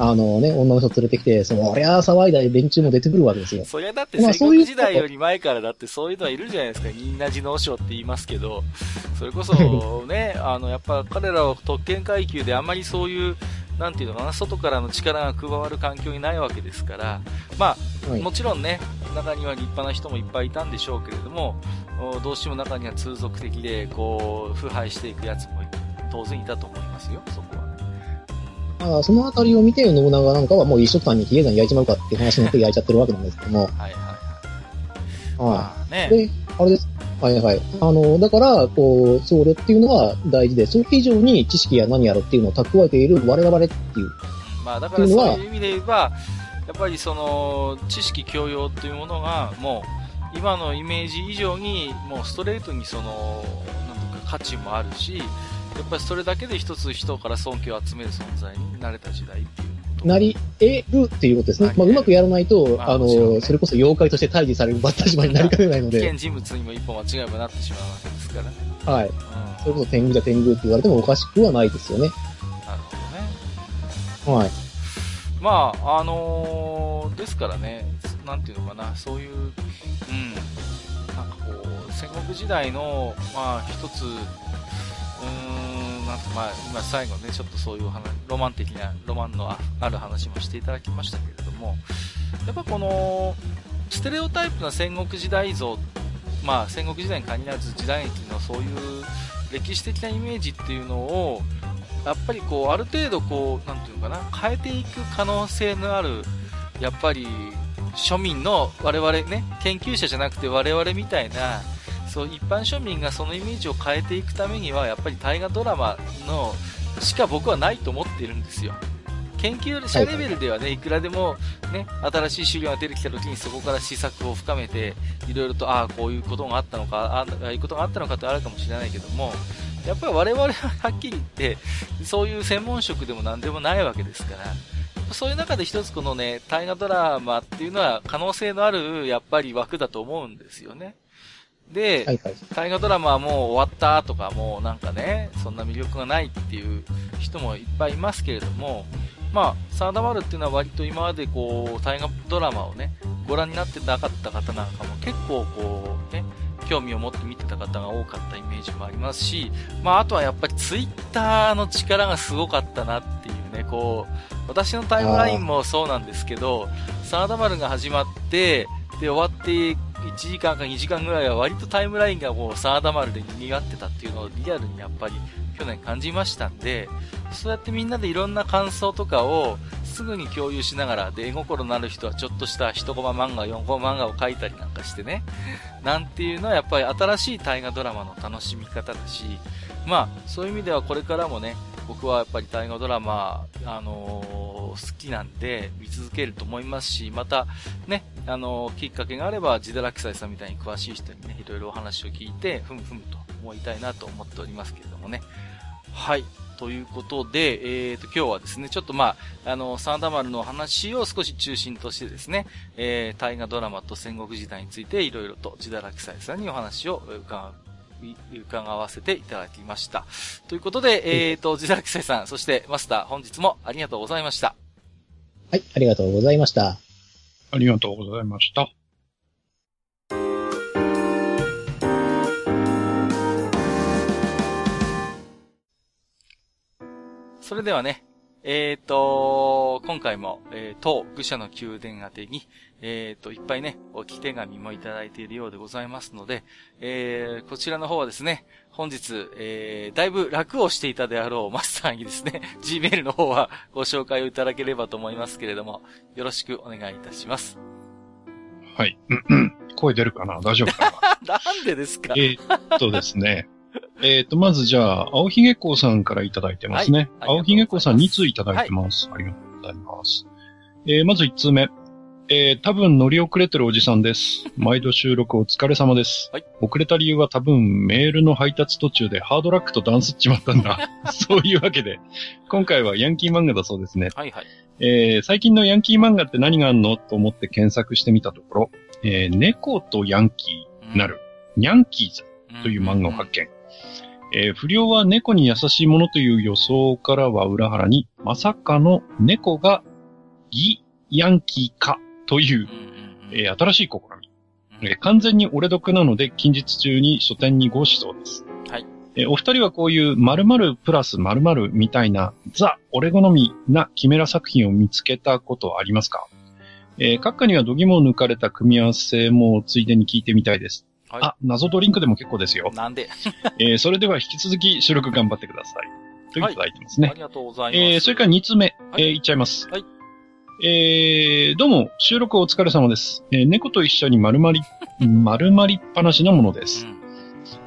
あのね女の人連れてきてそりゃ騒いだり連中も出てくるわけですよ。そりゃだって戦国時代より前からだってそういうのはいるじゃないですか。仁和寺の和尚って言いますけど、それこそねあのやっぱ彼らは特権階級であんまりそういうなんていうのかな、外からの力が加わる環境にないわけですから、まあ、もちろんね、中には立派な人もいっぱいいたんでしょうけれども、どうしても中には通俗的でこう腐敗していくやつも当然いたと思いますよ、そこは。ああ、そのあたりを見てる信長なんかはもう一緒間に比叡山焼いちまうかって話になって焼いちゃってるわけなんですけども。はいはいはい。ああ、ね。で、あれです。はいはい。あの、だから、こう、僧侶っていうのは大事で、それ以上に知識や何やらっていうのを蓄えている我々っていう。まあだからそういう意味で言えば、やっぱりその、知識教養というものが、もう、今のイメージ以上に、もうストレートにその、なんとか価値もあるし、やっぱりそれだけで一つ人から尊敬を集める存在になれた時代っていうことなり得るっていうことですね。まあ、うまくやらないと、まあ、あの、ね、それこそ妖怪として退治されるバッタジマになりかねないので、危険人物にも一歩間違えばなってしまうわけですからね。はい、うん、それこそ天狗じゃ天狗って言われてもおかしくはないですよね。なるほどね。はい。まああのー、ですからね、なんていうのかな、そういう、うん、なんかこう戦国時代のまあ一つ。うーん、なんかまあ今最後ね、ちょっとそういう話、ロマン的なロマンのある話もしていただきましたけれども、やっぱこのステレオタイプな戦国時代像、まあ戦国時代に限らず時代劇のそういう歴史的なイメージっていうのをやっぱりこうある程度こうなんていうのかな、変えていく可能性のある、やっぱり庶民の我々ね、研究者じゃなくて我々みたいな、そう一般庶民がそのイメージを変えていくためにはやっぱり大河ドラマのしか僕はないと思っているんですよ。研究者レベルではね、いくらでもね、新しい資料が出てきた時にそこから試作を深めていろいろと、ああこういうことがあったのか、ああいうことがあったのかってあるかもしれないけども、やっぱり我々ははっきり言ってそういう専門職でも何でもないわけですから、そういう中で一つこのね、大河ドラマっていうのは可能性のあるやっぱり枠だと思うんですよね。で、はいはい、大河ドラマはもう終わったとか、もうなんかね、そんな魅力がないっていう人もいっぱいいますけれども、まあ、真田丸っていうのは割と今までこう、大河ドラマをね、ご覧になってなかった方なんかも結構こう、ね、興味を持って見てた方が多かったイメージもありますし、まあ、あとはやっぱりツイッターの力がすごかったなっていうね、こう、私のタイムラインもそうなんですけど、真田丸が始まって、で、終わって、いちじかんかにじかんぐらいは割とタイムラインがもう真田丸で賑わってたっていうのをリアルにやっぱり去年感じましたんで、そうやってみんなでいろんな感想とかをすぐに共有しながらで、絵心のある人はちょっとしたいちコマ漫画よんコマ漫画を描いたりなんかしてね、なんていうのはやっぱり新しい大河ドラマの楽しみ方だし、まあそういう意味ではこれからもね、僕はやっぱり大河ドラマ、あのー、好きなんで見続けると思いますし、またね、あのー、きっかけがあればジダラキサイさんみたいに詳しい人にね、いろいろお話を聞いてふむふむと思いたいなと思っておりますけれどもね。はい、ということで、えーと、今日はですね、ちょっとまあ、あの、真田丸の話を少し中心としてですね、えー、大河ドラマと戦国時代についていろいろとジダラキサイさんにお話を伺う伺わせていただきました。ということで、えっ、ー、と、ジダラキサイさん、そしてマスター、本日もありがとうございました。はい、ありがとうございました。ありがとうございました。それではね、えっ、ー、と、今回も、えー、当愚者の宮殿宛てに、えっ、ー、と、いっぱいね、お聞き手紙もいただいているようでございますので、えー、こちらの方はですね、本日、えー、だいぶ楽をしていたであろうマスターにですね、Gmail の方はご紹介をいただければと思いますけれども、よろしくお願いいたします。はい。声出るかな？大丈夫かな？なんでですか？えー、っとですね。えっ、ー、と、まずじゃあ、青ひげこさんからいただいてますね。はい、青ひげこさんに通いただいてます。はい、ありがとうございます。えー、まずいち通目。えー、多分乗り遅れてるおじさんです。毎度収録お疲れ様です。はい、遅れた理由は多分メールの配達途中でハードラックとダンスっちまったんだ。そういうわけで、今回はヤンキー漫画だそうですね。はいはい。えー、最近のヤンキー漫画って何があんのと思って検索してみたところ、えー、猫とヤンキーなる、ニャンキーズという漫画を発見。うんうんうん、えー、不良は猫に優しいものという予想からは裏腹に、まさかの猫がギヤンキー化という、えー、新しい試み、えー。完全に俺得なので近日中に書店にご馳走です。はい。えー、お二人はこういう〇〇プラス〇〇みたいなザ・俺好みなキメラ作品を見つけたことはありますか？えー、各家には度肝を抜かれた組み合わせもついでに聞いてみたいです。はい、あ、謎ドリンクでも結構ですよ。なんで、えー、それでは引き続き収録頑張ってください。ということでいてますね、はい。ありがとうございます。えー、それから二つ目、はい、えー、いっちゃいます。はい。えー、どうも、収録お疲れ様です。えー、猫と一緒に丸まり、丸まりっぱなしなものです。うん、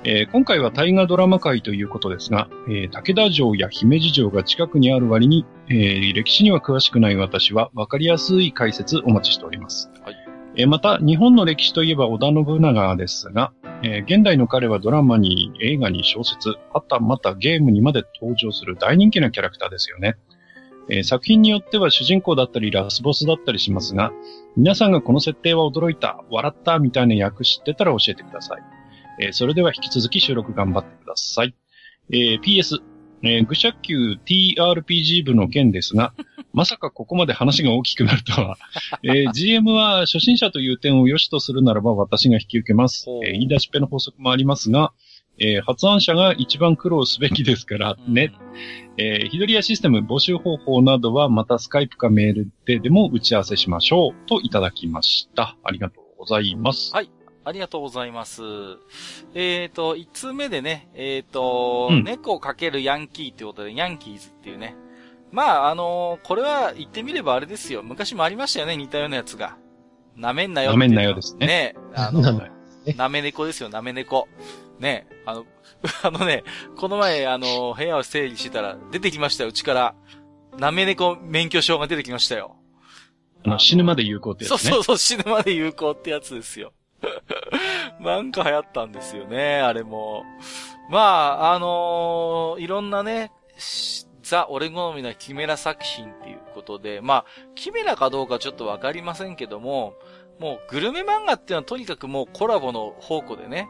えー、今回は大河ドラマ会ということですが、えー、武田城や姫路城が近くにある割に、えー、歴史には詳しくない私は分かりやすい解説お待ちしております。はい、えー、また、日本の歴史といえば織田信長ですが、えー、現代の彼はドラマに映画に小説、はたまたゲームにまで登場する大人気なキャラクターですよね。えー、作品によっては主人公だったりラスボスだったりしますが、皆さんがこの設定は驚いた、笑ったみたいな役知ってたら教えてください。えー、それでは引き続き収録頑張ってください。えー、ピーエス、えー、愚者級 ティーアールピージー 部の件ですが、まさかここまで話が大きくなるとは。えー、ジーエム は初心者という点を良しとするならば私が引き受けます。えー、言い出しっぺの法則もありますが、えー、発案者が一番苦労すべきですからね。うん、えー、日取りやシステム募集方法などはまたスカイプかメールででも打ち合わせしましょうといただきました。ありがとうございます。はい。ありがとうございます。えっ、ー、と、一通目でね、えっ、ー、と、うん、猫かけるヤンキーということで、ヤンキーズっていうね。まあ、あのー、これは言ってみればあれですよ。昔もありましたよね、似たようなやつが。なめんなよって。なめんなよですね。ね。あの、なめ猫ですよ、なめ猫。ね、あの、あのね、この前、あの、部屋を整理してたら、出てきましたよ、うちから。なめ猫免許証が出てきましたよ。あの、死ぬまで有効ってやつね。そうそうそう、死ぬまで有効ってやつですよ。なんか流行ったんですよね、あれも。まあ、あのー、いろんなね、ザ・俺好みなキメラ作品っていうことで、まあ、キメラかどうかちょっとわかりませんけども、もうグルメ漫画っていうのはとにかくもうコラボの宝庫でね、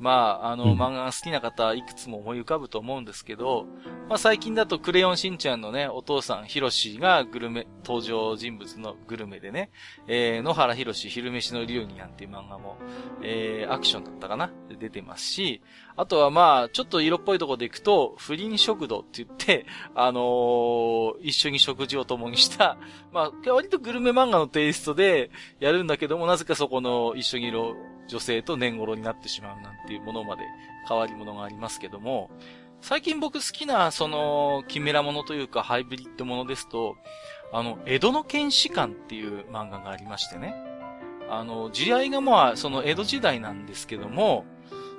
まあ、あの、漫画が好きな方、いくつも思い浮かぶと思うんですけど、まあ最近だとクレヨンしんちゃんのね、お父さん、ひろしがグルメ、登場人物のグルメでね、えー、野原ひろし、昼飯の竜になんていう漫画も、えー、アクションだったかなで出てますし、あとはまあ、ちょっと色っぽいところでいくと、不倫食堂って言って、あのー、一緒に食事を共にした、まあ、割とグルメ漫画のテイストでやるんだけども、なぜかそこの一緒にいる女性と年頃になってしまうなんていうものまで変わりものがありますけども、最近僕好きなそのキメラものというかハイブリッドものですと、あの江戸の剣士館っていう漫画がありましてね、あの時代がまあその江戸時代なんですけども、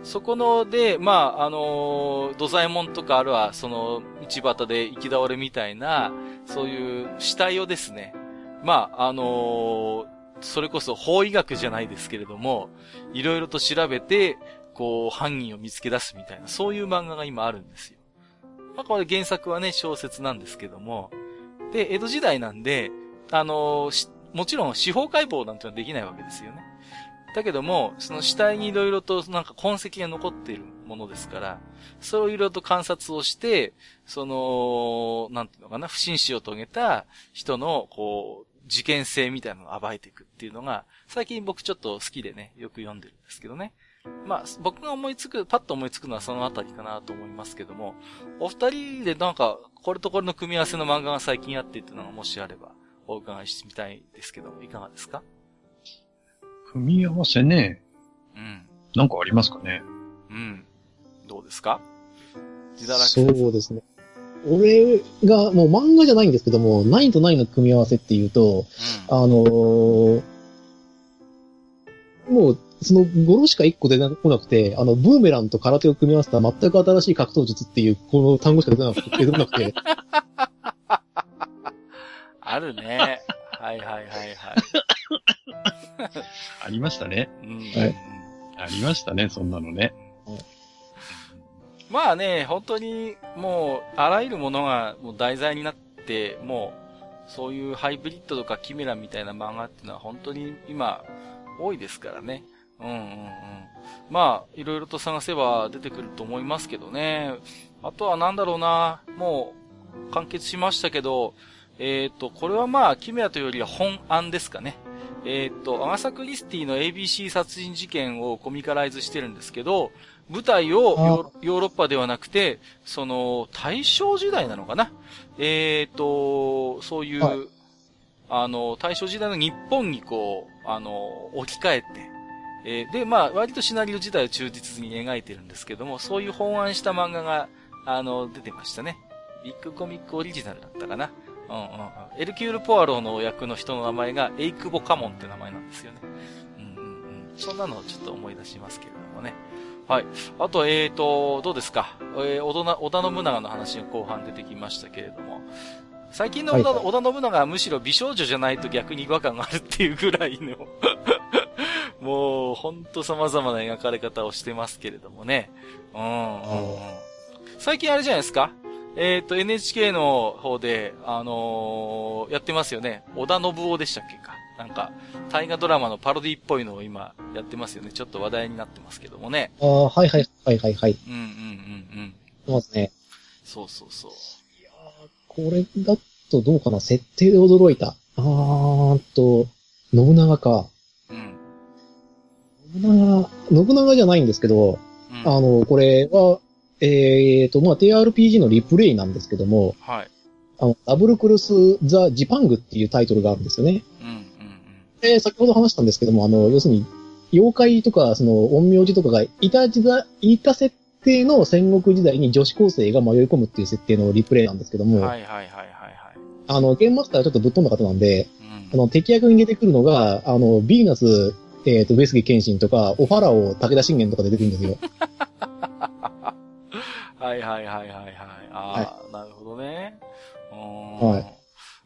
そこのでまああの土左衛門とかあるはその道端で行き倒れみたいなそういう死体をですね、まああのーそれこそ法医学じゃないですけれども、いろいろと調べて、こう、犯人を見つけ出すみたいな、そういう漫画が今あるんですよ。まあ、これ原作はね、小説なんですけども。で、江戸時代なんで、あのー、もちろん司法解剖なんてのはできないわけですよね。だけども、その死体にいろいろとなんか痕跡が残っているものですから、そういろいろと観察をして、その、なんていうのかな、不審死を遂げた人の、こう、事件性みたいなのを暴いていくっていうのが、最近僕ちょっと好きでね、よく読んでるんですけどね。まあ、僕が思いつく、パッと思いつくのはそのあたりかなと思いますけども、お二人でなんか、これとこれの組み合わせの漫画が最近あってっていうのがもしあれば、お伺いしてみたいですけども、いかがですか？組み合わせね。うん。なんかありますかね。うん。どうですか？自堕落説。そうですね。俺が、もう漫画じゃないんですけども、ないとないの組み合わせっていうと、うん、あのー、もう、その語呂しか一個出なこなくて、あの、ブーメランと空手を組み合わせた全く新しい格闘術っていう、この単語しか出なくて。出なくてあるね。はいはいはいはい。ありましたね、うんはい。ありましたね、そんなのね。はいまあね、本当に、もう、あらゆるものが、もう題材になって、もう、そういうハイブリッドとかキメラみたいな漫画っていうのは本当に今、多いですからね。うんうんうん。まあ、いろいろと探せば出てくると思いますけどね。あとはなんだろうな、もう、完結しましたけど、えっと、これはまあ、キメラというよりは本案ですかね。えー、っと、アガサ・クリスティの エービーシー 殺人事件をコミカライズしてるんですけど、舞台をヨーロッパではなくて、その、大正時代なのかな？えー、っと、そういう、はい、あの、大正時代の日本にこう、あの、置き換えて、えー、で、まあ、割とシナリオ自体を忠実に描いてるんですけども、そういう本案した漫画が、あの、出てましたね。ビッグコミックオリジナルだったかな。うんうんうん、エルキュール・ポアロの役の人の名前がエイクボ・カモンって名前なんですよね。うんうんうん、そんなのをちょっと思い出しますけれどもね。はい。あと、えーと、どうですか、えー、織田信長の話が後半出てきましたけれども、最近の織田、はいはい、織田信長はむしろ美少女じゃないと逆に違和感があるっていうぐらいの、もう、ほんと様々な描かれ方をしてますけれどもね。うんうんうん、最近あれじゃないですか、えっと、エヌエイチケー の方で、あのー、やってますよね。織田信夫でしたっけか。なんか、大河ドラマのパロディっぽいのを今、やってますよね。ちょっと話題になってますけどもね。ああ、はいはい、はいはいはい。うんうんうんうん。そうですね。そうそうそう。いやこれだとどうかな。設定で驚いた。あーっと、信長か。うん。信長、信長じゃないんですけど、うん、あの、これは、えーと、まあ、ティーアールピージー のリプレイなんですけども、はい。あの、ダブルクルス・ザ・ジパングっていうタイトルがあるんですよね。うんうんうん。で、先ほど話したんですけども、あの、要するに、妖怪とか、その、陰陽師とかがいた時代、いた設定の戦国時代に女子高生が迷い込むっていう設定のリプレイなんですけども、はいはいはいはい、はい。あの、ゲームマスターはちょっとぶっ飛んだ方なんで、うん、あの、敵役に出てくるのが、あの、ヴィーナス、えーと、上杉謙信とか、オファラオ、武田信玄とか出てくるんですよ。はいはいはいはいはい。ああ、はい、なるほどね。はい。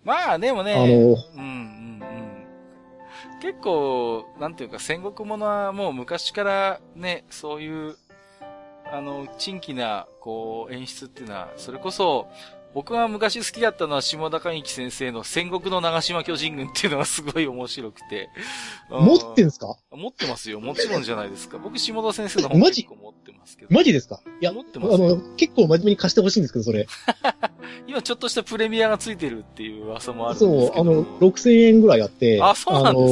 まあでもね、あのー、うんうんうん。結構、なんていうか戦国ものはもう昔からね、そういう、あの、珍奇な、こう、演出っていうのは、それこそ、僕が昔好きだったのは下田寛之先生の戦国の長島巨人軍っていうのがすごい面白くて。持ってんすか？持ってますよ。もちろんじゃないですか。僕、下田先生の本結構持ってますけど。マジ？マジですか？いや、持ってますよ。あの、結構真面目に貸してほしいんですけど、それ。今ちょっとしたプレミアがついてるっていう噂もあるんですけど。そう、あの、ろくせんえんぐらいあって。あ、そうなんで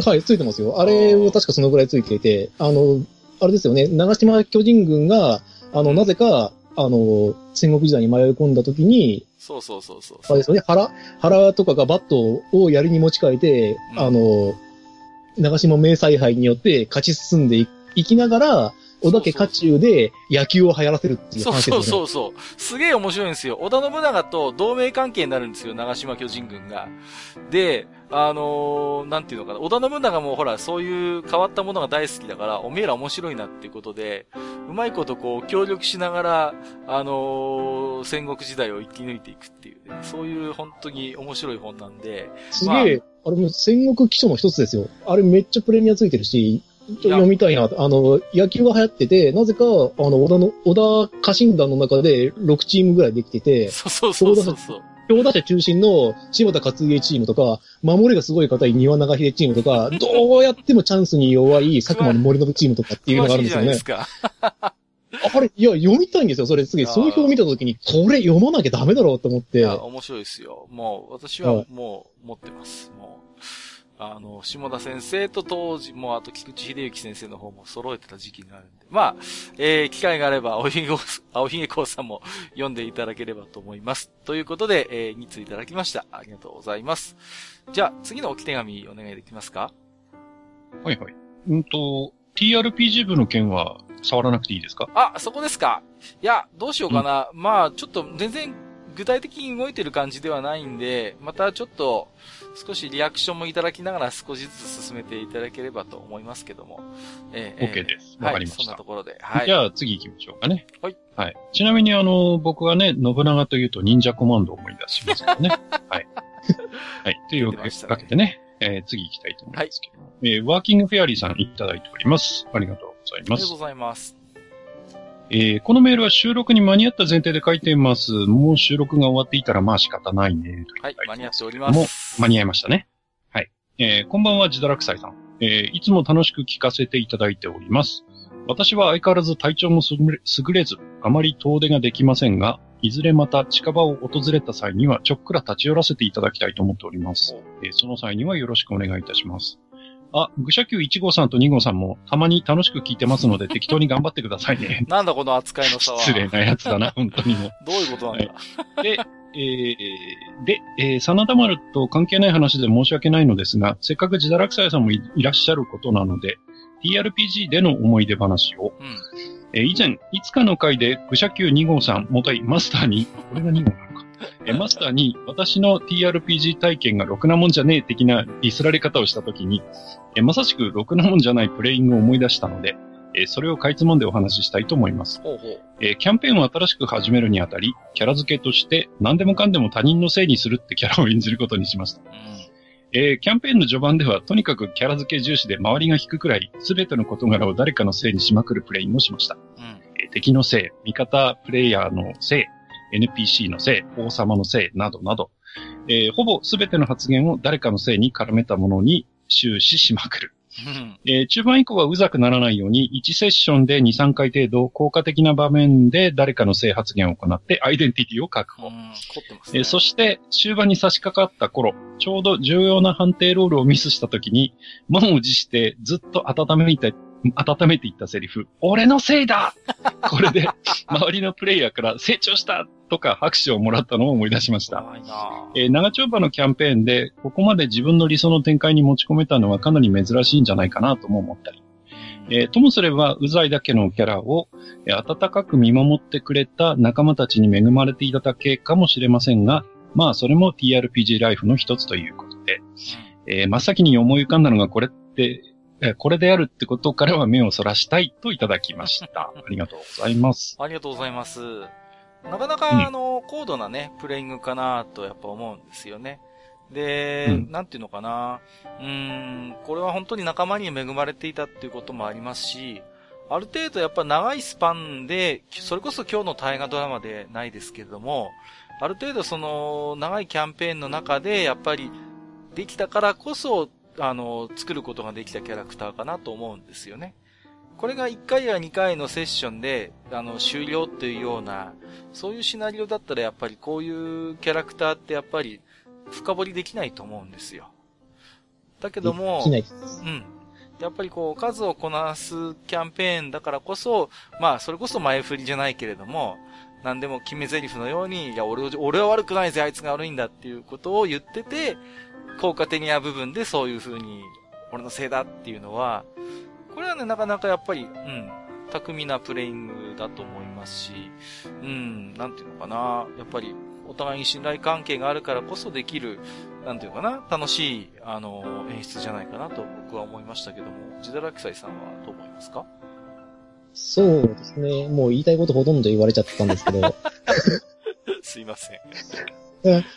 すか？はい、ついてますよ。あれは確かそのぐらいついていて、あの、あれですよね、長島巨人軍が、あの、なぜか、あの、戦国時代に迷い込んだ時に、そうそうそうそう。あれですよね、原、原とかがバットを槍に持ち替えて、うん、あの、長島名采配によって勝ち進んでいきながら、織田家家中で野球を流行らせるっていう話ですね。そうそうそうそう。すげえ面白いんですよ。織田信長と同盟関係になるんですよ、長島巨人軍が。で、あのー、なんていうのかな、織田信長もほら、そういう変わったものが大好きだから、おめえら面白いなっていうことで、うまいことこう、協力しながら、あのー、戦国時代を生き抜いていくっていう、ね、そういう本当に面白い本なんで。すげえ、まあ、あれも戦国基礎の一つですよ。あれめっちゃプレミアついてるし、読みたいな。あの、野球が流行ってて、なぜか、あの、織田の、織田家臣団の中でろくチームぐらいできてて、そうそうそうそう。強打者中心の柴田勝家チームとか、守りがすごい硬い庭長秀チームとか、どうやってもチャンスに弱い佐久間の森信チームとかっていうのがあるんですよね。あれ、いや、読みたいんですよ。それ、すげえ、総評を見たときに、これ読まなきゃダメだろうと思って。いや、面白いですよ。もう、私はもう、持ってます。もう。あの、下田先生と当時、もうあと菊池秀幸先生の方も揃えてた時期があるんで。まあ、えー、機会があれば、青ひげこう、青ひげこうさんも読んでいただければと思います。ということで、えー、みっついただきました。ありがとうございます。じゃあ、次の置き手紙お願いできますか？はいはい。うんと、ティーアールピージー 部の件は触らなくていいですか？あ、そこですか。いや、どうしようかな。うん、まあ、ちょっと全然、具体的に動いてる感じではないんで、またちょっと少しリアクションもいただきながら少しずつ進めていただければと思いますけども。えー、OK です。わかりました。はい、そんなところで。はい。じゃあ次行きましょうかね。はい。はい。ちなみにあの、僕はね、信長というと忍者コマンドを思い出しますよね。はい。はい。というわけでね、えー、次行きたいと思いますけど、はいえー、ワーキングフェアリーさんいただいております。ありがとうございます。ありがとうございます。えー、このメールは収録に間に合った前提で書いています。もう収録が終わっていたらまあ仕方ないね。はい、間に合っております。もう間に合いましたね。はい。えー、こんばんは、自堕落斎さん。えー、いつも楽しく聞かせていただいております。私は相変わらず体調も優れず、あまり遠出ができませんが、いずれまた近場を訪れた際にはちょっくら立ち寄らせていただきたいと思っております。えー、その際にはよろしくお願いいたします。あ、愚者級いち号さんとに号さんもたまに楽しく聞いてますので適当に頑張ってくださいね。なんだこの扱いの差は。失礼なやつだな、本当にも。どういうことなんだ。はい、で、えー、で、えー、真田丸と関係ない話で申し訳ないのですが、せっかく自堕落斎さんも い, いらっしゃることなので、ティーアールピージー での思い出話を、うんえー、以前、いつかの回で愚者級に号さん、もたいマスターに、これがに号なのか。えマスターに私の ティーアールピージー 体験がろくなもんじゃねえ的なディスられ方をしたときにえ、まさしくろくなもんじゃないプレイングを思い出したので、えそれをかいつまんでお話ししたいと思います。ほうほうえキャンペーンを新しく始めるにあたり、キャラ付けとして何でもかんでも他人のせいにするってキャラを演じることにしました。えキャンペーンの序盤ではとにかくキャラ付け重視で周りが引くくらい全ての事柄を誰かのせいにしまくるプレイングをしました。え敵のせい、味方プレイヤーのせい、エヌピーシー のせい、王様のせいなどなど、えー、ほぼ全ての発言を誰かのせいに絡めたものに終始しまくる、えー、中盤以降はうざくならないようにいちセッションで に,さん 回程度効果的な場面で誰かのせい発言を行ってアイデンティティを確保、ねえー、そして終盤に差し掛かった頃ちょうど重要な判定ロールをミスした時に満を持してずっと温めたい温めていったセリフ、俺のせいだこれで、周りのプレイヤーから成長したとか拍手をもらったのを思い出しました。えー、長丁場のキャンペーンで、ここまで自分の理想の展開に持ち込めたのはかなり珍しいんじゃないかなとも思ったり。えー、ともすれば、うざいだけのキャラを、えー、温かく見守ってくれた仲間たちに恵まれていただけかもしれませんが、まあ、それも ティーアールピージー ライフの一つということで、えー、真っ先に思い浮かんだのがこれって、これであるってことからは目をそらしたいといただきました。ありがとうございます。ありがとうございます。なかなか、うん、あの、高度なね、プレイングかなとやっぱ思うんですよね。で、うん、なんていうのかな。うーん、これは本当に仲間に恵まれていたっていうこともありますし、ある程度やっぱ長いスパンで、それこそ今日の大河ドラマでないですけれども、ある程度その長いキャンペーンの中でやっぱりできたからこそ、あの、作ることができたキャラクターかなと思うんですよね。これがいっかいやにかいのセッションで、あの、終了っていうような、そういうシナリオだったらやっぱりこういうキャラクターってやっぱり深掘りできないと思うんですよ。だけども、できないです。うん。やっぱりこう、数をこなすキャンペーンだからこそ、まあ、それこそ前振りじゃないけれども、なんでも決め台詞のように、いや、俺、俺は悪くないぜ、あいつが悪いんだっていうことを言ってて、効果的な部分でそういう風に俺のせいだっていうのはこれはねなかなかやっぱりうん巧みなプレイングだと思いますしうんなんていうのかなやっぱりお互いに信頼関係があるからこそできるなんていうかな楽しいあの演出じゃないかなと僕は思いましたけども自堕落斎さんはどう思いますか？そうですねもう言いたいことほとんど言われちゃったんですけどすいません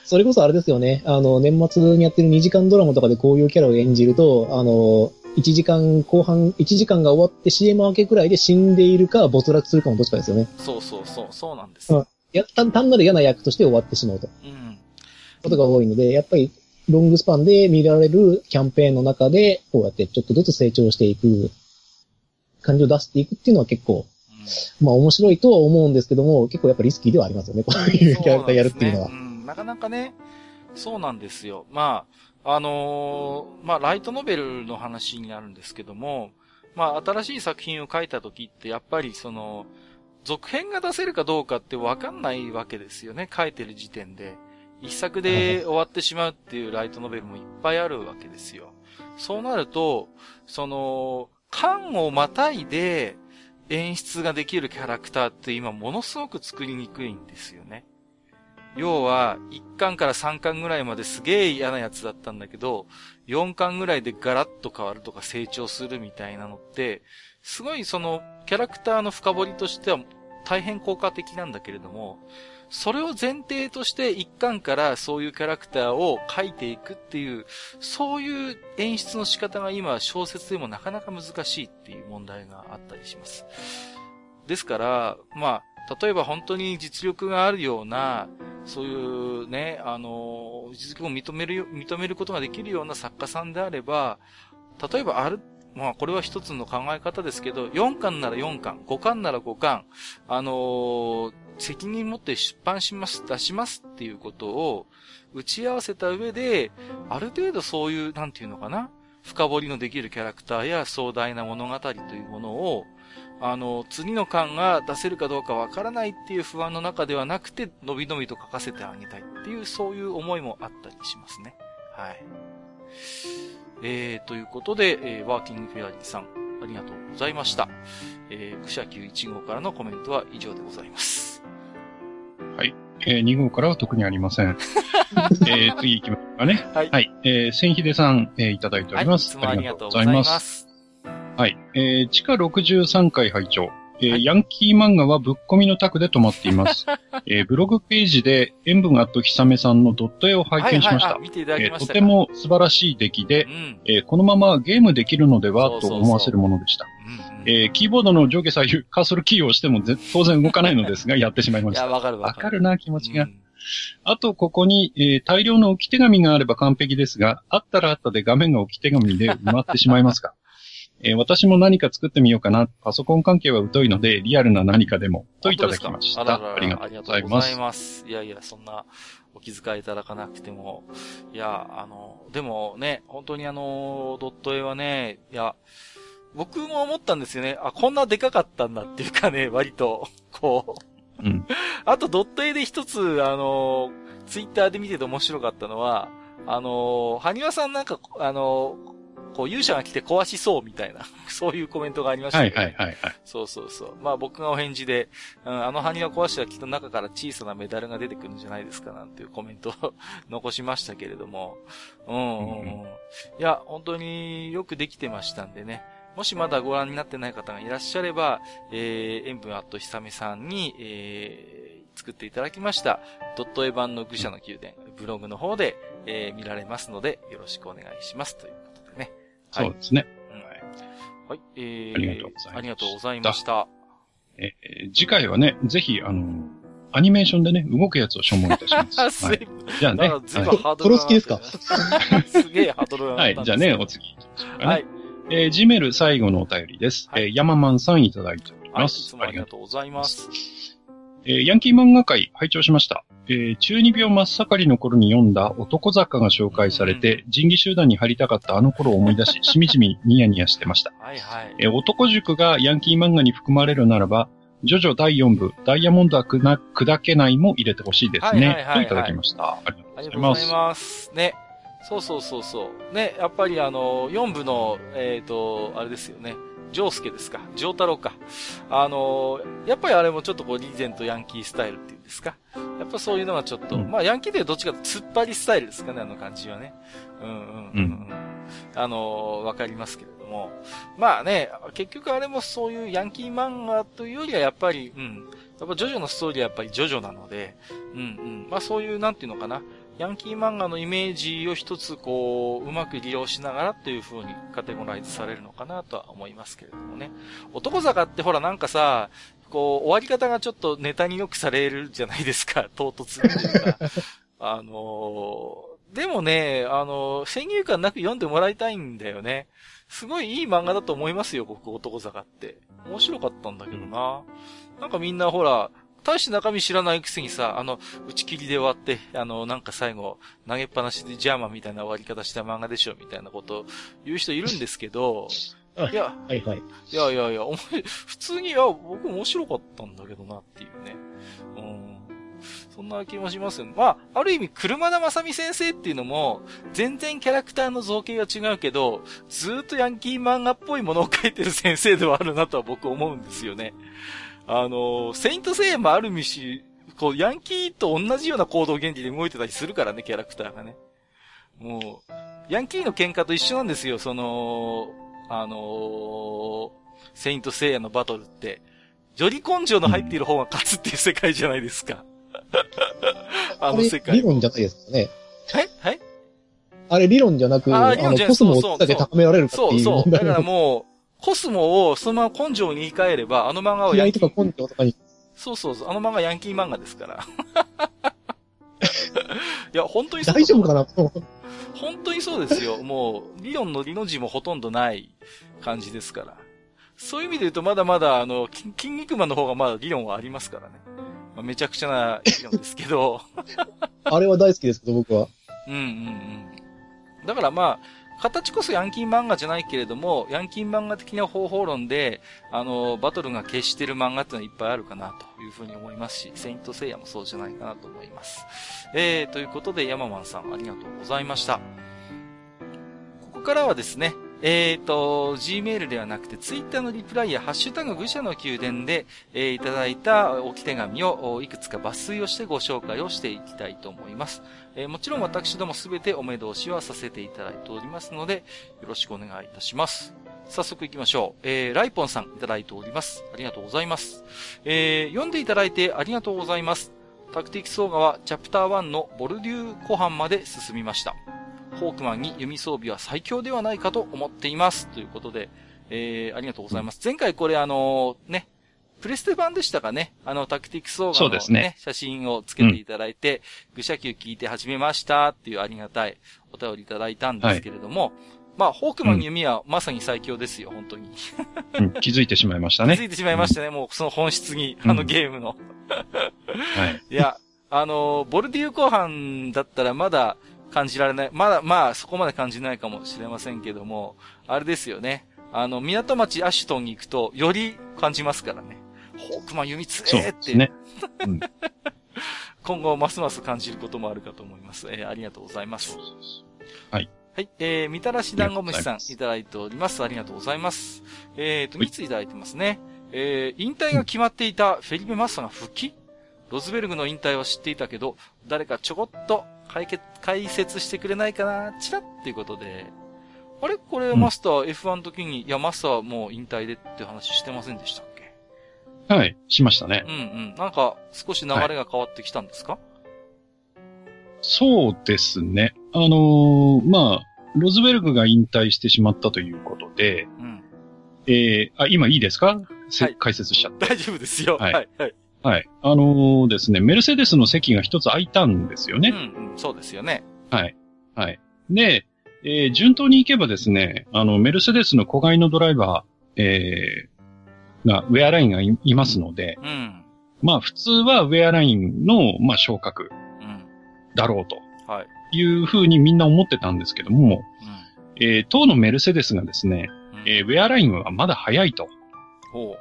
それこそあれですよね。あの、年末にやってるにじかんドラマとかでこういうキャラを演じると、あの、いちじかんこう半、いちじかんが終わって シーエム 明けくらいで死んでいるか没落するかもどっちかですよね。そうそうそう、そうなんです。うん、や単なる嫌な役として終わってしまうと。うん。ことが多いので、やっぱりロングスパンで見られるキャンペーンの中で、こうやってちょっとずつ成長していく、感じを出していくっていうのは結構、うん、まあ面白いとは思うんですけども、結構やっぱリスキーではありますよね。こういうキャラクターやるっていうのは。なかなかね、そうなんですよ。まあ、あのー、まあ、ライトノベルの話になるんですけども、まあ、新しい作品を書いた時って、やっぱりその、続編が出せるかどうかってわかんないわけですよね、書いてる時点で。一作で終わってしまうっていうライトノベルもいっぱいあるわけですよ。そうなると、その、巻をまたいで演出ができるキャラクターって今ものすごく作りにくいんですよね。要はいっかんからさんかんぐらいまですげえ嫌なやつだったんだけどよんかんぐらいでガラッと変わるとか成長するみたいなのってすごいそのキャラクターの深掘りとしては大変効果的なんだけれどもそれを前提としていっかんからそういうキャラクターを書いていくっていうそういう演出の仕方が今小説でもなかなか難しいっていう問題があったりします。ですからまあ例えば本当に実力があるようなそういうね、あの、実力を認める、認めることができるような作家さんであれば、例えばある、まあこれは一つの考え方ですけど、よんかんならよんかん、ごかんならごかん、あのー、責任持って出版します、出しますっていうことを打ち合わせた上で、ある程度そういう、なんていうのかな、深掘りのできるキャラクターや壮大な物語というものを、あの、次の巻が出せるかどうかわからないっていう不安の中ではなくて、のびのびと書かせてあげたいっていう、そういう思いもあったりしますね。はい。えー、ということで、えー、ワーキングフェアリーさん、ありがとうございました。えー、くしゃきゅういち号からのコメントは以上でございます。はい。えー、に号からは特にありません。えー、次行きましょうかね。はい。はい。えー、千秀さん、えー、いただいております。はい、いつもありがとうございます。はい。えー、地下ろくじゅうさんかい拝聴、えーはい、ヤンキー漫画はぶっ込みのタクで止まっています。えー、ブログページで塩分アットヒサメさんのドット絵を拝見しました。とても素晴らしい出来で、うんえー、このままゲームできるのではと思わせるものでした。えー、キーボードの上下左右カーソルキーを押しても当然動かないのですが、やってしまいました。いや、わかるわかる。わかるな、気持ちが。うんあと、ここに、えー、大量の置き手紙があれば完璧ですが、あったらあったで画面が置き手紙で埋まってしまいますか、えー、私も何か作ってみようかな。パソコン関係は疎いので、リアルな何かでも、といただきました。あらららありがとうございます。ありがとうございます。いやいや、そんな、お気遣いいただかなくても。いや、あの、でもね、本当にあの、ドット絵はね、いや、僕も思ったんですよね。あ、こんなでかかったんだっていうかね、割と、こう。うん、あとドット絵で一つ、あのー、ツイッターで見てて面白かったのは、あのー、埴輪さんなんか、あのー、こう、勇者が来て壊しそうみたいな、そういうコメントがありましたね。はいはいはい、はい。そうそうそう。まあ僕がお返事で、うん、あの埴輪壊したらきっと中から小さなメダルが出てくるんじゃないですかなんていうコメントを残しましたけれども、うんうんうん。いや、本当によくできてましたんでね。もしまだご覧になってない方がいらっしゃれば、えー、塩分アットひさめさんに、えー、作っていただきました、ドット絵版の愚者の宮殿、ブログの方で、えー、見られますので、よろしくお願いします。ということでね。はい、そうですね。うん、はい、えー。ありがとうございました。ありがとうございました。えー、次回はね、ぜひ、あのー、アニメーションでね、動くやつを所望いたします。はい、じゃあね。ずいぶんハードルが上がった。トロ好きですかすげえハードルが上がったんですけど。はい、じゃあね、お次行きましょうかね。はい。えー、ジメル最後のお便りです。はい、えー、ヤママンさんいただいております。はい、いつもありがとうございます。えー、ヤンキー漫画界拝聴しました。えー、中二病真っ盛りの頃に読んだ男坂が紹介されて、うんうん、仁義集団に入りたかったあの頃を思い出し、しみじみニヤニヤしてました。はいはい。えー、男塾がヤンキー漫画に含まれるならば、ジョジョだいよん部、ダイヤモンドはくな砕けないも入れてほしいですね。はいはいはいはい、といただきました。ありがとうございます。ありがとうございます。ね。そうそうそうそう。ね、やっぱりあの、よん部の、えっと、あれですよね。ジョースケですか。ジョー太郎か。あの、やっぱりあれもちょっとこう、リーゼントヤンキースタイルっていうんですか。やっぱそういうのがちょっと、うん、まあヤンキーでどっちかと突っ張りスタイルですかね、あの感じはね。うんうんうん。うん、あの、わかりますけれども。まあね、結局あれもそういうヤンキー漫画というよりはやっぱり、うん。やっぱジョジョのストーリーはやっぱりジョジョなので、うんうん。まあそういう、なんていうのかな。ヤンキー漫画のイメージを一つこう、うまく利用しながらという風にカテゴライズされるのかなとは思いますけれどもね。男坂ってほらなんかさ、こう、終わり方がちょっとネタによくされるじゃないですか、唐突というか。あのー、でもね、あのー、先入観なく読んでもらいたいんだよね。すごいいい漫画だと思いますよ、僕、男坂って。面白かったんだけどな。なんかみんなほら、大して中身知らないくせにさ、あの、打ち切りで終わって、あの、なんか最後、投げっぱなしでジャーマンみたいな終わり方した漫画でしょ、みたいなことを言う人いるんですけど、いや、はいはい。いやいやいや、お前、普通に、いや、僕面白かったんだけどな、っていうね。うん。そんな気もしますよね。まあ、ある意味、車田正美先生っていうのも、全然キャラクターの造形が違うけど、ずーっとヤンキー漫画っぽいものを描いてる先生ではあるなとは僕思うんですよね。あの、セイントセイヤもあるみし、こう、ヤンキーと同じような行動原理で動いてたりするからね、キャラクターがね。もう、ヤンキーの喧嘩と一緒なんですよ、その、あのー、セイントセイヤのバトルって。より根性の入っている方が勝つっていう世界じゃないですか。あの世界。理論じゃないですかね。はいはいあれ理論じゃなく、あ, あの、コスモをどれだけ高められるかっていう。そうそう。だからもう、コスモをそのまま根性に言い換えれば、あの漫画はヤンキー。気合とか根性とかに。そうそうそう、あの漫画ヤンキー漫画ですから。いや、本当にそう。大丈夫かな本当にそうですよ。もう、リオンのリの字もほとんどない感じですから。そういう意味で言うと、まだまだ、あの、筋肉マンの方がまだリオンはありますからね。まあ、めちゃくちゃなリオンですけど。あれは大好きですけど、僕は。うんうんうん。だからまあ、形こそヤンキー漫画じゃないけれども、ヤンキー漫画的な方法論で、あの、バトルが決してる漫画ってのはいっぱいあるかなというふうに思いますし、セイントセイヤもそうじゃないかなと思います。えー、ということで、ヤママンさんありがとうございました。ここからはですね、えーと、Gmail ではなくて Twitter のリプライやハッシュタグ愚者の宮殿で、えー、いただいた置き手紙をいくつか抜粋をしてご紹介をしていきたいと思います。えー、もちろん私どもすべてお目通しはさせていただいておりますのでよろしくお願いいたします。早速行きましょう。えー、ライポンさんいただいております。ありがとうございます。えー、読んでいただいてありがとうございます。タクティクスオーガはチャプターワンのボルデュー湖畔まで進みました。ホークマンに弓装備は最強ではないかと思っています。ということで、えー、ありがとうございます。前回これあのー、ね、プレステ版でしたかね。あの、タクティクスオーガの ね, ね、写真をつけていただいて、うん、愚者級聞いて始めましたっていうありがたいお便りいただいたんですけれども、はい、まあ、ホークマンに弓はまさに最強ですよ、うん、本当に、うん。気づいてしまいましたね。気づいてしまいましたね、うん、もうその本質に、あのゲームの、はい。いや、あのー、ボルデュー湖畔だったらまだ、感じられない。まだ、まあ、そこまで感じないかもしれませんけども、あれですよね。あの、港町アシュトンに行くと、より感じますからね。ホークマン弓つえーって。そうね。うん、今後、ますます感じることもあるかと思います。えー、ありがとうございます。そうそうそうはい。はい。えー、みたらし団子虫さんいただいております。ありがとうございます。えーと、みっついただいてますね。えー、引退が決まっていたフェリペ・マッサが復帰？ロズベルグの引退は知っていたけど、誰かちょこっと解決、解説してくれないかな、チラッっていうことで。あれこれマスター、うん、エフワン の時に、いや、マスターはもう引退でって話してませんでしたっけ？はい、しましたね。うんうん。なんか、少し流れが変わってきたんですか？はい、そうですね。あのー、まあ、ロズベルグが引退してしまったということで、うん、えー、あ、今いいですか？はい、解説しちゃって。大丈夫ですよ。はい、はい、はい。はい。あのー、ですね、メルセデスの席が一つ空いたんですよね。うん、うん、そうですよね。はい。はい。で、えー、順当に行けばですね、あの、メルセデスの子飼いのドライバー、えー、が、ウェアラインが い, いますので、うん、まあ、普通はウェアラインの、まあ、昇格、だろうと、いうふうにみんな思ってたんですけども、うん、えー、当のメルセデスがですね、うん、えー、ウェアラインはまだ早いと。ほ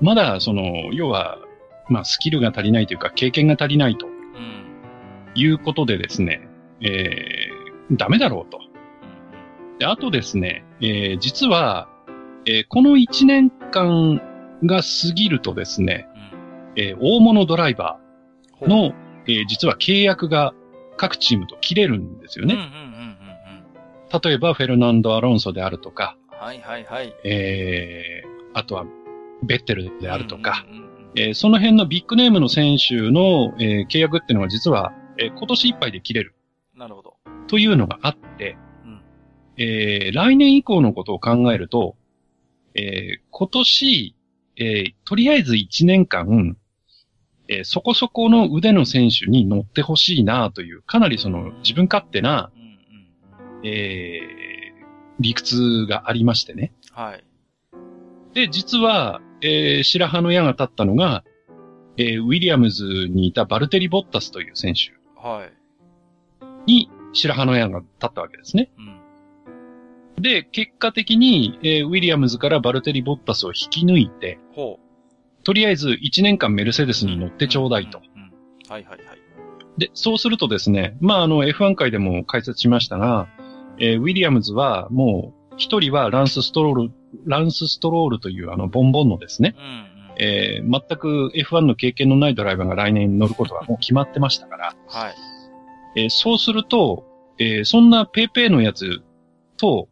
う。まだ、その、要は、まあ、スキルが足りないというか、経験が足りないと。いうことでですね、うん、えー、ダメだろうと。で、あとですね、えー、実は、えー、このいちねんかんが過ぎるとですね、うん、えー、大物ドライバーの、えー、実は契約が各チームと切れるんですよね。例えば、フェルナンド・アロンソであるとか、はいはいはい。えー、あとは、ベッテルであるとか、うんうんうん、えー、その辺のビッグネームの選手の、えー、契約っていうのは実は、えー、今年いっぱいで切れる。なるほど。というのがあって、うん、えー、来年以降のことを考えると、えー、今年、えー、とりあえずいちねんかん、えー、そこそこの腕の選手に乗ってほしいなという、かなりその自分勝手な、うんうん、えー、理屈がありましてね。はい。で、実は、えー、白羽の矢が立ったのが、えー、ウィリアムズにいたバルテリ・ボッタスという選手に白羽の矢が立ったわけですね。うん、で、結果的に、えー、ウィリアムズからバルテリ・ボッタスを引き抜いて、ほう、とりあえずいちねんかんメルセデスに乗ってちょうだいと。はいはいはい。で、そうするとですね、まあ、あの エフワン 回でも解説しましたが、えー、ウィリアムズはもう、一人はランスストロール、ランスストロールというあのボンボンのですね、うんうん、えー、全く エフワン の経験のないドライバーが来年乗ることはもう決まってましたから、はいえー、そうすると、えー、そんなペーペーのやつと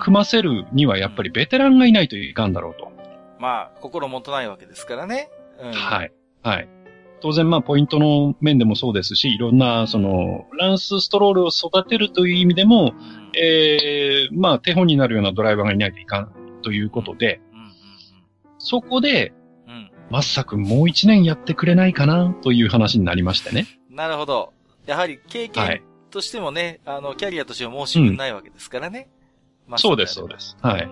組ませるにはやっぱりベテランがいないといかんだろうと。うんうん、まあ、心もとないわけですからね。うん、はい。はい。当然まあ、ポイントの面でもそうですし、いろんな、その、ランスストロールを育てるという意味でも、ええ、まあ、手本になるようなドライバーがいないといかん、ということで、そこで、マッサ君もう一年やってくれないかな、という話になりましてね。なるほど。やはり経験としてもね、あの、キャリアとしても申し分ないわけですからね。うん、そうです、そうです。はい。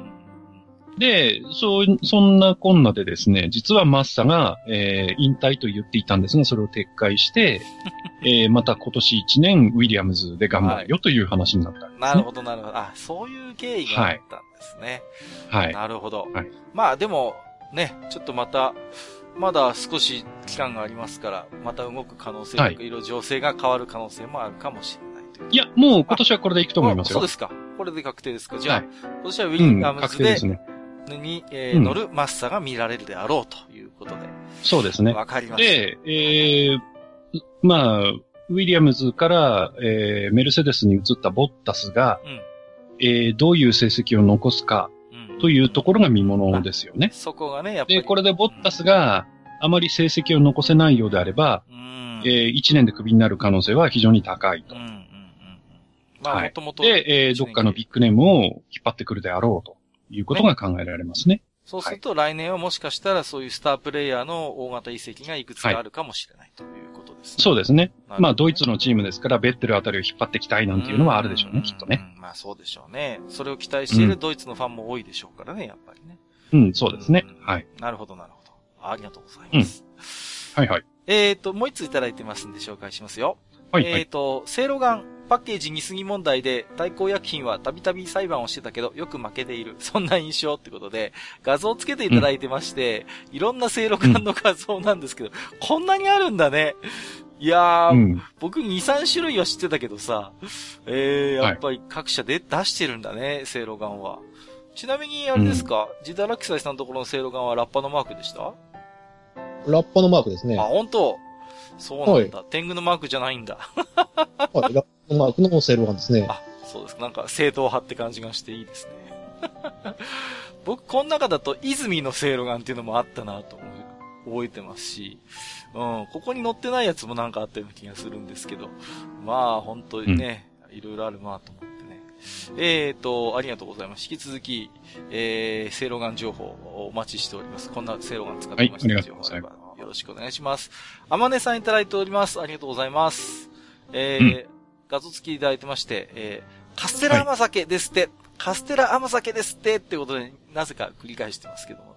で、そう、そんなこんなでですね、実はマッサが、えー、引退と言っていたんですが、それを撤回して、えー、また今年いちねん、ウィリアムズで頑張るよという話になったんです、ねはい。なるほど、なるほど。あ、そういう経緯があったんですね。はい。なるほど。はい、まあ、でも、ね、ちょっとまた、まだ少し期間がありますから、また動く可能性とか、はい、色情勢が変わる可能性もあるかもしれないという。いや、もう今年はこれでいくと思いますよ。そうですか。これで確定ですか。じゃあ、はい、今年はウィリアムズで、うん、確定ですね。に、えーうん、乗るマッサが見られるであろうということで。そうですね。わかりました。で、えー、まあ、ウィリアムズから、えー、メルセデスに移ったボッタスが、うんえー、どういう成績を残すかというところが見ものですよね。うんうん、そこがね、やっぱり。で、これでボッタスがあまり成績を残せないようであれば、うんえー、いちねんでクビになる可能性は非常に高いと。うんうんうん、まあ、はい、もともと。で、えー、どっかのビッグネームを引っ張ってくるであろうと。いうことが考えられますね。ねそうすると来年はもしかしたらそういうスタープレイヤーの大型移籍がいくつかあるかもしれないということですね。はい、そうですね。まあドイツのチームですからベッテルあたりを引っ張ってきたいなんていうのはあるでしょうね、きっとね。まあそうでしょうね。それを期待しているドイツのファンも多いでしょうからね、やっぱりね。うん、そうですね。はい。なるほど、なるほど。ありがとうございます。うん、はいはい。えっと、もう一ついただいてますんで紹介しますよ。はい、はい。えっと、セイロガン。パッケージに過ぎ問題で大光薬品はたびたび裁判をしてたけどよく負けている。そんな印象ってことで画像をつけていただいてまして、うん、いろんな正露館の画像なんですけど、うん、こんなにあるんだね。いやー、うん、僕 に,さん 種類は知ってたけどさ、えー、やっぱり各社で出してるんだね、正露館は。ちなみにあれですか、うん、ジダラキサイさんのところの正露館はラッパのマークでした？ラッパのマークですね。あ、本当。そうなんだ、はい。天狗のマークじゃないんだ。はい、ラッパのマークのセイロガンですね。あ、そうです。なんか正統派って感じがしていいですね。僕、この中だと、泉のセイロガンっていうのもあったなと覚えてますし、うん、ここに載ってないやつもなんかあったような気がするんですけど、まあ、本当にね、うん、いろいろあるなと思ってね。えーと、ありがとうございます。引き続き、えー、セイロガン情報をお待ちしております。こんなセイロガン使ってました、はい、情報あれば。よろしくお願いします。あまねさんいただいております。ありがとうございます。えー、うん、画像付きいただいてまして、えー、カステラ甘酒ですって、はい、カステラ甘酒ですってってことで、なぜか繰り返してますけども。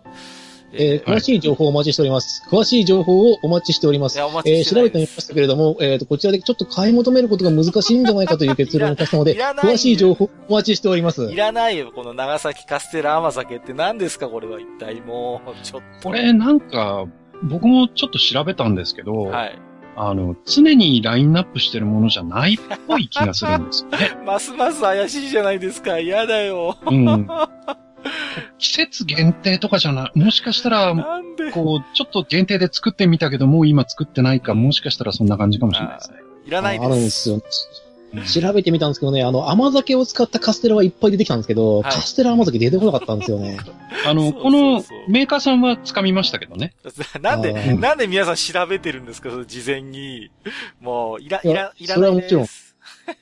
えー、詳しい情報をお待ちしております。はい、詳しい情報をお待ちしております。いや、お待ちしております。えー、調べてみましたけれども、えっ、ー、と、こちらでちょっと買い求めることが難しいんじゃないかという結論を出したので、詳しい情報をお待ちしております。いらないよ、この長崎カステラ甘酒って何ですか、これは一体もう、ちょっと。これなんか、僕もちょっと調べたんですけど、はい、あの、常にラインナップしてるものじゃないっぽい気がするんですよね。ますます怪しいじゃないですか。嫌だよ。うん、季節限定とかじゃない、もしかしたら、こう、ちょっと限定で作ってみたけど、もう今作ってないか、もしかしたらそんな感じかもしれないですね。いらないです。あるんですよ。調べてみたんですけどね、あの、甘酒を使ったカステラはいっぱい出てきたんですけど、はい、カステラ甘酒出てこなかったんですよね。あの、そうそうそうこのメーカーさんは掴みましたけどね。なんで、なんで皆さん調べてるんですか、事前に。もう、いら、いら、いらないです。それはもちろん。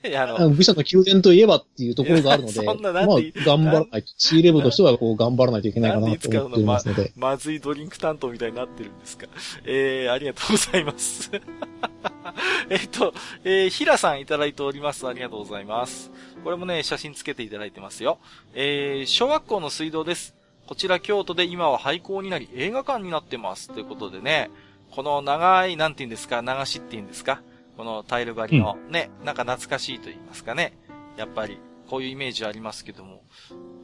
いや、あの、愚者の宮殿といえばっていうところがあるので、まあ、頑張らない。C レベルとしてはこう、頑張らないといけないかなと思っていますので。でま、まずいドリンク担当みたいになってるんですか。えー、ありがとうございます。えっと、えー、ひらさんいただいております。ありがとうございます。これもね、写真つけていただいてますよ。えー、小学校の水道です。こちら京都で今は廃校になり、映画館になってます。ということでね、この長い、なんて言うんですか、流しって言うんですか。このタイル張りのね、うん、なんか懐かしいと言いますかね。やっぱり、こういうイメージありますけども、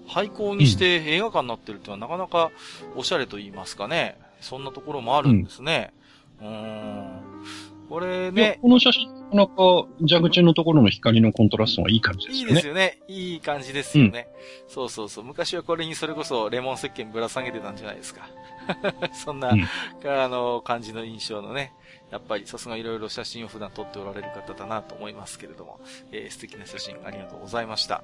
廃校にして映画館になってるってのはなかなかおしゃれと言いますかね。そんなところもあるんですね。うん、うーんこれね。この写真、なんか、蛇口のところの光のコントラストがいい感じですよね。いいですよね。いい感じですよね。うん、そうそうそう。昔はこれにそれこそレモン石鹸ぶら下げてたんじゃないですか。そんな、うん、あの、感じの印象のね。やっぱりさすがいろいろ写真を普段撮っておられる方だなと思いますけれども、えー、素敵な写真ありがとうございました。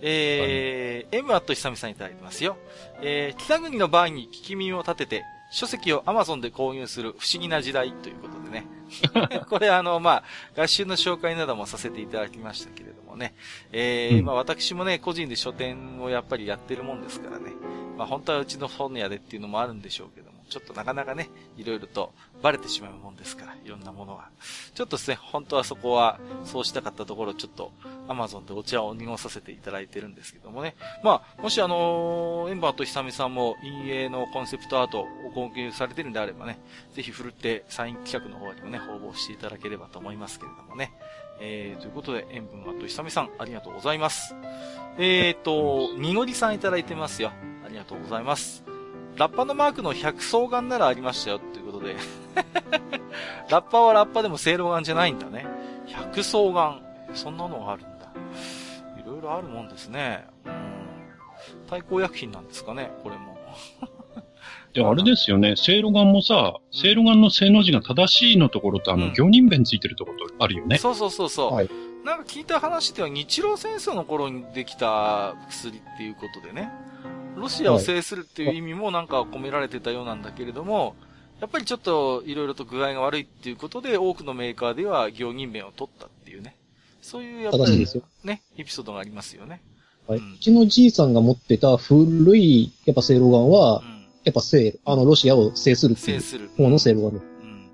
えー、M アットひさみさんいただいてますよ。えー、北国の場合に聞き耳を立てて、書籍を Amazon で購入する不思議な時代ということでね。これあの、まあ、合集の紹介などもさせていただきましたけれどもね。えー、うん、まあ、私もね、個人で書店をやっぱりやってるもんですからね。まあ、本当はうちの本屋でっていうのもあるんでしょうけども。ちょっとなかなかね、いろいろとバレてしまうもんですから、いろんなものが。ちょっとですね、本当はそこはそうしたかったところ、ちょっと Amazon でお茶を濁させていただいてるんですけどもね。まあ、もしあのー、エンバーとひさみさんも陰影のコンセプトアートを購入されてるんであればね、ぜひふるってサイン企画の方にもね、応募していただければと思いますけれどもね。えー、ということで、塩分アットひさみさん、ありがとうございます。えーと、にごりさんいただいてますよ。ありがとうございます。ラッパのマークの百層眼ならありましたよ、ということで。ラッパはラッパでも正露眼じゃないんだね。百層眼。そんなのがあるんだ。いろいろあるもんですね。うん。対抗薬品なんですかね、これも。で、あれですよね。正露眼もさ、正露眼の正の字が正しいのところと、あの、行人弁ついてるところとあるよね。うん、そうそうそうそう。はい、なんか聞いた話では、日露戦争の頃にできた薬っていうことでね。ロシアを制するっていう意味もなんか込められてたようなんだけれども、やっぱりちょっといろいろと具合が悪いっていうことで、多くのメーカーでは行人弁を取ったっていうね。そういうやっぱりね、エピソードがありますよね。はい、うん、うちのじいさんが持ってた古い、やっぱ正露眼は、うん、やっぱ制、あの、ロシアを制するっていう。制する。方の制度がね。うん。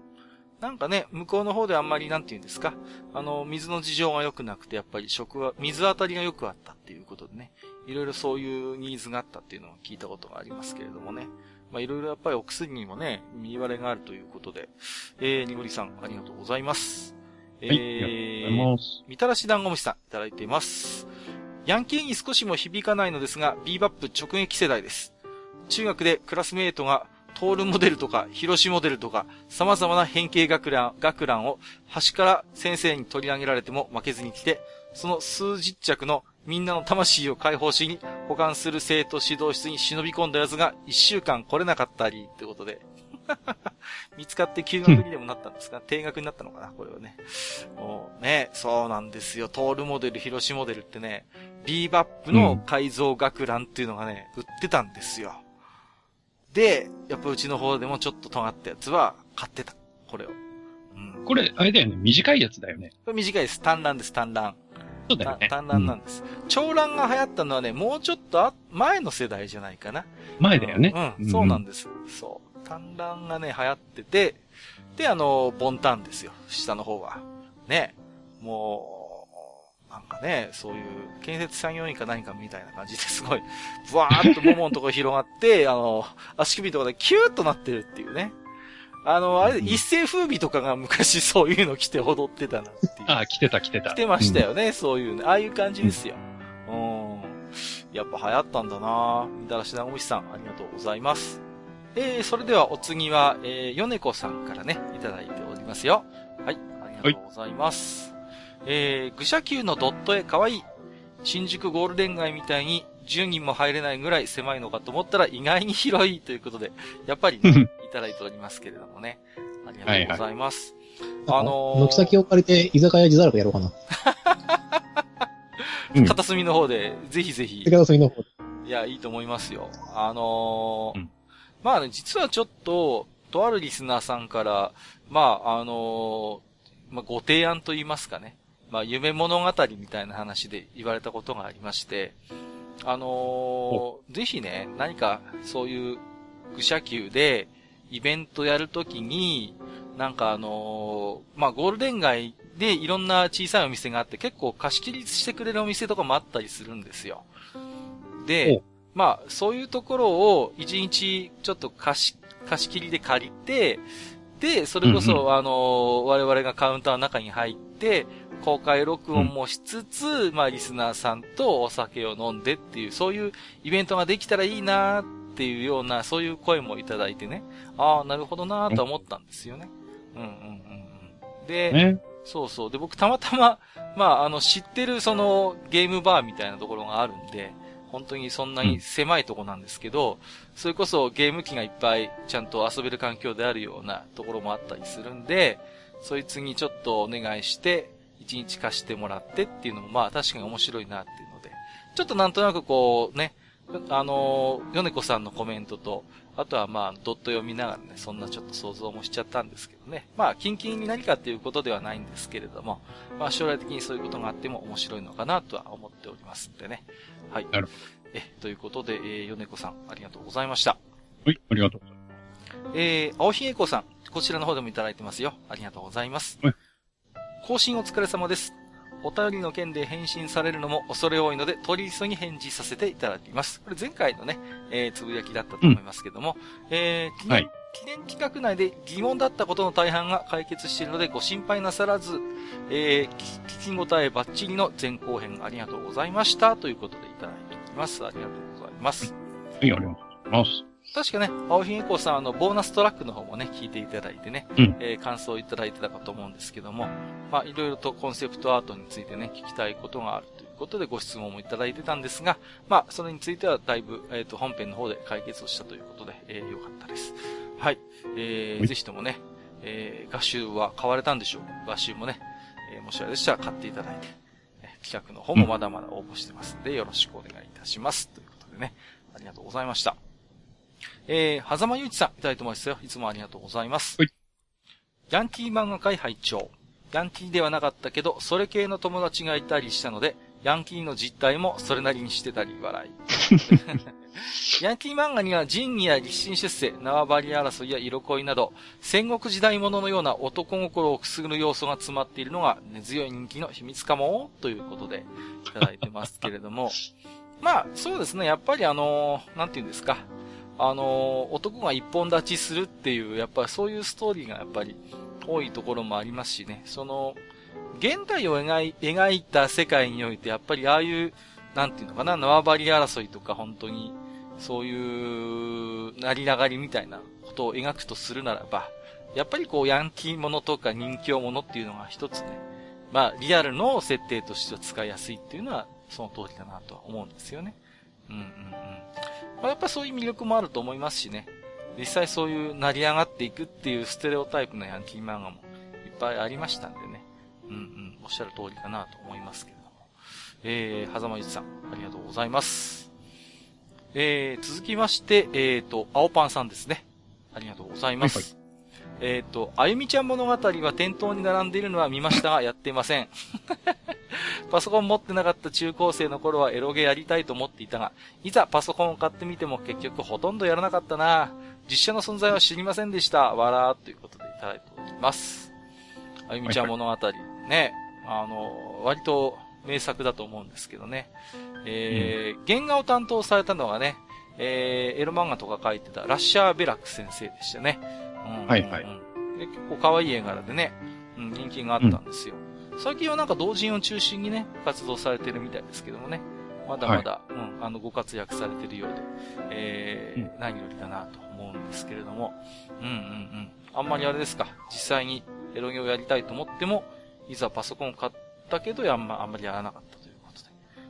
なんかね、向こうの方であんまりなんて言うんですか。あの、水の事情が良くなくて、やっぱり食は、水当たりが良くあったっていうことでね。いろいろそういうニーズがあったっていうのを聞いたことがありますけれどもね。まあ、いろいろやっぱりお薬にもね、見割れがあるということで。えー、にごりさん、ありがとうございます。はい、えー、みたらし団子虫さん、いただいています。ヤンキーに少しも響かないのですが、ビーバップ直撃世代です。中学でクラスメイトがトールモデルとか広志モデルとか様々な変形学ラン、学ランを端から先生に取り上げられても負けずに来て、その数十着のみんなの魂を解放しに保管する生徒指導室に忍び込んだ奴が一週間来れなかったりってことで。見つかって休学にでもなったんですか、定額になったのかなこれはね。もうね、そうなんですよ。トールモデル、広志モデルってね、ビーバップの改造学ランっていうのがね、売ってたんですよ。で、やっぱうちの方でもちょっと尖ったやつは買ってた。これを。うん、これ、あれだよね。短いやつだよね。これ短いです。短ランです、短ラン。そうだよね。短ランなんです。うん、長ランが流行ったのはね、もうちょっと前の世代じゃないかな。前だよね。うん、うん、そうなんです。そう。短ランがね、流行ってて、で、あの、ボンタンですよ。下の方は。ね。もう、なんかね、そういう建設産業員か何かみたいな感じですごい、ブワーっと桃のところ広がって、あの、足首とかでキューッとなってるっていうね。あの、あれ、一世風靡とかが昔そういうの着て踊ってたなっていう。ああ、着てた着てた。着てましたよね、うん、そういうね。ああいう感じですよ。うん。やっぱ流行ったんだなぁ。みたらしなごみしさん、ありがとうございます。えー、それではお次は、えー、ヨネコさんからね、いただいておりますよ。はい、ありがとうございます。はい、えー、愚者級のドット絵かわいい。新宿ゴールデン街みたいにじゅうにんも入れないぐらい狭いのかと思ったら意外に広いということで、やっぱりね、いただいておりますけれどもね。ありがとうございます。はいはい、あのー、軒先を借りて居酒屋自堕落やろうかな。片隅の方で、ぜひぜひ。片隅の方で。いや、いいと思いますよ。あのー、うん、まあね、実はちょっと、とあるリスナーさんから、まあ、あのー、まあ、ご提案と言いますかね。まあ、夢物語みたいな話で言われたことがありまして、あのー、ぜひね、何かそういう愚者級でイベントやるときに、なんかあのー、まあ、ゴールデン街でいろんな小さいお店があって結構貸し切りしてくれるお店とかもあったりするんですよ。で、まあ、そういうところを一日ちょっと貸し、貸し切りで借りて、で、それこそ、うんうん、あのー、我々がカウンターの中に入って、公開録音もしつつ、うん、まあ、リスナーさんとお酒を飲んでっていう、そういうイベントができたらいいなーっていうような、そういう声もいただいてね。ああ、なるほどなーと思ったんですよね。うんうんうん。で、ね、そうそう。で、僕たまたま、まあ、あの、知ってるそのゲームバーみたいなところがあるんで、本当にそんなに狭いとこなんですけど、それこそゲーム機がいっぱいちゃんと遊べる環境であるようなところもあったりするんで、そいつにちょっとお願いして、一日貸してもらってっていうのもまあ確かに面白いなっていうので、ちょっとなんとなくこうね、あの、ヨネコさんのコメントと、あとはまあドット読みながらね、そんなちょっと想像もしちゃったんですけどね。まあ近々に何かっていうことではないんですけれども、まあ将来的にそういうことがあっても面白いのかなとは思っておりますんでね。はい。なるほど。え、ということで、えー、ヨネコさんありがとうございました。はい、ありがとうございます。えー、青ひげこさん、こちらの方でもいただいてますよ。ありがとうございます。はい、更新お疲れ様です。お便りの件で返信されるのも恐れ多いので、取り急ぎ返事させていただきます。これ前回のね、えー、つぶやきだったと思いますけども、うん、えー、記念、はい、記念企画内で疑問だったことの大半が解決しているのでご心配なさらず、えー、聞き応えバッチリの前後編ありがとうございましたということでいただいております。ありがとうございます。はい、ありがとうございます。確かね、青ひげこさん、あの、ボーナストラックの方もね、聞いていただいてね、うん、えー、感想をいただいてたかと思うんですけども、まあ、いろいろとコンセプトアートについてね、聞きたいことがあるということでご質問もいただいてたんですが、まあ、それについてはだいぶ、えっと、本編の方で解決をしたということで、えー、よかったです。はい。えー、ぜひともね、えー、画集は買われたんでしょう。画集もね、えー、もしあれでしたら買っていただいて、えー、企画の方もまだまだ応募してますので、よろしくお願いいたします。ということでね、ありがとうございました。えー、はざまゆういちさん、いただいてますよ。いつもありがとうございます。はい。ヤンキー漫画界拝聴。ヤンキーではなかったけど、それ系の友達がいたりしたので、ヤンキーの実態もそれなりにしてたり笑い。ヤンキー漫画には仁義や立身出世、縄張り争いや色恋など、戦国時代もののような男心をくすぐる要素が詰まっているのが根強い人気の秘密かも、ということでいただいてますけれども。まあ、そうですね。やっぱりあのー、なんて言うんですか。あの、男が一本立ちするっていう、やっぱりそういうストーリーがやっぱり多いところもありますしね。その、現代を描い、描いた世界において、やっぱりああいう、なんていうのかな、縄張り争いとか本当に、そういう、成り上がりみたいなことを描くとするならば、やっぱりこう、ヤンキーものとか人気ものっていうのが一つね、まあ、リアルの設定としては使いやすいっていうのは、その通りだなとは思うんですよね。うんうんうん。まあ、やっぱそういう魅力もあると思いますしね。実際そういう成り上がっていくっていうステレオタイプのヤンキー漫画もいっぱいありましたんでね。うんうん。おっしゃる通りかなと思いますけれども。えー、はざまゆじさん、ありがとうございます。えー、続きまして、えーと、青パンさんですね。ありがとうございます。はいはい、えっと、あゆみちゃん物語は店頭に並んでいるのは見ましたが、やっていません。パソコン持ってなかった中高生の頃はエロゲやりたいと思っていたが、いざパソコンを買ってみても結局ほとんどやらなかったな。実写の存在は知りませんでした。わらーということでいただいております。あゆみちゃん物語、ね。あの、割と名作だと思うんですけどね。えー、原画を担当されたのがね、えー、エロ漫画とか書いてたラッシャー・ベラック先生でしたね。うんうん、はいはい。で、結構可愛い絵柄でね、うん、人気があったんですよ。うん、最近はなんか同人を中心にね、活動されてるみたいですけどもね、まだまだ、はい、うん、あの、ご活躍されてるようで、えー、うん、何よりだなと思うんですけれども、うんうんうん。あんまりあれですか、実際にエロゲをやりたいと思っても、いざパソコンを買ったけど、あんま、あんまりやらなかったということで。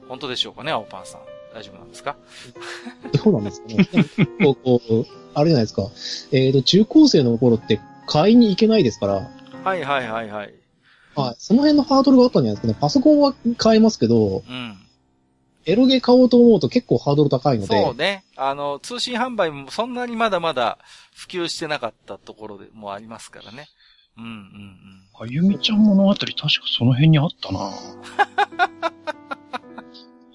本当でしょうかね、青パンさん。大丈夫なんですか？そうなんですかね。こうこうあれじゃないですか。えっ、ー、と、中高生の頃って買いに行けないですから。はいはいはいはい。はい。その辺のハードルがあったんじゃないですかね。パソコンは買えますけど、うん。エロゲ買おうと思うと結構ハードル高いので。そうね。あの、通信販売もそんなにまだまだ普及してなかったところでもありますからね。うんうんうん。あゆみちゃん物語確かその辺にあったなぁ。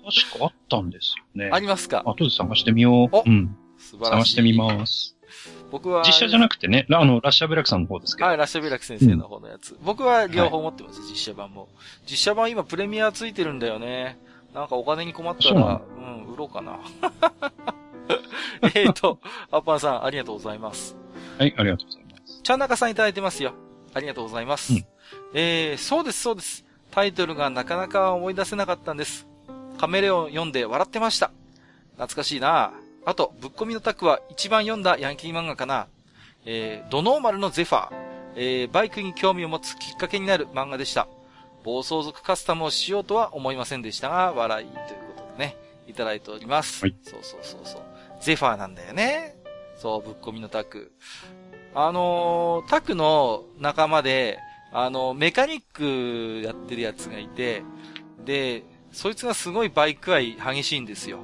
確かあったんですよね。ありますか？後で探してみよう。うん。素晴らしい。探してみます。僕は。実写じゃなくてね、あの、ラッシャーベラクさんの方ですけど。はい、ラッシャーベラク先生の方のやつ。うん、僕は両方持ってます、はい、実写版も。実写版今プレミアついてるんだよね。なんかお金に困ったら、うん、売ろうかな。えっと、アッパーさん、ありがとうございます。はい、ありがとうございます。チャンナカさんいただいてますよ。ありがとうございます。うん、えー、そうです、そうです。タイトルがなかなか思い出せなかったんです。カメレオン読んで笑ってました。懐かしいなぁ。あと、ぶっこみのタクは一番読んだヤンキー漫画かな。えー、ドノーマルのゼファー、えー、バイクに興味を持つきっかけになる漫画でした。暴走族カスタムをしようとは思いませんでしたが、笑いということでね、いただいております。はい、そうそうそうそう。ゼファーなんだよね。そう、ぶっこみのタク。あのー、タクの仲間で、あのー、メカニックやってるやつがいて、で、そいつがすごいバイク愛激しいんですよ。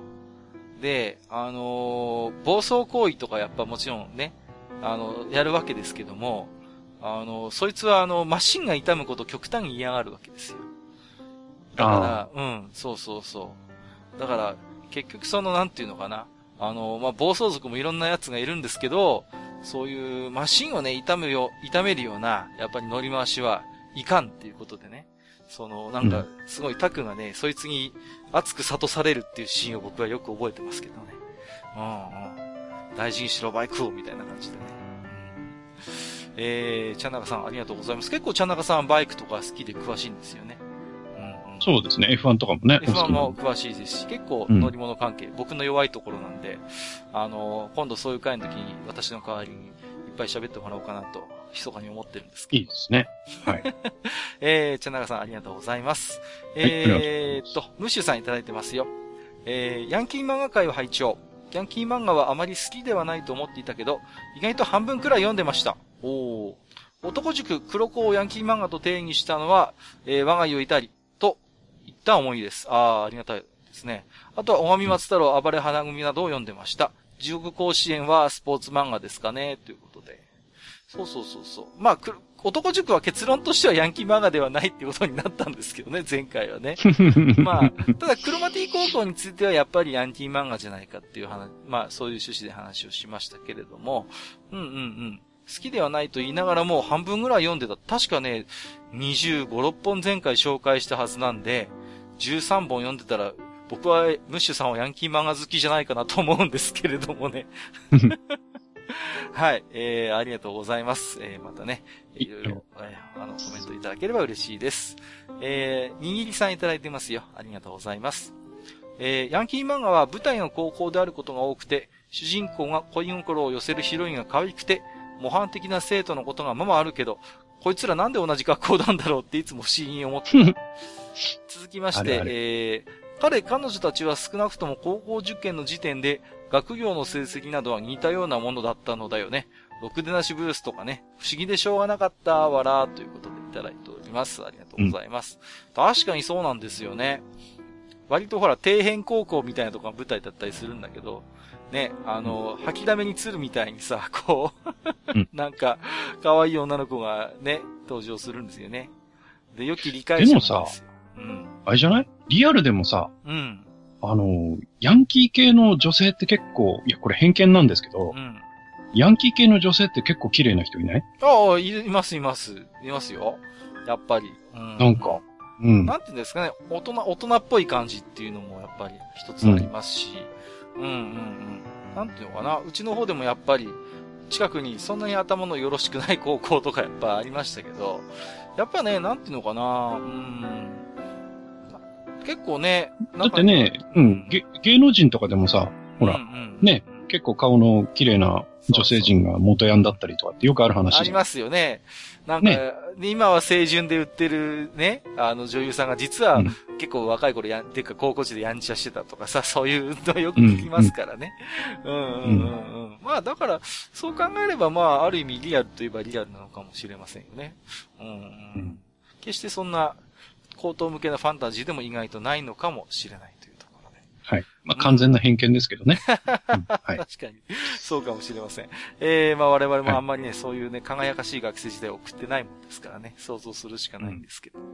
で、あのー、暴走行為とかやっぱもちろんね、あの、やるわけですけども、あのー、そいつはあの、マシンが痛むことを極端に嫌がるわけですよ。だから、うん、そうそうそう。だから、結局その、なんていうのかな、あのー、まあ、暴走族もいろんなやつがいるんですけど、そういうマシンをね、痛めよ、痛めるような、やっぱり乗り回しはいかんっていうことでね。その、なんか、すごいタクがね、そいつに熱く諭されるっていうシーンを僕はよく覚えてますけどね。うんうん。大事にしろバイクを、みたいな感じでね。えー、ちゃんなかさんありがとうございます。結構ちゃんなかさんバイクとか好きで詳しいんですよね。うんうん、そうですね。エフワン とかもね。エフワン も詳しいですし、結構乗り物関係、うん、僕の弱いところなんで、あのー、今度そういう会の時に私の代わりにいっぱい喋ってもらおうかなと、密かに思ってるんですけど。いいですね。はい。えー、ちゃんなかさんありがとうございます。はい、えーっと、ムッシュさんいただいてますよ。えー、ヤンキー漫画界を拝聴。ヤンキー漫画はあまり好きではないと思っていたけど、意外と半分くらい読んでました。おー。男塾黒子をヤンキー漫画と定義したのは、えー、我が家をいたり、と、いった思いです。あー、ありがたいですね。あとは、小上松太郎、暴れ花組などを読んでました。地獄甲子園はスポーツ漫画ですかね、ということで。そうそうそうそう。まあ、くる、男塾は結論としてはヤンキー漫画ではないってことになったんですけどね、前回はね。まあ、ただ、クロマティ高校についてはやっぱりヤンキー漫画じゃないかっていう話、まあ、そういう趣旨で話をしましたけれども、うんうんうん。好きではないと言いながらもう半分ぐらい読んでた。確かね、にじゅうご、ろっぽん前回紹介したはずなんで、じゅうさんぼん読んでたら、僕はムッシュさんはヤンキー漫画好きじゃないかなと思うんですけれどもね。はい、えー、ありがとうございます。えー、またね、いろいろ、えー、あの、コメントいただければ嬉しいです。えー、にぎりさんいただいてますよ。ありがとうございます。えー、ヤンキー漫画は舞台の高校であることが多くて、主人公が恋心を寄せるヒロインが可愛くて、模範的な生徒のことがままあるけど、こいつらなんで同じ学校なんだろうっていつも不思議に思ってた。続きまして、あれあれえー、彼、彼女たちは少なくとも高校受験の時点で、学業の成績などは似たようなものだったのだよね。ろくでなしブースとかね、不思議でしょうがなかったわら、ということでいただいております。ありがとうございます。うん、確かにそうなんですよね。割とほら、底辺高校みたいなとこが舞台だったりするんだけど、ね、あの、吐き溜めに鶴みたいにさ、こう、うん、なんか、可愛い女の子がね、登場するんですよね。で、良き理解者なんですよ。でもさ、うん、あれじゃない？リアルでもさ、うん、あの、ヤンキー系の女性って結構、いや、これ偏見なんですけど、うん、ヤンキー系の女性って結構綺麗な人いない？ああ、いますいます。いますよ。やっぱり。うん、なんか、うん、なんていうんですかね、大人、大人っぽい感じっていうのもやっぱり一つありますし、うん、うんうんうん。なんていうのかな、うちの方でもやっぱり、近くにそんなに頭のよろしくない高校とかやっぱありましたけど、やっぱね、なんていうのかな、うん。結構ね、だってね、うん、芸能人とかでもさ、ほら、うんうん、ね、結構顔の綺麗な女性陣が元ヤンだったりとかってよくある話。ありますよね。なんか、ね、今は清純で売ってるね、あの女優さんが実は結構若い頃やん、うん、てか高校時でやんちゃしてたとかさ、そういうのよく聞きますからね。うんうんうん。うんうんうん、まあだから、そう考えればまあある意味リアルといえばリアルなのかもしれませんよね。うんうんうん、決してそんな、高等向けなファンタジーでも意外とないのかもしれないというところで。はい。まあ、完全な偏見ですけどね。うんうん、はい。確かに。そうかもしれません。えー、まあ、我々もあんまりね、はい、そういうね、輝かしい学生時代を送ってないもんですからね、想像するしかないんですけど。うん、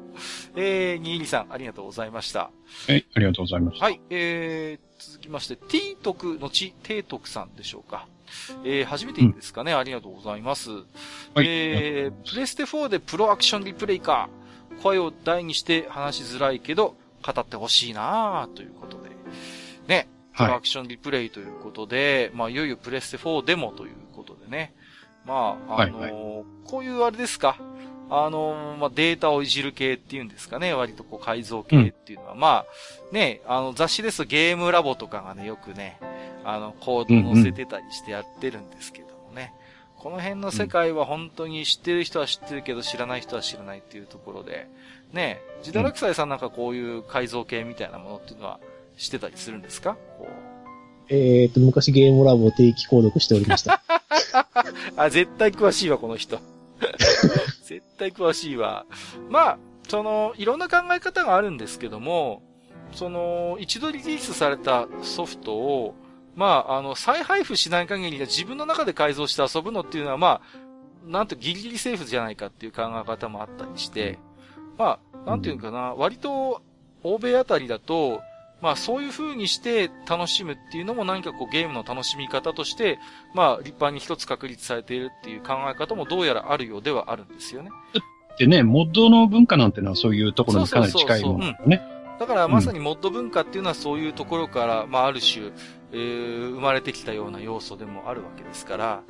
えー、にいりさん、ありがとうございました。はい、ありがとうございました。はい、えー、続きまして、T 徳のち、ていとくさんでしょうか。えー、初めていいですかね、うん、ありがとうございます。はい、えー、プレステフォーでプロアクションリプレイか。声を大にして話しづらいけど、語ってほしいなぁ、ということで。ね。はい、アクションリプレイということで、まあ、いよいよプレステフォーデモということでね。まあ、あのーはいはい、こういうあれですか。あのー、まあ、データをいじる系っていうんですかね。割とこう改造系っていうのは、うん、まあ、ね、あの、雑誌ですとゲームラボとかがね、よくね、あの、コードを載せてたりしてやってるんですけどもね。うんうん、この辺の世界は本当に知ってる人は知ってるけど知らない人は知らないっていうところで、ねえ、ジダラクサイさんなんかこういう改造系みたいなものっていうのは知ってたりするんですか？こうえーと、昔ゲームラボを定期購読しておりました。あ、絶対詳しいわ、この人。絶対詳しいわ。まあ、その、いろんな考え方があるんですけども、その、一度リリースされたソフトを、まあ、あの、再配布しない限りは自分の中で改造して遊ぶのっていうのは、まあ、なんとギリギリセーフじゃないかっていう考え方もあったりして、まあ、なんていうかな、割と、欧米あたりだと、まあそういう風にして楽しむっていうのも何かこうゲームの楽しみ方として、まあ立派に一つ確立されているっていう考え方もどうやらあるようではあるんですよね。でね、モッドの文化なんてのはそういうところにかなり近いものね。そうそうそうそう、うん、だからまさにモッド文化っていうのはそういうところから、うん、まあある種、えー、生まれてきたような要素でもあるわけですから、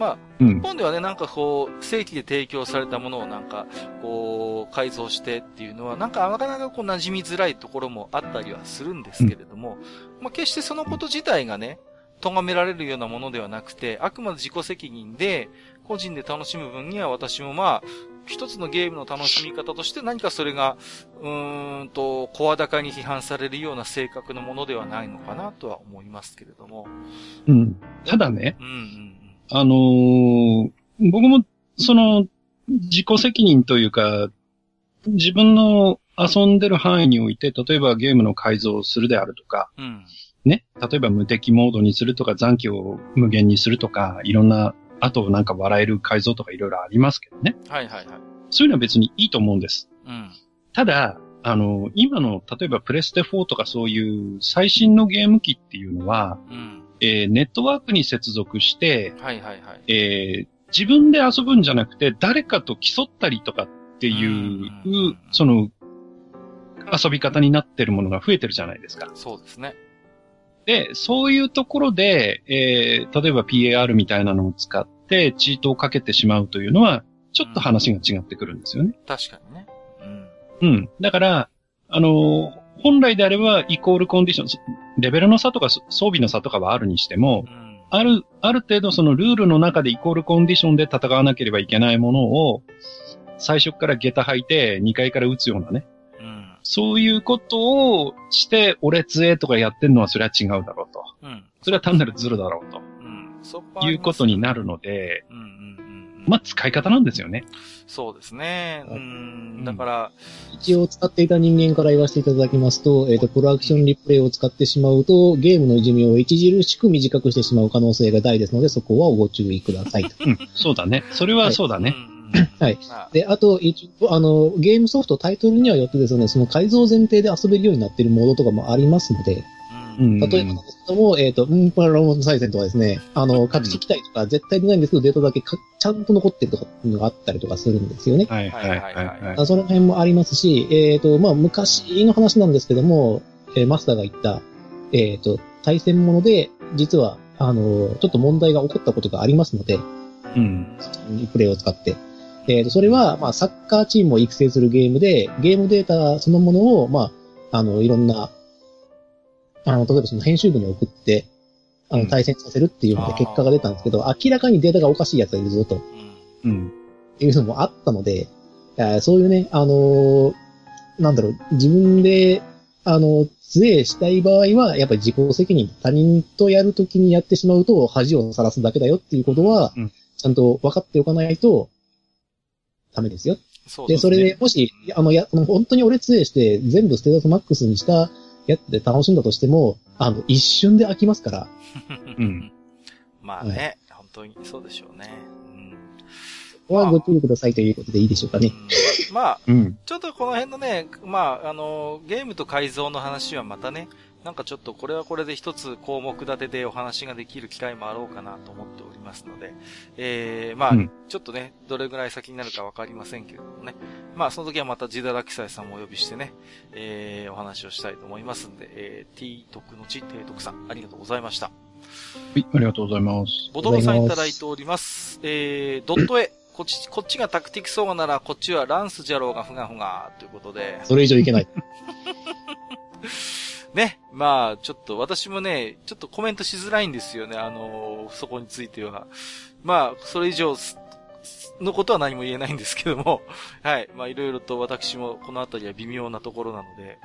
まあ、うん、日本ではね、なんかこう、正規で提供されたものをなんか、こう、改造してっていうのは、なんかなかなかこう馴染みづらいところもあったりはするんですけれども、うん、まあ決してそのこと自体がね、咎められるようなものではなくて、あくまで自己責任で、個人で楽しむ分には私もまあ、一つのゲームの楽しみ方として何かそれが、うーんと、声高に批判されるような性格のものではないのかなとは思いますけれども。うん。ただね、うんうん、あのー、僕も、その、自己責任というか、自分の遊んでる範囲において、例えばゲームの改造をするであるとか、うん、ね、例えば無敵モードにするとか、残機を無限にするとか、いろんな、あとなんか笑える改造とかいろいろありますけどね。はいはいはい。そういうのは別にいいと思うんです。うん。ただ、あの、今の、例えばプレステフォーとかそういう最新のゲーム機っていうのは、うん、えー、ネットワークに接続して、はいはいはい。えー、自分で遊ぶんじゃなくて誰かと競ったりとかっていう、うんうんうん、その、遊び方になってるものが増えてるじゃないですか。そうですね。で、そういうところで、えー、例えば ピーエーアール みたいなのを使ってチートをかけてしまうというのは、ちょっと話が違ってくるんですよね。うん、確かにね。うん。うん。だから、あのー、本来であればイコールコンディション、レベルの差とか装備の差とかはあるにしても、うん、ある、ある程度そのルールの中でイコールコンディションで戦わなければいけないものを、最初から下駄履いてにかいから打つようなね。そういうことをして、俺杖とかやってんのはそれは違うだろうと。うん、それは単なるズルだろうと。うん、そこはいうことになるので、うんうんうん、まあ使い方なんですよね。そうですね。うん、だから、うん、一応使っていた人間から言わせていただきますと、えっと、プロアクションリプレイを使ってしまうと、ゲームの寿命を著しく短くしてしまう可能性が大ですので、そこはご注意くださいと。うん、そうだね。それはそうだね。はい、うんはい。で、あと、一応、あの、ゲームソフトタイトルにはよってですね、その改造前提で遊べるようになっているモードとかもありますので、うん、例えばなんですけども、えっ、ー、と、うんパラロンサイセンとかですね、あの、隠し機体とか絶対出ないんですけど、データだけかちゃんと残ってるとかっていうのがあったりとかするんですよね。はいはいはい、はい。その辺もありますし、えっ、ー、と、まあ、昔の話なんですけども、えー、マスターが言った、えっ、ー、と、対戦もので、実は、あの、ちょっと問題が起こったことがありますので、うん。リプレイを使って。えっ、ー、と、それは、まあ、サッカーチームを育成するゲームで、ゲームデータそのものを、まあ、あの、いろんな、あの、例えばその編集部に送って、あの、対戦させるっていうので結果が出たんですけど、うん、明らかにデータがおかしいやつがいるぞと。うん。っていうのもあったので、そういうね、あのー、なんだろう、自分で、あの、杖したい場合は、やっぱり自己責任、他人とやるときにやってしまうと、恥をさらすだけだよっていうことは、うん、ちゃんと分かっておかないと、ダメですよ。そうですね。で、それで、もし、あの、や、本当に俺杖して、全部ステータスマックスにしたやつで楽しんだとしても、あの、一瞬で飽きますから。うん。まあね、はい、本当にそうでしょうね。うん。ここはご注意くださいということでいいでしょうかね。うん、まあ、うん、ちょっとこの辺のね、まあ、あの、ゲームと改造の話はまたね、なんかちょっとこれはこれで一つ項目立てでお話ができる機会もあろうかなと思っておりますので、えー、まあ、ちょっとね、どれぐらい先になるかわかりませんけれどもね、まあその時はまたジダラキサイさんもお呼びしてね、えー、お話をしたいと思いますんで、えー、T 徳のち、T 徳さん、ありがとうございました。はい、ありがとうございます。ボドロさんいただいております。えー、ドット絵。こっち、こっちがタクティクソーガなら、こっちはランスじゃろうがふがふが、ということで。それ以上いけない。ね。まあ、ちょっと、私もね、ちょっとコメントしづらいんですよね。あのー、そこについては。まあ、それ以上のことは何も言えないんですけども。はい。まあ、いろいろと私もこのあたりは微妙なところなので、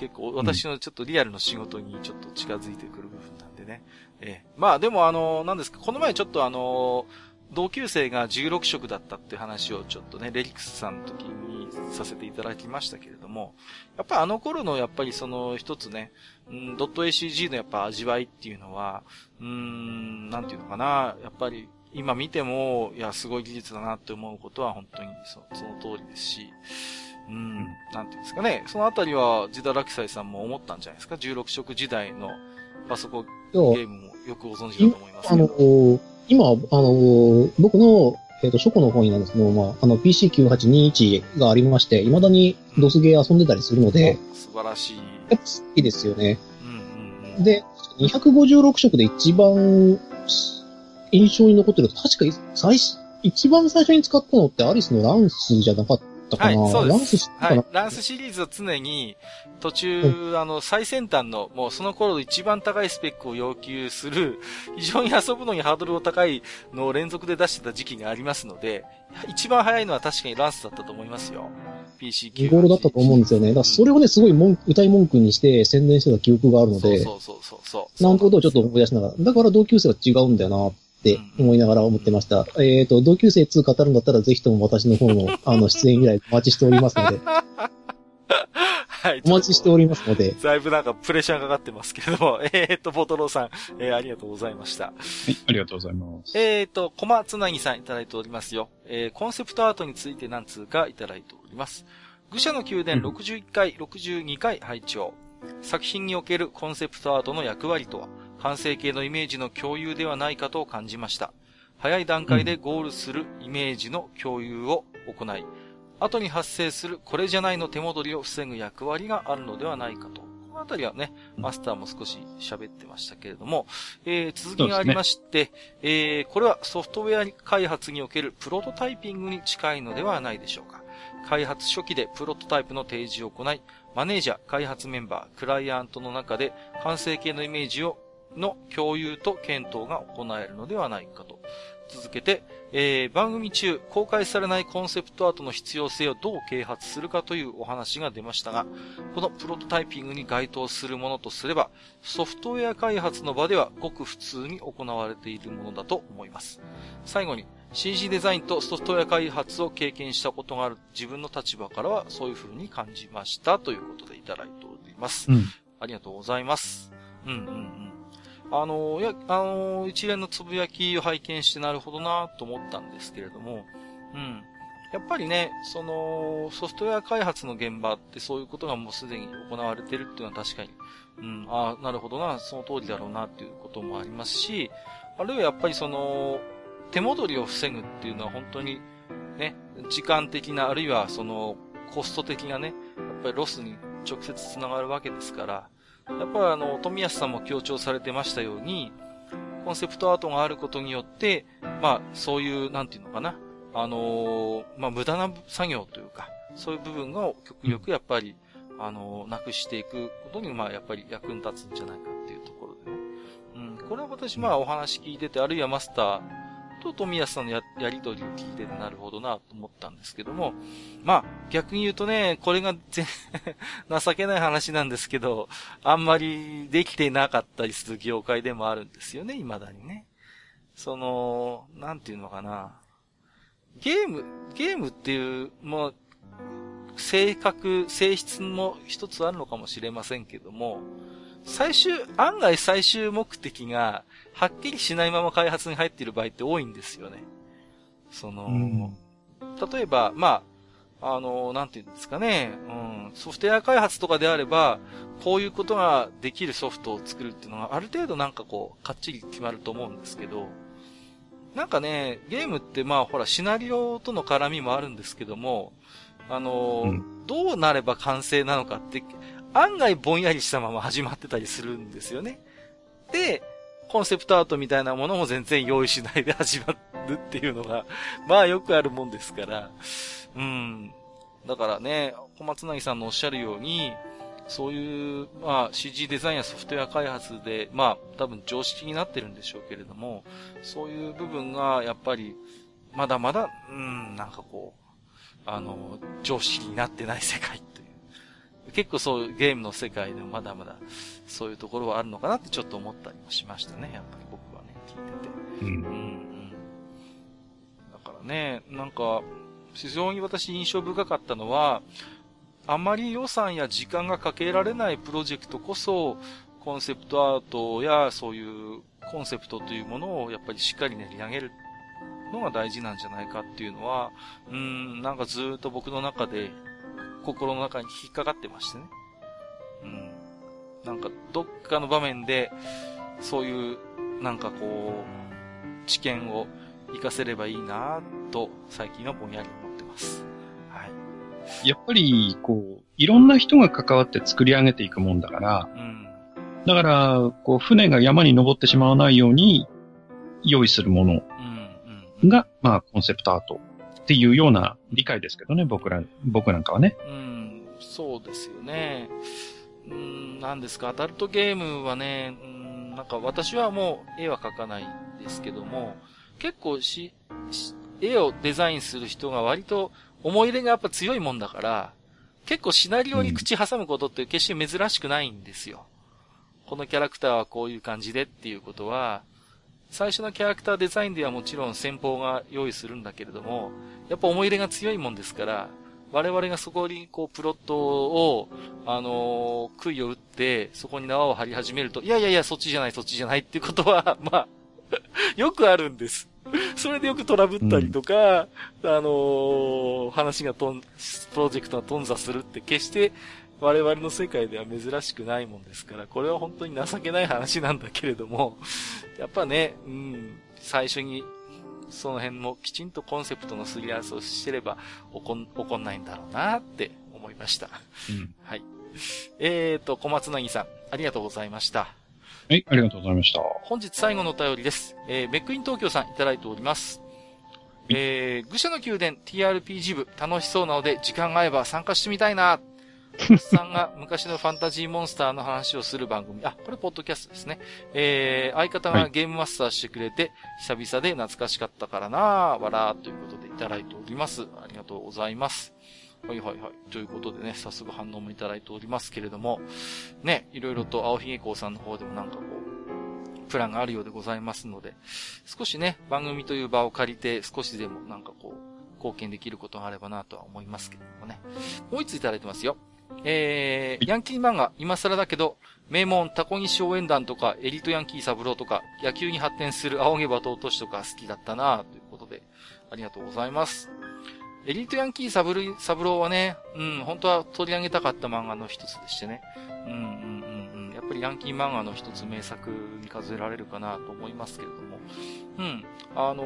結構私のちょっとリアルの仕事にちょっと近づいてくる部分なんでね。えー、まあ、でもあのー、なんですか、この前ちょっとあのー、同級生がじゅうろく色だったって話をちょっとね、レリクスさんの時にさせていただきましたけれども、やっぱあの頃のやっぱりその一つね、うん、ドット エーシージー のやっぱ味わいっていうのは、うーん、なんていうのかな、やっぱり今見ても、いや、すごい技術だなって思うことは本当に そ, その通りですし、ううん、なんていうんですかね。そのあたりは、ジダラキサイさんも思ったんじゃないですか。じゅうろく色時代のパソコンゲームもよくご存知だと思いますけど。あの、今、あの、僕の、えっと、書庫の方になんですけど、まあ、あの、ピーシーきゅうはちにいち がありまして、未だにドスゲー遊んでたりするので。うん、素晴らしい。やっぱ好きですよね。うんうんうん、で、にひゃくごじゅうろく色で一番印象に残ってると、確か最初、一番最初に使ったのってアリスのランスじゃなかったかな。はい、そうです。はい、ランスシリーズは常に途中、あの、最先端の、もうその頃一番高いスペックを要求する、非常に遊ぶのにハードルを高いのを連続で出してた時期がありますので、一番早いのは確かにランスだったと思いますよ。ピーシーきゅうはちにいち。見頃だったと思うんですよね。だからそれをね、すごい文歌い文句にして宣伝してた記憶があるので、そうそうそうそう。なんてことをちょっと思い出しながら、だから同級生は違うんだよな。って思いながら思ってました。うん、えっ、ー、と、同級生に語るんだったらぜひとも私の方の、あの、出演依頼お待ちしておりますので。はい。お待ちしておりますので。だいぶなんかプレッシャーかかってますけども、えっ、ー、と、ボトローさん、えー、ありがとうございました。はい、ありがとうございます。えっ、ー、と、小松なぎさんいただいておりますよ。えー、コンセプトアートについて何通かいただいております。愚者の宮殿ろくじゅういっかい、うん、ろくじゅうにかい拝聴。作品におけるコンセプトアートの役割とは、完成形のイメージの共有ではないかと感じました。早い段階でゴールするイメージの共有を行い、後に発生するこれじゃないの手戻りを防ぐ役割があるのではないかと。このあたりはね、マスターも少し喋ってましたけれども、えー、続きがありまして、ねえー、これはソフトウェア開発におけるプロトタイピングに近いのではないでしょうか。開発初期でプロトタイプの提示を行い、マネージャー、開発メンバー、クライアントの中で完成形のイメージをの共有と検討が行えるのではないかと。続けて、えー、番組中、公開されないコンセプトアートの必要性をどう啓発するかというお話が出ましたが、このプロトタイピングに該当するものとすれば、ソフトウェア開発の場ではごく普通に行われているものだと思います。最後に、シージー デザインとソフトウェア開発を経験したことがある自分の立場からはそういう風に感じましたということでいただいております。うん、ありがとうございます。うんうんうん。あの、いや、あの、一連のつぶやきを拝見してなるほどなと思ったんですけれども、うん。やっぱりね、その、ソフトウェア開発の現場ってそういうことがもうすでに行われてるっていうのは確かに、うん、ああ、なるほどな、その通りだろうなっていうこともありますし、あるいはやっぱりその、手戻りを防ぐっていうのは本当に、ね、時間的な、あるいはその、コスト的なね、やっぱりロスに直接つながるわけですから、やっぱりあの、富安さんも強調されてましたように、コンセプトアートがあることによって、まあ、そういう、なんていうのかな、あのー、まあ、無駄な作業というか、そういう部分を極力やっぱり、あのー、なくしていくことに、まあ、やっぱり役に立つんじゃないかっていうところでね。うん、これは私、まあ、お話聞いてて、あるいはマスターと富安さんの や, やりとりを聞いてて、なるほどなと思ったんですけども、まあ、逆に言うとね、これが全情けない話なんですけど、あんまりできてなかったりする業界でもあるんですよね、未だにね。その、なんていうのかな。ゲーム、ゲームっていう、もう、性格、性質も一つあるのかもしれませんけども、最終、案外最終目的が、はっきりしないまま開発に入っている場合って多いんですよね。その、うん、例えば、まあ、あの、なんていうんですかね、うん、ソフトウェア開発とかであれば、こういうことができるソフトを作るっていうのは、ある程度なんかこう、かっちり決まると思うんですけど、なんかね、ゲームってまあ、ほら、シナリオとの絡みもあるんですけども、あの、うん、どうなれば完成なのかって、案外ぼんやりしたまま始まってたりするんですよね。で、コンセプトアートみたいなものも全然用意しないで始まるっていうのが、まあよくあるもんですから。うん。だからね、小松なぎさんのおっしゃるように、そういう、まあ シージー デザインやソフトウェア開発で、まあ多分常識になってるんでしょうけれども、そういう部分がやっぱり、まだまだ、うん、なんかこう、あの、常識になってない世界。結構そういうゲームの世界でもまだまだそういうところはあるのかなってちょっと思ったりもしましたね。やっぱり僕はね、聞いてて。うん。うんうん、だからね、なんか、非常に私印象深かったのは、あまり予算や時間がかけられないプロジェクトこそ、コンセプトアートやそういうコンセプトというものをやっぱりしっかり練り上げるのが大事なんじゃないかっていうのは、うん、なんかずっと僕の中で、心の中に引っかかってましてね。うん。なんか、どっかの場面で、そういう、なんかこう、知見を活かせればいいなと、最近はぼんやり思ってます。はい。やっぱり、こう、いろんな人が関わって作り上げていくもんだから、うん。だから、こう、船が山に登ってしまわないように、用意するものが、うんうん、まあ、コンセプトアートっていうような理解ですけどね、僕ら、僕なんかはね。うん、そうですよね。うん、なんですか、アダルトゲームはね、うん、なんか私はもう絵は描かないんですけども、結構し、し絵をデザインする人が割と思い入れがやっぱ強いもんだから、結構シナリオに口挟むことって決して珍しくないんですよ。うん、このキャラクターはこういう感じでっていうことは、最初のキャラクターデザインではもちろん先方が用意するんだけれども、やっぱ思い入れが強いもんですから、我々がそこにこうプロットを、あのー、杭を打って、そこに縄を張り始めると、いやいやいや、そっちじゃない、そっちじゃないっていうことは、まあ、よくあるんです。それでよくトラブったりとか、うん、あのー、話がとん、プロジェクトが頓挫するって決して我々の世界では珍しくないもんですから、これは本当に情けない話なんだけれども、やっぱね、うん、最初に、その辺もきちんとコンセプトのすり合わせをしてれば怒ん、怒んないんだろうなって思いました。うん、はい。えーと、小松なぎさん、ありがとうございました。はい、ありがとうございました。本日最後のお便りです。えー、メックイン東京さんいただいております。えー、愚者の宮殿 ティーアールピージー 部楽しそうなので時間が合えば参加してみたいな。おっさんが昔のファンタジーモンスターの話をする番組。あ、これポッドキャストですね。えー、相方がゲームマスターしてくれて、はい、久々で懐かしかったからなぁ、わらーということでいただいております。ありがとうございます。はいはいはい。ということでね、早速反応もいただいておりますけれども、ね、いろいろと青ひげこうさんの方でもなんかこう、プランがあるようでございますので、少しね、番組という場を借りて、少しでもなんかこう、貢献できることがあればなとは思いますけれどもね。もう一ついただいてますよ。えー、ヤンキー漫画、今更だけど、名門、タコギシ応援団とか、エリートヤンキーサブローとか、野球に発展する青毛馬頭都市とか好きだったなということで、ありがとうございます。エリートヤンキーサブローはね、うん、本当は取り上げたかった漫画の一つでしてね。うん、うん、うん、うん。やっぱりヤンキー漫画の一つ名作に数えられるかなと思いますけれども。うん、あの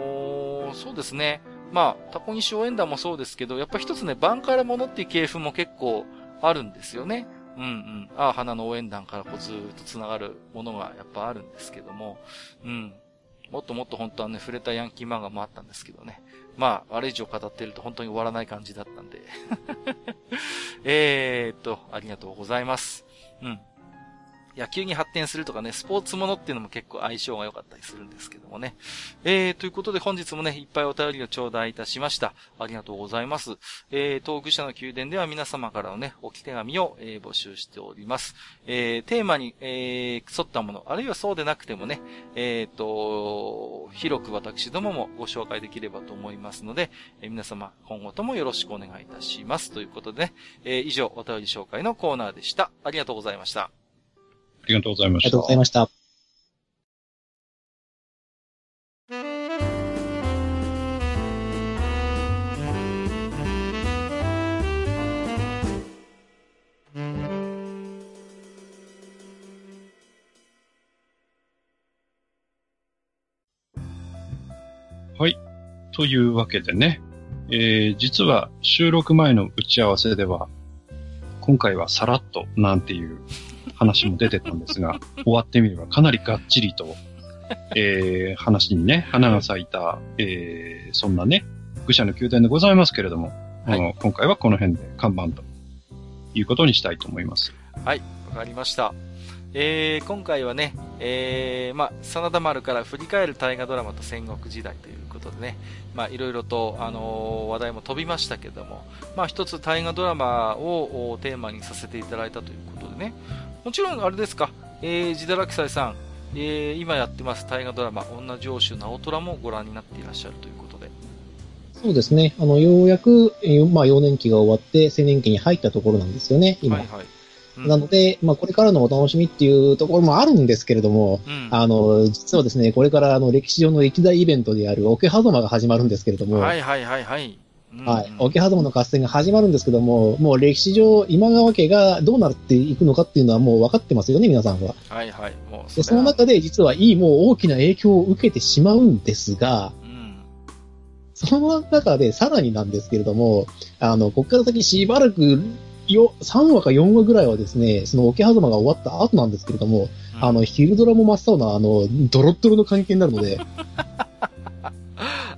ー、そうですね。まあ、タコギシ応援団もそうですけど、やっぱ一つね、バンカラものっていう系譜も結構、あるんですよね。うんうん。ああ、花の応援団からこうずーっと繋がるものがやっぱあるんですけども。うん。もっともっと本当はね、触れたヤンキー漫画もあったんですけどね。まあ、あれ以上語ってると本当に終わらない感じだったんで。えーっと、ありがとうございます。うん。野球に発展するとかね、スポーツものっていうのも結構相性が良かったりするんですけどもね。えー、ということで本日もね、いっぱいお便りを頂戴いたしました。ありがとうございます。えー、愚者の宮殿では皆様からのね、置き手紙を、えー、募集しております。えー、テーマに、えー、沿ったもの、あるいはそうでなくてもね、えーと、広く私どももご紹介できればと思いますので、えー、皆様今後ともよろしくお願いいたします。ということでね、えー、以上お便り紹介のコーナーでした。ありがとうございました。ありがとうございました。ありがとうございました。はい。というわけでね、えー、実は収録前の打ち合わせでは、今回はさらっとなんていう話も出てたんですが、終わってみればかなりがっちりと、えー、話にね、花が咲いた、えー、そんなね、愚者の宮殿でございますけれども、はい、あの今回はこの辺で看板ということにしたいと思います。はい、わかりました。えー、今回はね、えー、まあ、真田丸から振り返る大河ドラマと戦国時代ということでね、まあ、いろいろと、あのー、話題も飛びましたけども、まあ、一つ大河ドラマをテーマにさせていただいたということでね、もちろんあれですか、えー、ジダラクサイさん、えー、今やってます大河ドラマ、女城主直虎もご覧になっていらっしゃるということで。そうですね、あの、ようやく、えー、まあ、幼年期が終わって、青年期に入ったところなんですよね、今。はいはい。うん、なので、まあ、これからのお楽しみっていうところもあるんですけれども、うん、あの、実はですね、これからあの、歴史上の一大イベントである桶狭間が始まるんですけれども、はいはいはいはい。はい、桶狭間の合戦が始まるんですけども、もう歴史上今川家がどうなっていくのかっていうのはもう分かってますよね、皆さんは。はいはい。もう そ, でその中で実はいいもう大きな影響を受けてしまうんですが、うん、その中でさらになんですけれども、あのここから先しばらくよさんわかよんわぐらいはですね、その桶狭間が終わった後なんですけれども、うん、あの昼ドラも真っ青なあのドロッドロの関係になるので。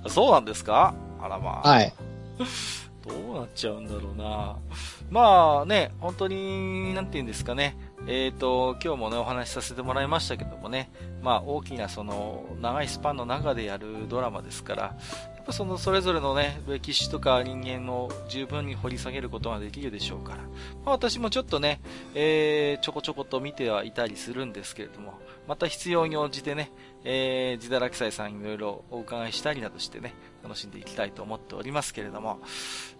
そうなんですか？あらまあ。はい。どうなっちゃうんだろうな。まあね、本当になんて言うんですかね。えっと今日もねお話しさせてもらいましたけどもね、まあ大きなその長いスパンの中でやるドラマですから、やっぱそのそれぞれのね歴史とか人間を十分に掘り下げることができるでしょうから、まあ、私もちょっとね、えー、ちょこちょこと見てはいたりするんですけれども、また必要に応じてね。えー、ジダラクサイさんにいろいろお伺いしたりなどしてね、楽しんでいきたいと思っておりますけれども、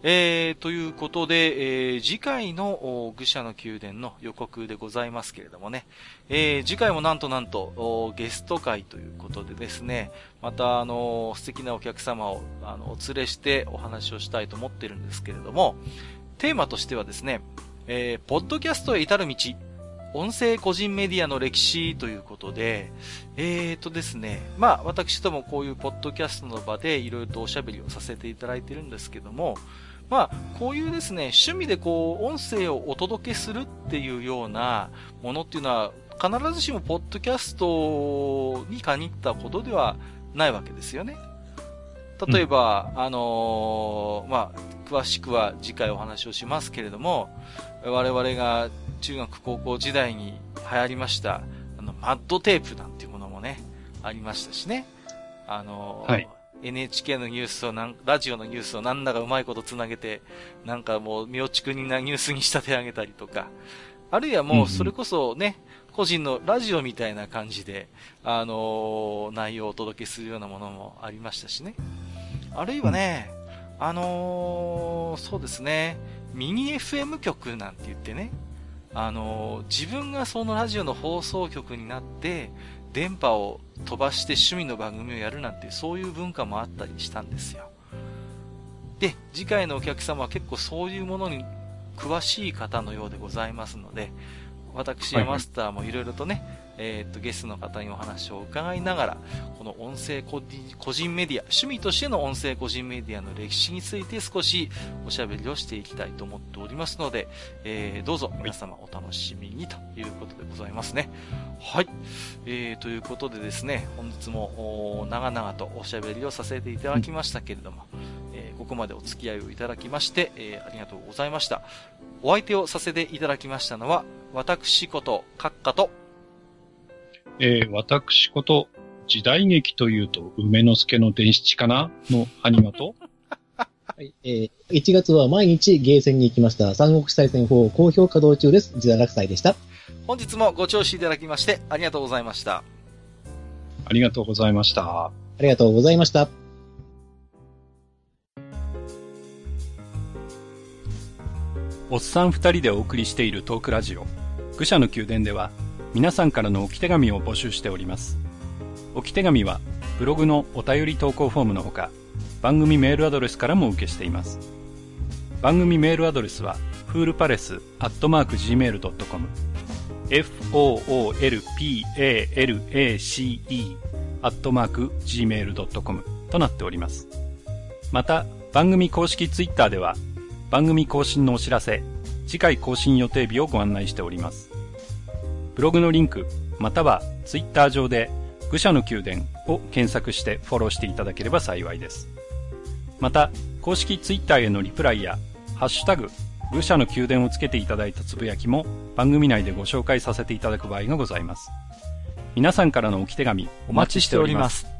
えー、ということで、えー、次回の愚者の宮殿の予告でございますけれどもね、えー、次回もなんとなんとゲスト会ということでですね、またあの素敵なお客様をあのお連れしてお話をしたいと思ってるんですけれども、テーマとしてはですね、えー、ポッドキャストへ至る道音声個人メディアの歴史ということで、えーとですね、まあ私ともこういうポッドキャストの場でいろいろとおしゃべりをさせていただいているんですけども、まあこういうですね、趣味でこう音声をお届けするっていうようなものっていうのは必ずしもポッドキャストに限ったことではないわけですよね。例えば、うん、あのー、まあ詳しくは次回お話をしますけれども、我々が中学高校時代に流行りましたあのマッドテープなんていうものもねありましたしね、あの、はい、エヌエイチケー のニュースをなんラジオのニュースをなんだかうまいことつなげてなんかもう妙竹になニュースに仕立て上げたりとか、あるいはもうそれこそね、うんうん、個人のラジオみたいな感じであの内容をお届けするようなものもありましたしね、あるいはね、あのー、そうですね、ミニ エフエム 局なんて言ってね、あの自分がそのラジオの放送局になって電波を飛ばして趣味の番組をやるなんてそういう文化もあったりしたんですよ。で、次回のお客様は結構そういうものに詳しい方のようでございますので、私やマスターもいろいろとね、えー、っとゲストの方にお話を伺いながら、この音声個人メディア、趣味としての音声個人メディアの歴史について少しおしゃべりをしていきたいと思っておりますので、えー、どうぞ皆様お楽しみにということでございますね。はい、えー、ということでですね、本日も長々とおしゃべりをさせていただきましたけれども、えー、ここまでお付き合いをいただきまして、えー、ありがとうございました。お相手をさせていただきましたのは私こと閣下と、えー、私こと時代劇というと梅之助の伝七かなのアニマと、はいえー、いちがつは毎日ゲーセンに行きました。三国志大戦フォー好評稼働中です。時代落祭でした。本日もご聴取いただきましてありがとうございました。ありがとうございました。ありがとうございました。おっさんふたりでお送りしているトークラジオ愚者の宮殿では、皆さんからの置き手紙を募集しております。置き手紙はブログのお便り投稿フォームのほか、番組メールアドレスからも受けしています。番組メールアドレスはフールパレス アットマーク ジーメール ドットコム エフオーオーエルピーエーエルエーシーイー アットマーク ジーメール ドットコム となっております。また番組公式ツイッターでは番組更新のお知らせ、次回更新予定日をご案内しております。ブログのリンクまたはツイッター上で愚者の宮殿を検索してフォローしていただければ幸いです。また公式ツイッターへのリプライやハッシュタグ愚者の宮殿をつけていただいたつぶやきも番組内でご紹介させていただく場合がございます。皆さんからのおき手紙お待ちしております。